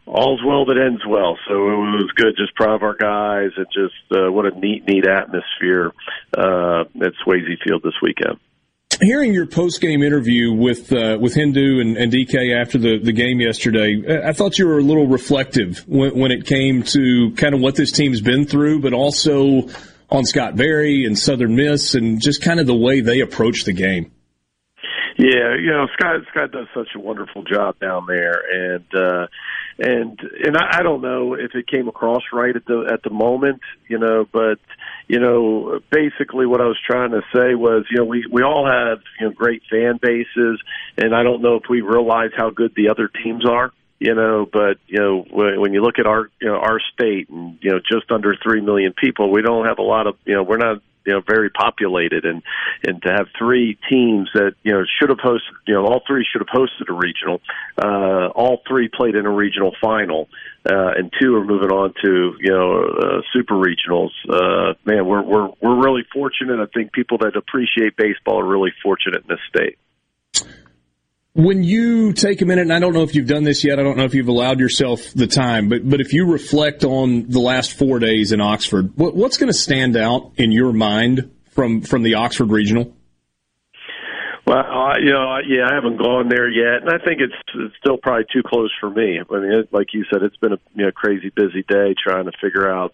all's well that ends well. So it was good. Just proud of our guys, and just what a neat atmosphere at Swayze Field this weekend. Hearing your post-game interview with Hindu and DK after the game yesterday, I thought you were a little reflective when it came to kind of what this team's been through, but also on Scott Berry and Southern Miss and just kind of the way they approach the game. Yeah, you know, Scott does such a wonderful job down there, and I don't know if it came across right at the moment, you know, but you know, basically what I was trying to say was, you know, we all have, you know, great fan bases, and I don't know if we realize how good the other teams are. You know, but, you know, when you look at our state and, you know, just under 3 million people, we don't have a lot of, you know, we're not, you know, very populated. And to have three teams that, you know, should have hosted, you know, all three should have hosted a regional. All three played in a regional final, and two are moving on to, you know, super regionals. Man, we're really fortunate. I think people that appreciate baseball are really fortunate in this state. When you take a minute, and I don't know if you've done this yet, I don't know if you've allowed yourself the time, but if you reflect on the last 4 days in Oxford, what's going to stand out in your mind from the Oxford Regional? Well, you know, yeah, I haven't gone there yet, and I think it's still probably too close for me. I mean, like you said, it's been a, you know, crazy busy day trying to figure out.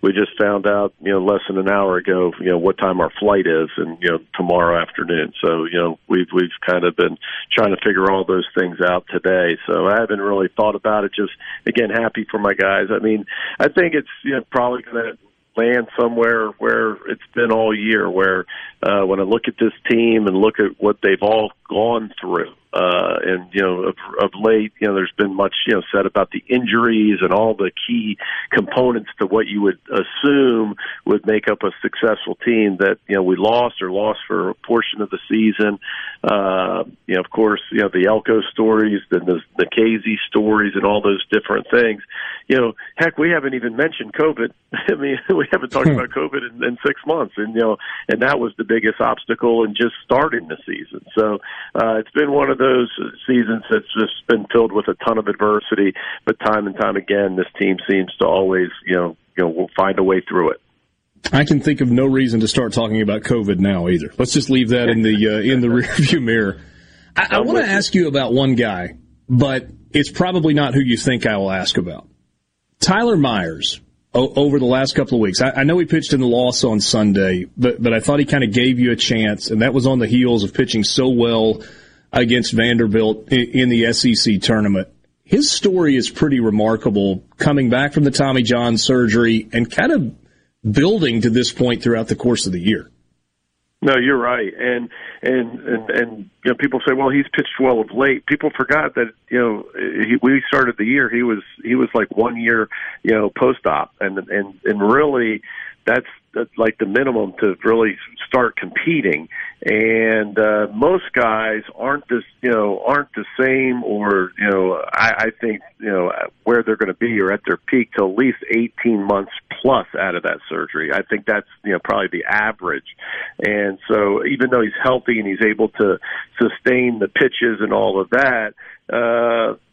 We just found out, you know, less than an hour ago, you know, what time our flight is, and you know, tomorrow afternoon. So, you know, we've kind of been trying to figure all those things out today. So I haven't really thought about it. Just again, happy for my guys. I mean, I think it's, you know, probably going to land somewhere where it's been all year, where when I look at this team and look at what they've all gone through, and, you know, of late, you know, there's been much, you know, said about the injuries and all the key components to what you would assume would make up a successful team that, you know, we lost for a portion of the season. You know, of course, you know, the Elko stories, the Nikhazy stories and all those different things. You know, heck, we haven't even mentioned COVID. I mean, we haven't talked about COVID in 6 months, and, you know, and that was the biggest obstacle in just starting the season. So it's been one of those seasons that's just been filled with a ton of adversity, but time and time again, this team seems to always, you know, find a way through it. I can think of no reason to start talking about COVID now either. Let's just leave that in the rearview mirror. I want to ask you about one guy, but it's probably not who you think I will ask about. Tyler Myers. Over the last couple of weeks, I know he pitched in the loss on Sunday, but I thought he kind of gave you a chance, and that was on the heels of pitching so well against Vanderbilt in the SEC tournament. His story is pretty remarkable, coming back from the Tommy John surgery and kind of building to this point throughout the course of the year. No, you're right, and you know, people say, well, he's pitched well of late. People forgot that, you know, we started the year, he was like 1 year, you know, post-op, and really that's like the minimum to really start competing. And most guys aren't the same, or, you know, I think, you know, where they're going to be or at their peak till at least 18 months plus out of that surgery. I think that's, you know, probably the average. And so even though he's healthy and he's able to sustain the pitches and all of that,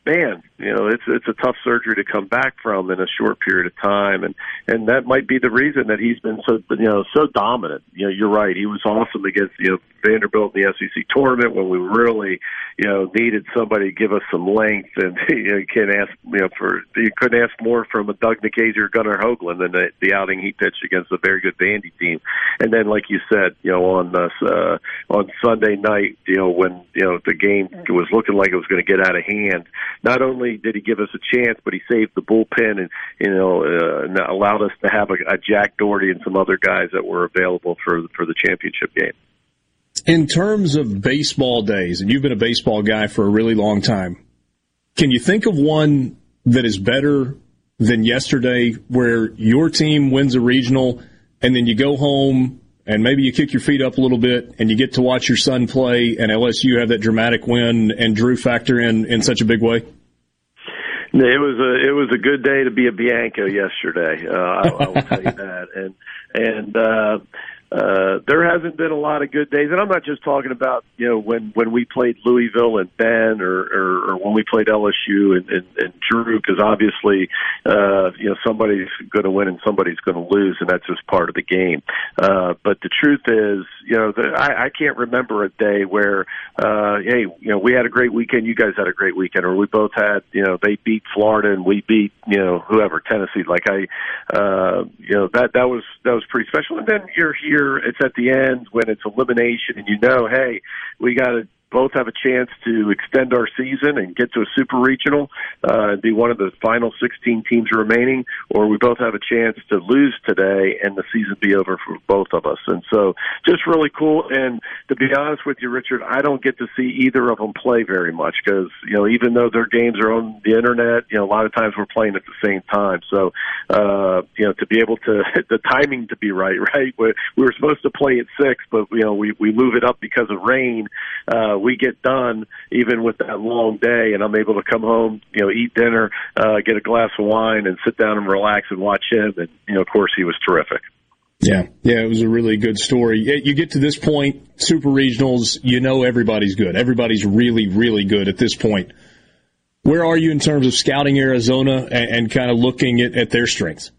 man, you know, it's a tough surgery to come back from in a short period of time, and that might be the reason that he's been so dominant. You know, you're right. He was awesome against, you know, Vanderbilt in the SEC tournament when we really, you know, needed somebody to give us some length, and you know, you couldn't ask more from a Doug Nikhazy or Gunnar Hoagland than the outing he pitched against a very good Vandy team. And then, like you said, you know, on Sunday night, you know, when, you know, the game was looking like it was going to get out of hand, not only did he give us a chance, but he saved the bullpen, and, you know, allowed us to have a Jack Doherty and some other guys that were available for the championship game. In terms of baseball days, and you've been a baseball guy for a really long time, can you think of one that is better than yesterday, where your team wins a regional and then you go home and maybe you kick your feet up a little bit and you get to watch your son play and LSU have that dramatic win and Drew factor in such a big way? It was a good day to be a Bianco yesterday. I will say that. And there hasn't been a lot of good days, and I'm not just talking about, you know, when we played Louisville and Ben, or when we played LSU and Drew, because obviously, you know, somebody's going to win and somebody's going to lose, and that's just part of the game. But the truth is, you know, I can't remember a day where, hey, you know, we had a great weekend, you guys had a great weekend, or we both had, you know, they beat Florida and we beat, you know, whoever, Tennessee. Like you know, that was pretty special. And then you're here. It's at the end when it's elimination, and, you know, hey, we got to both have a chance to extend our season and get to a super regional, be one of the final 16 teams remaining, or we both have a chance to lose today and the season be over for both of us. And so just really cool. And to be honest with you, Richard, I don't get to see either of them play very much because, you know, even though their games are on the internet, you know, a lot of times we're playing at the same time. So, you know, to be able to, the timing to be right? We were supposed to play at 6, but, you know, we move it up because of rain. We get done even with that long day, and I'm able to come home, you know, eat dinner, get a glass of wine, and sit down and relax and watch him. And, you know, of course, he was terrific. Yeah, it was a really good story. You get to this point, super regionals, you know everybody's good. Everybody's really, really good at this point. Where are you in terms of scouting Arizona and kind of looking at their strengths?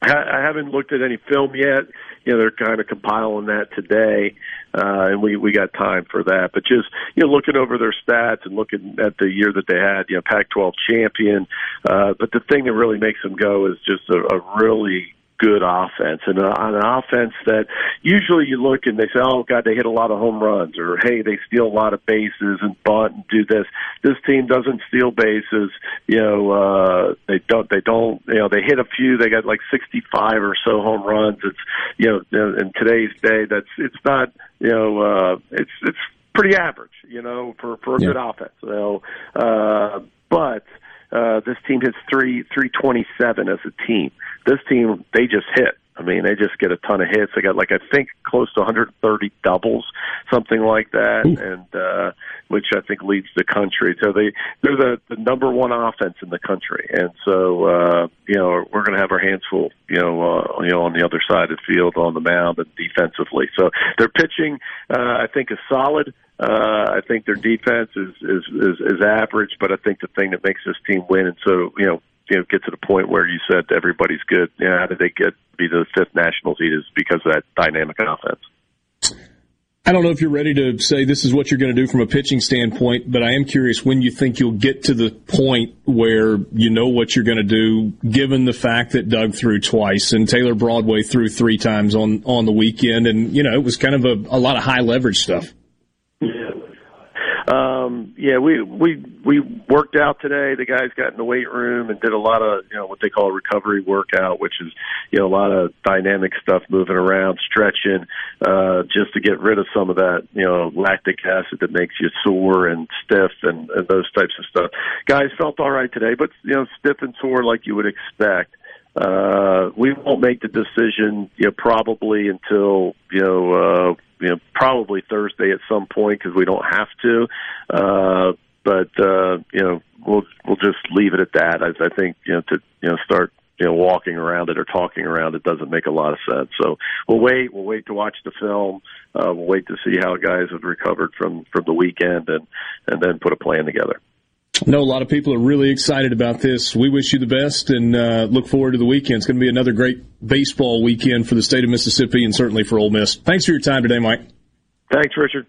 I haven't looked at any film yet. You know, they're kind of compiling that today, and we got time for that. But just, you know, looking over their stats and looking at the year that they had, you know, Pac-12 champion. But the thing that really makes them go is just a really good offense, and on an offense that usually you look and they say, oh, God, they hit a lot of home runs, or, hey, they steal a lot of bases and bunt and do this. This team doesn't steal bases. You know, they don't, you know, they hit a few. They got like 65 or so home runs. It's, you know, in today's day, it's not, you know, it's pretty average, you know, for a good offense. So, but this team hits 327 as a team. This team, they just hit. I mean, they just get a ton of hits. They got, like, I think close to 130 doubles, something like that, and which I think leads the country. So they're the number one offense in the country. And so, you know, we're going to have our hands full, you know, on the other side of the field, on the mound, and defensively. So their pitching, I think, is solid. I think their defense is average, but I think the thing that makes this team win, and so, you know, get to the point where you said everybody's good. You know, how did they get to be the 5th national seed? Is because of that dynamic offense. I don't know if you're ready to say this is what you're going to do from a pitching standpoint, but I am curious when you think you'll get to the point where you know what you're going to do, given the fact that Doug threw twice and Taylor Broadway threw 3 times on the weekend, and, you know, it was kind of a lot of high leverage stuff. We worked out today. The guys got in the weight room and did a lot of, you know, what they call a recovery workout, which is, you know, a lot of dynamic stuff, moving around, stretching, just to get rid of some of that, you know, lactic acid that makes you sore and stiff and those types of stuff. Guys felt all right today, but, you know, stiff and sore like you would expect. We won't make the decision, you know, probably until, you know, probably Thursday at some point because we don't have to. But you know, we'll just leave it at that. I think, you know, to, you know, start, you know, walking around it or talking around it doesn't make a lot of sense. So we'll wait to watch the film. We'll wait to see how guys have recovered from the weekend and then put a plan together. I know a lot of people are really excited about this. We wish you the best and look forward to the weekend. It's going to be another great baseball weekend for the state of Mississippi and certainly for Ole Miss. Thanks for your time today, Mike. Thanks, Richard.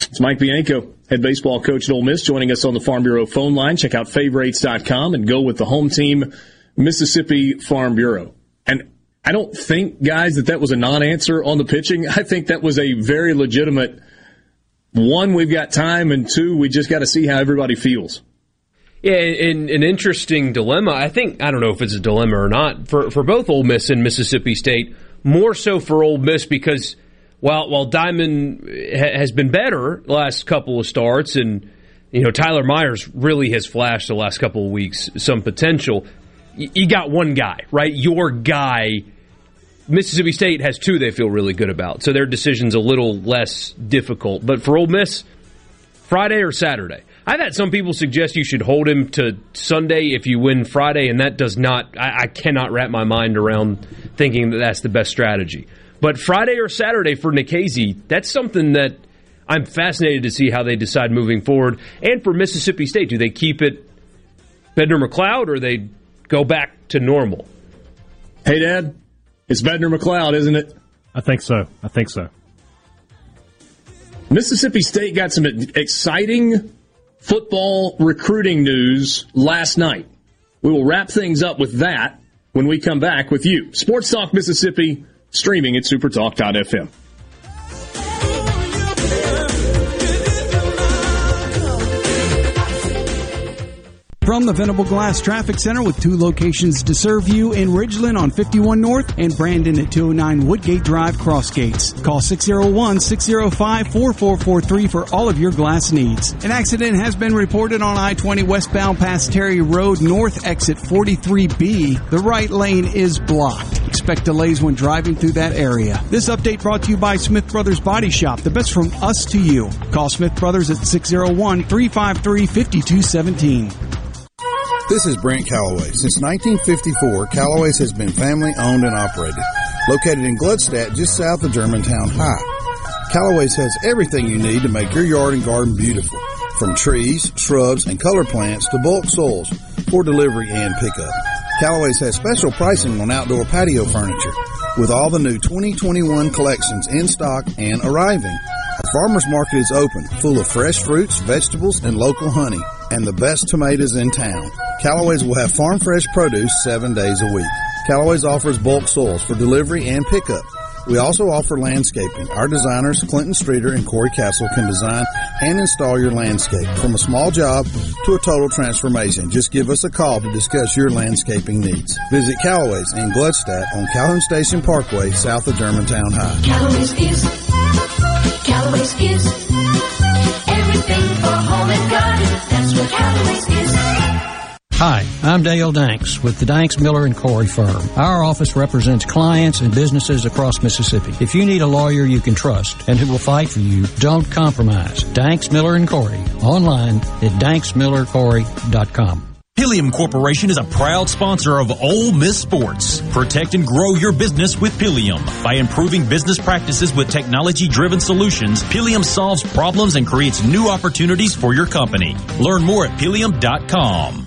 It's Mike Bianco, head baseball coach at Ole Miss, joining us on the Farm Bureau phone line. Check out favorites.com and go with the home team, Mississippi Farm Bureau. And I don't think, guys, that was a non-answer on the pitching. I think that was a very legitimate, 1, we've got time, and 2, we just got to see how everybody feels. Yeah, and an interesting dilemma. I think, I don't know if it's a dilemma or not, for both Ole Miss and Mississippi State, more so for Ole Miss because while Diamond has been better the last couple of starts and, you know, Tyler Myers really has flashed the last couple of weeks some potential, you got one guy, right? Your guy. Mississippi State has 2 they feel really good about, so their decision's a little less difficult. But for Ole Miss, Friday or Saturday? I've had some people suggest you should hold him to Sunday if you win Friday, and that does not – I cannot wrap my mind around thinking that that's the best strategy. But Friday or Saturday for Nikhazy, that's something that I'm fascinated to see how they decide moving forward. And for Mississippi State, do they keep it Bednar-McLeod or they go back to normal? Hey, Dad, it's Bednar-McLeod, isn't it? I think so. Mississippi State got some exciting football recruiting news last night. We will wrap things up with that when we come back with you. Sports Talk Mississippi, streaming at supertalk.fm. From the Venable Glass Traffic Center with two locations to serve you in Ridgeland on 51 North and Brandon at 209 Woodgate Drive, Crossgates. Call 601-605-4443 for all of your glass needs. An accident has been reported on I-20 westbound past Terry Road, north exit 43B. The right lane is blocked. Expect delays when driving through that area. This update brought to you by Smith Brothers Body Shop, the best from us to you. Call Smith Brothers at 601-353-5217. This is Brent Callaway. Since 1954, Callaway's has been family owned and operated. Located in Gluckstadt, just south of Germantown High, Callaway's has everything you need to make your yard and garden beautiful. From trees, shrubs, and color plants to bulk soils for delivery and pickup. Callaway's has special pricing on outdoor patio furniture with all the new 2021 collections in stock and arriving. Our farmer's market is open, full of fresh fruits, vegetables, and local honey, and the best tomatoes in town. Callaway's will have farm fresh produce 7 days a week. Callaway's offers bulk soils for delivery and pickup. We also offer landscaping. Our designers, Clinton Streeter and Corey Castle, can design and install your landscape, from a small job to a total transformation. Just give us a call to discuss your landscaping needs. Visit Callaway's in Gluckstadt on Calhoun Station Parkway, south of Germantown High. Callaway's is everything for home and garden. That's what Callaway's is. Hi, I'm Dale Danks with the Danks, Miller & Corey firm. Our office represents clients and businesses across Mississippi. If you need a lawyer you can trust and who will fight for you, don't compromise. Danks, Miller & Corey, online at danksmillercorey.com. Helium Corporation is a proud sponsor of Ole Miss Sports. Protect and grow your business with Pilium. By improving business practices with technology-driven solutions, Pilium solves problems and creates new opportunities for your company. Learn more at Pilium.com.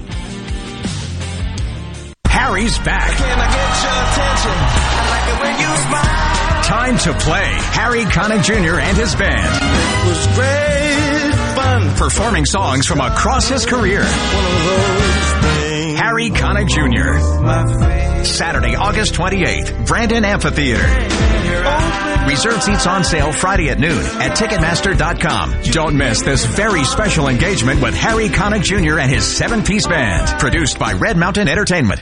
Harry's back. Can I get your attention? I like it when you smile. Time to play Harry Connick Jr. and his band. It was great fun. Performing songs from across his career. One of those things. Harry Connick Jr. Saturday, August 28th, Brandon Amphitheater. Reserve seats on sale Friday at noon at Ticketmaster.com. Don't miss this very special engagement with Harry Connick Jr. and his seven-piece band. Produced by Red Mountain Entertainment.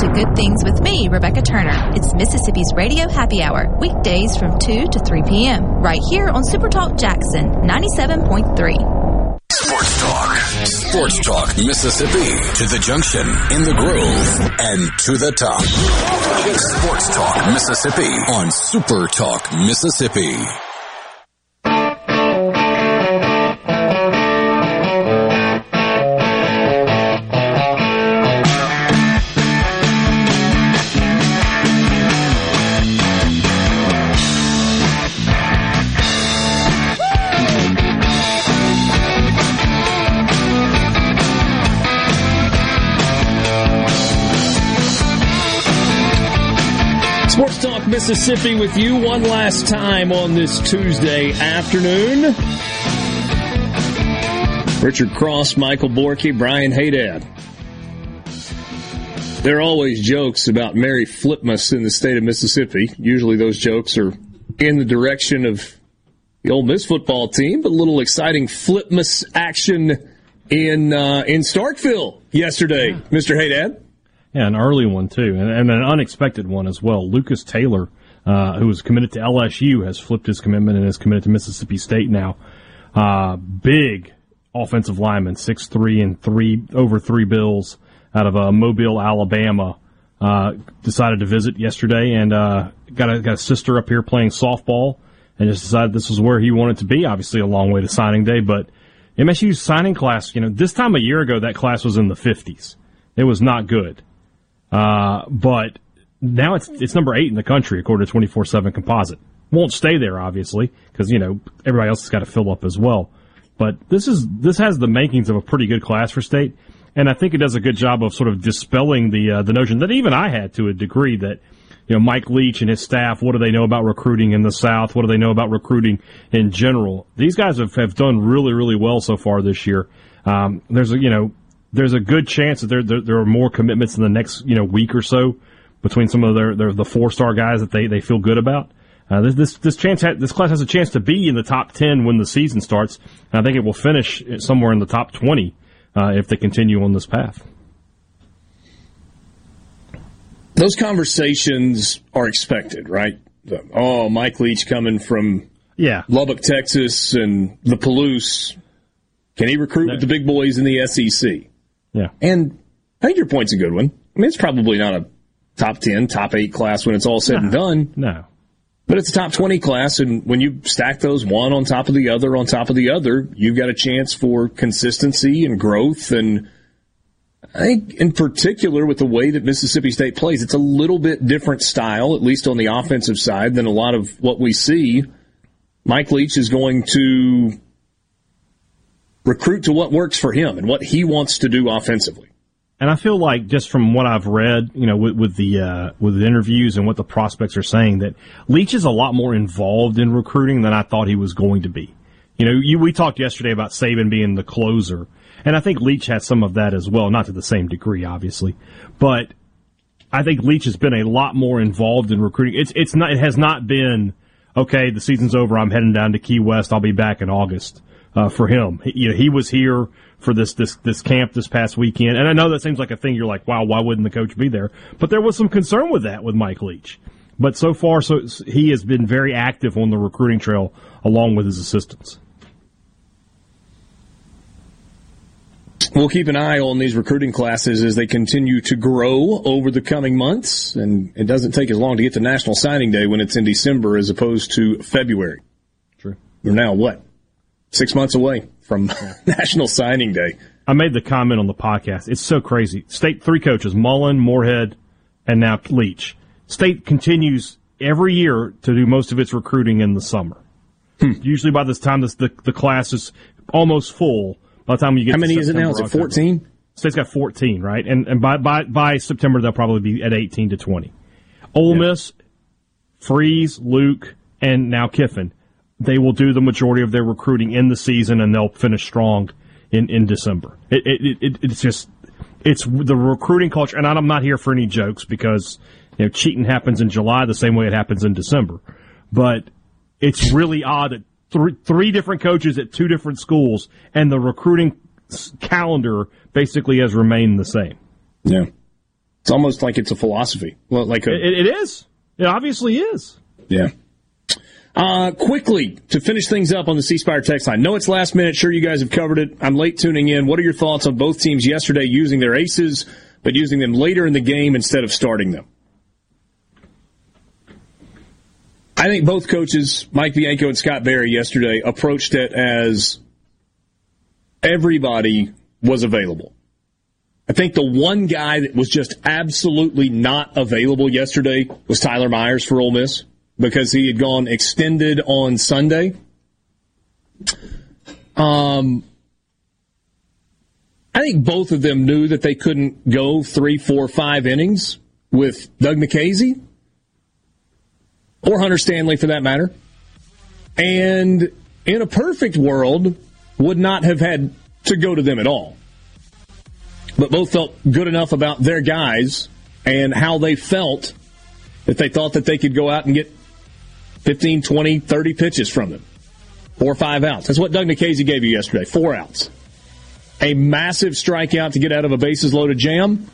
To Good Things with me, Rebecca Turner. It's Mississippi's Radio Happy Hour, weekdays from 2 to 3 p.m. right here on Super Talk Jackson 97.3. Sports Talk Mississippi, to the junction, in the groove, and to the top. Sports Talk Mississippi on Super Talk Mississippi. Sports Talk Mississippi with you one last time on this Tuesday afternoon. Richard Cross, Michael Borky, Brian Haydad. There are always jokes about Merry Flipmas in the state of Mississippi. Usually those jokes are in the direction of the Ole Miss football team, but a little exciting Flipmas action in Starkville yesterday. Yeah. Mr. Haydad? Yeah, an early one, too, and an unexpected one as well. Lucas Taylor, who was committed to LSU, has flipped his commitment and is committed to Mississippi State now. Big offensive lineman, 6'3", and over three bills out of Mobile, Alabama. Decided to visit yesterday and got a sister up here playing softball and just decided this was where he wanted to be. Obviously a long way to signing day, but MSU's signing class, you know, this time a year ago, that class was in the 50s. It was not good. But now it's number 8 in the country, according to 24/7 Composite. Won't stay there, obviously, because, you know, everybody else has got to fill up as well. But this has the makings of a pretty good class for State, and I think it does a good job of sort of dispelling the notion that even I had to a degree that, you know, Mike Leach and his staff, what do they know about recruiting in the South? What do they know about recruiting in general? These guys have done really, really well so far this year. There's a good chance that there are more commitments in the next, you know, week or so between some of the four-star guys that they feel good about. This class has a chance to be in the top 10 when the season starts, and I think it will finish somewhere in the top 20 if they continue on this path. Those conversations are expected, right? Oh, Mike Leach coming from Lubbock, Texas, and the Palouse. Can he recruit with the big boys in the SEC? Yeah. And I think your point's a good one. I mean, it's probably not a top 10, top 8 class when it's all said and done. No. But it's a top 20 class, and when you stack those one on top of the other, you've got a chance for consistency and growth. And I think in particular with the way that Mississippi State plays, it's a little bit different style, at least on the offensive side, than a lot of what we see. Mike Leach is going to recruit to what works for him and what he wants to do offensively. And I feel like just from what I've read, you know, with the interviews and what the prospects are saying, that Leach is a lot more involved in recruiting than I thought he was going to be. You know, we talked yesterday about Saban being the closer, and I think Leach has some of that as well, not to the same degree, obviously, but I think Leach has been a lot more involved in recruiting. It has not been, okay, the season's over, I'm heading down to Key West, I'll be back in August. For him, he was here for this camp this past weekend, and I know that seems like a thing. You're like, wow, why wouldn't the coach be there? But there was some concern with that with Mike Leach. But so far, he has been very active on the recruiting trail along with his assistants. We'll keep an eye on these recruiting classes as they continue to grow over the coming months, and it doesn't take as long to get to National Signing Day when it's in December as opposed to February. True. We're now what? 6 months away from National Signing Day. I made the comment on the podcast. It's so crazy. State 3 coaches, Mullen, Moorhead, and now Leach. State continues every year to do most of its recruiting in the summer. Usually by this time, the class is almost full. By the time you get how many is it now? Is it 14? State's got 14, right? And by September, they'll probably be at 18 to 20. Ole Miss, Freeze, Luke, and now Kiffin. They will do the majority of their recruiting in the season, and they'll finish strong in December. It's the recruiting culture, and I'm not here for any jokes because, you know, cheating happens in July the same way it happens in December. But it's really odd that three different coaches at two different schools, and the recruiting calendar basically has remained the same. Yeah, it's almost like it's a philosophy. It is. It obviously is. Yeah. Quickly, to finish things up on the C-Spire text line. No, it's last minute. Sure, you guys have covered it. I'm late tuning in. What are your thoughts on both teams yesterday using their aces, but using them later in the game instead of starting them? I think both coaches, Mike Bianco and Scott Berry, yesterday approached it as everybody was available. I think the one guy that was just absolutely not available yesterday was Tyler Myers for Ole Miss, because he had gone extended on Sunday. I think both of them knew that they couldn't go 3, 4, 5 innings with Doug Nikhazy or Hunter Stanley for that matter, and in a perfect world would not have had to go to them at all. but both felt good enough about their guys and how they felt that they thought that they could go out and get 15, 20, 30 pitches from them. 4 or 5 outs. That's what Doug Nikhazy gave you yesterday, 4 outs. A massive strikeout to get out of a bases-loaded jam.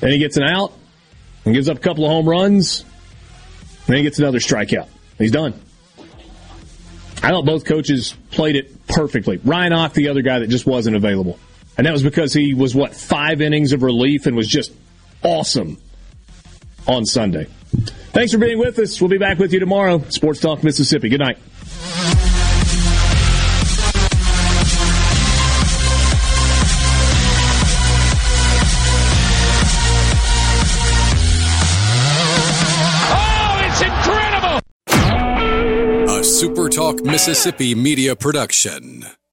Then he gets an out and gives up a couple of home runs. Then he gets another strikeout. He's done. I thought both coaches played it perfectly. Ryan Ock, the other guy that just wasn't available. And that was because he was, 5 innings of relief and was just awesome on Sunday. Thanks for being with us. We'll be back with you tomorrow. Sports Talk Mississippi. Good night. Super Talk Mississippi Media Production.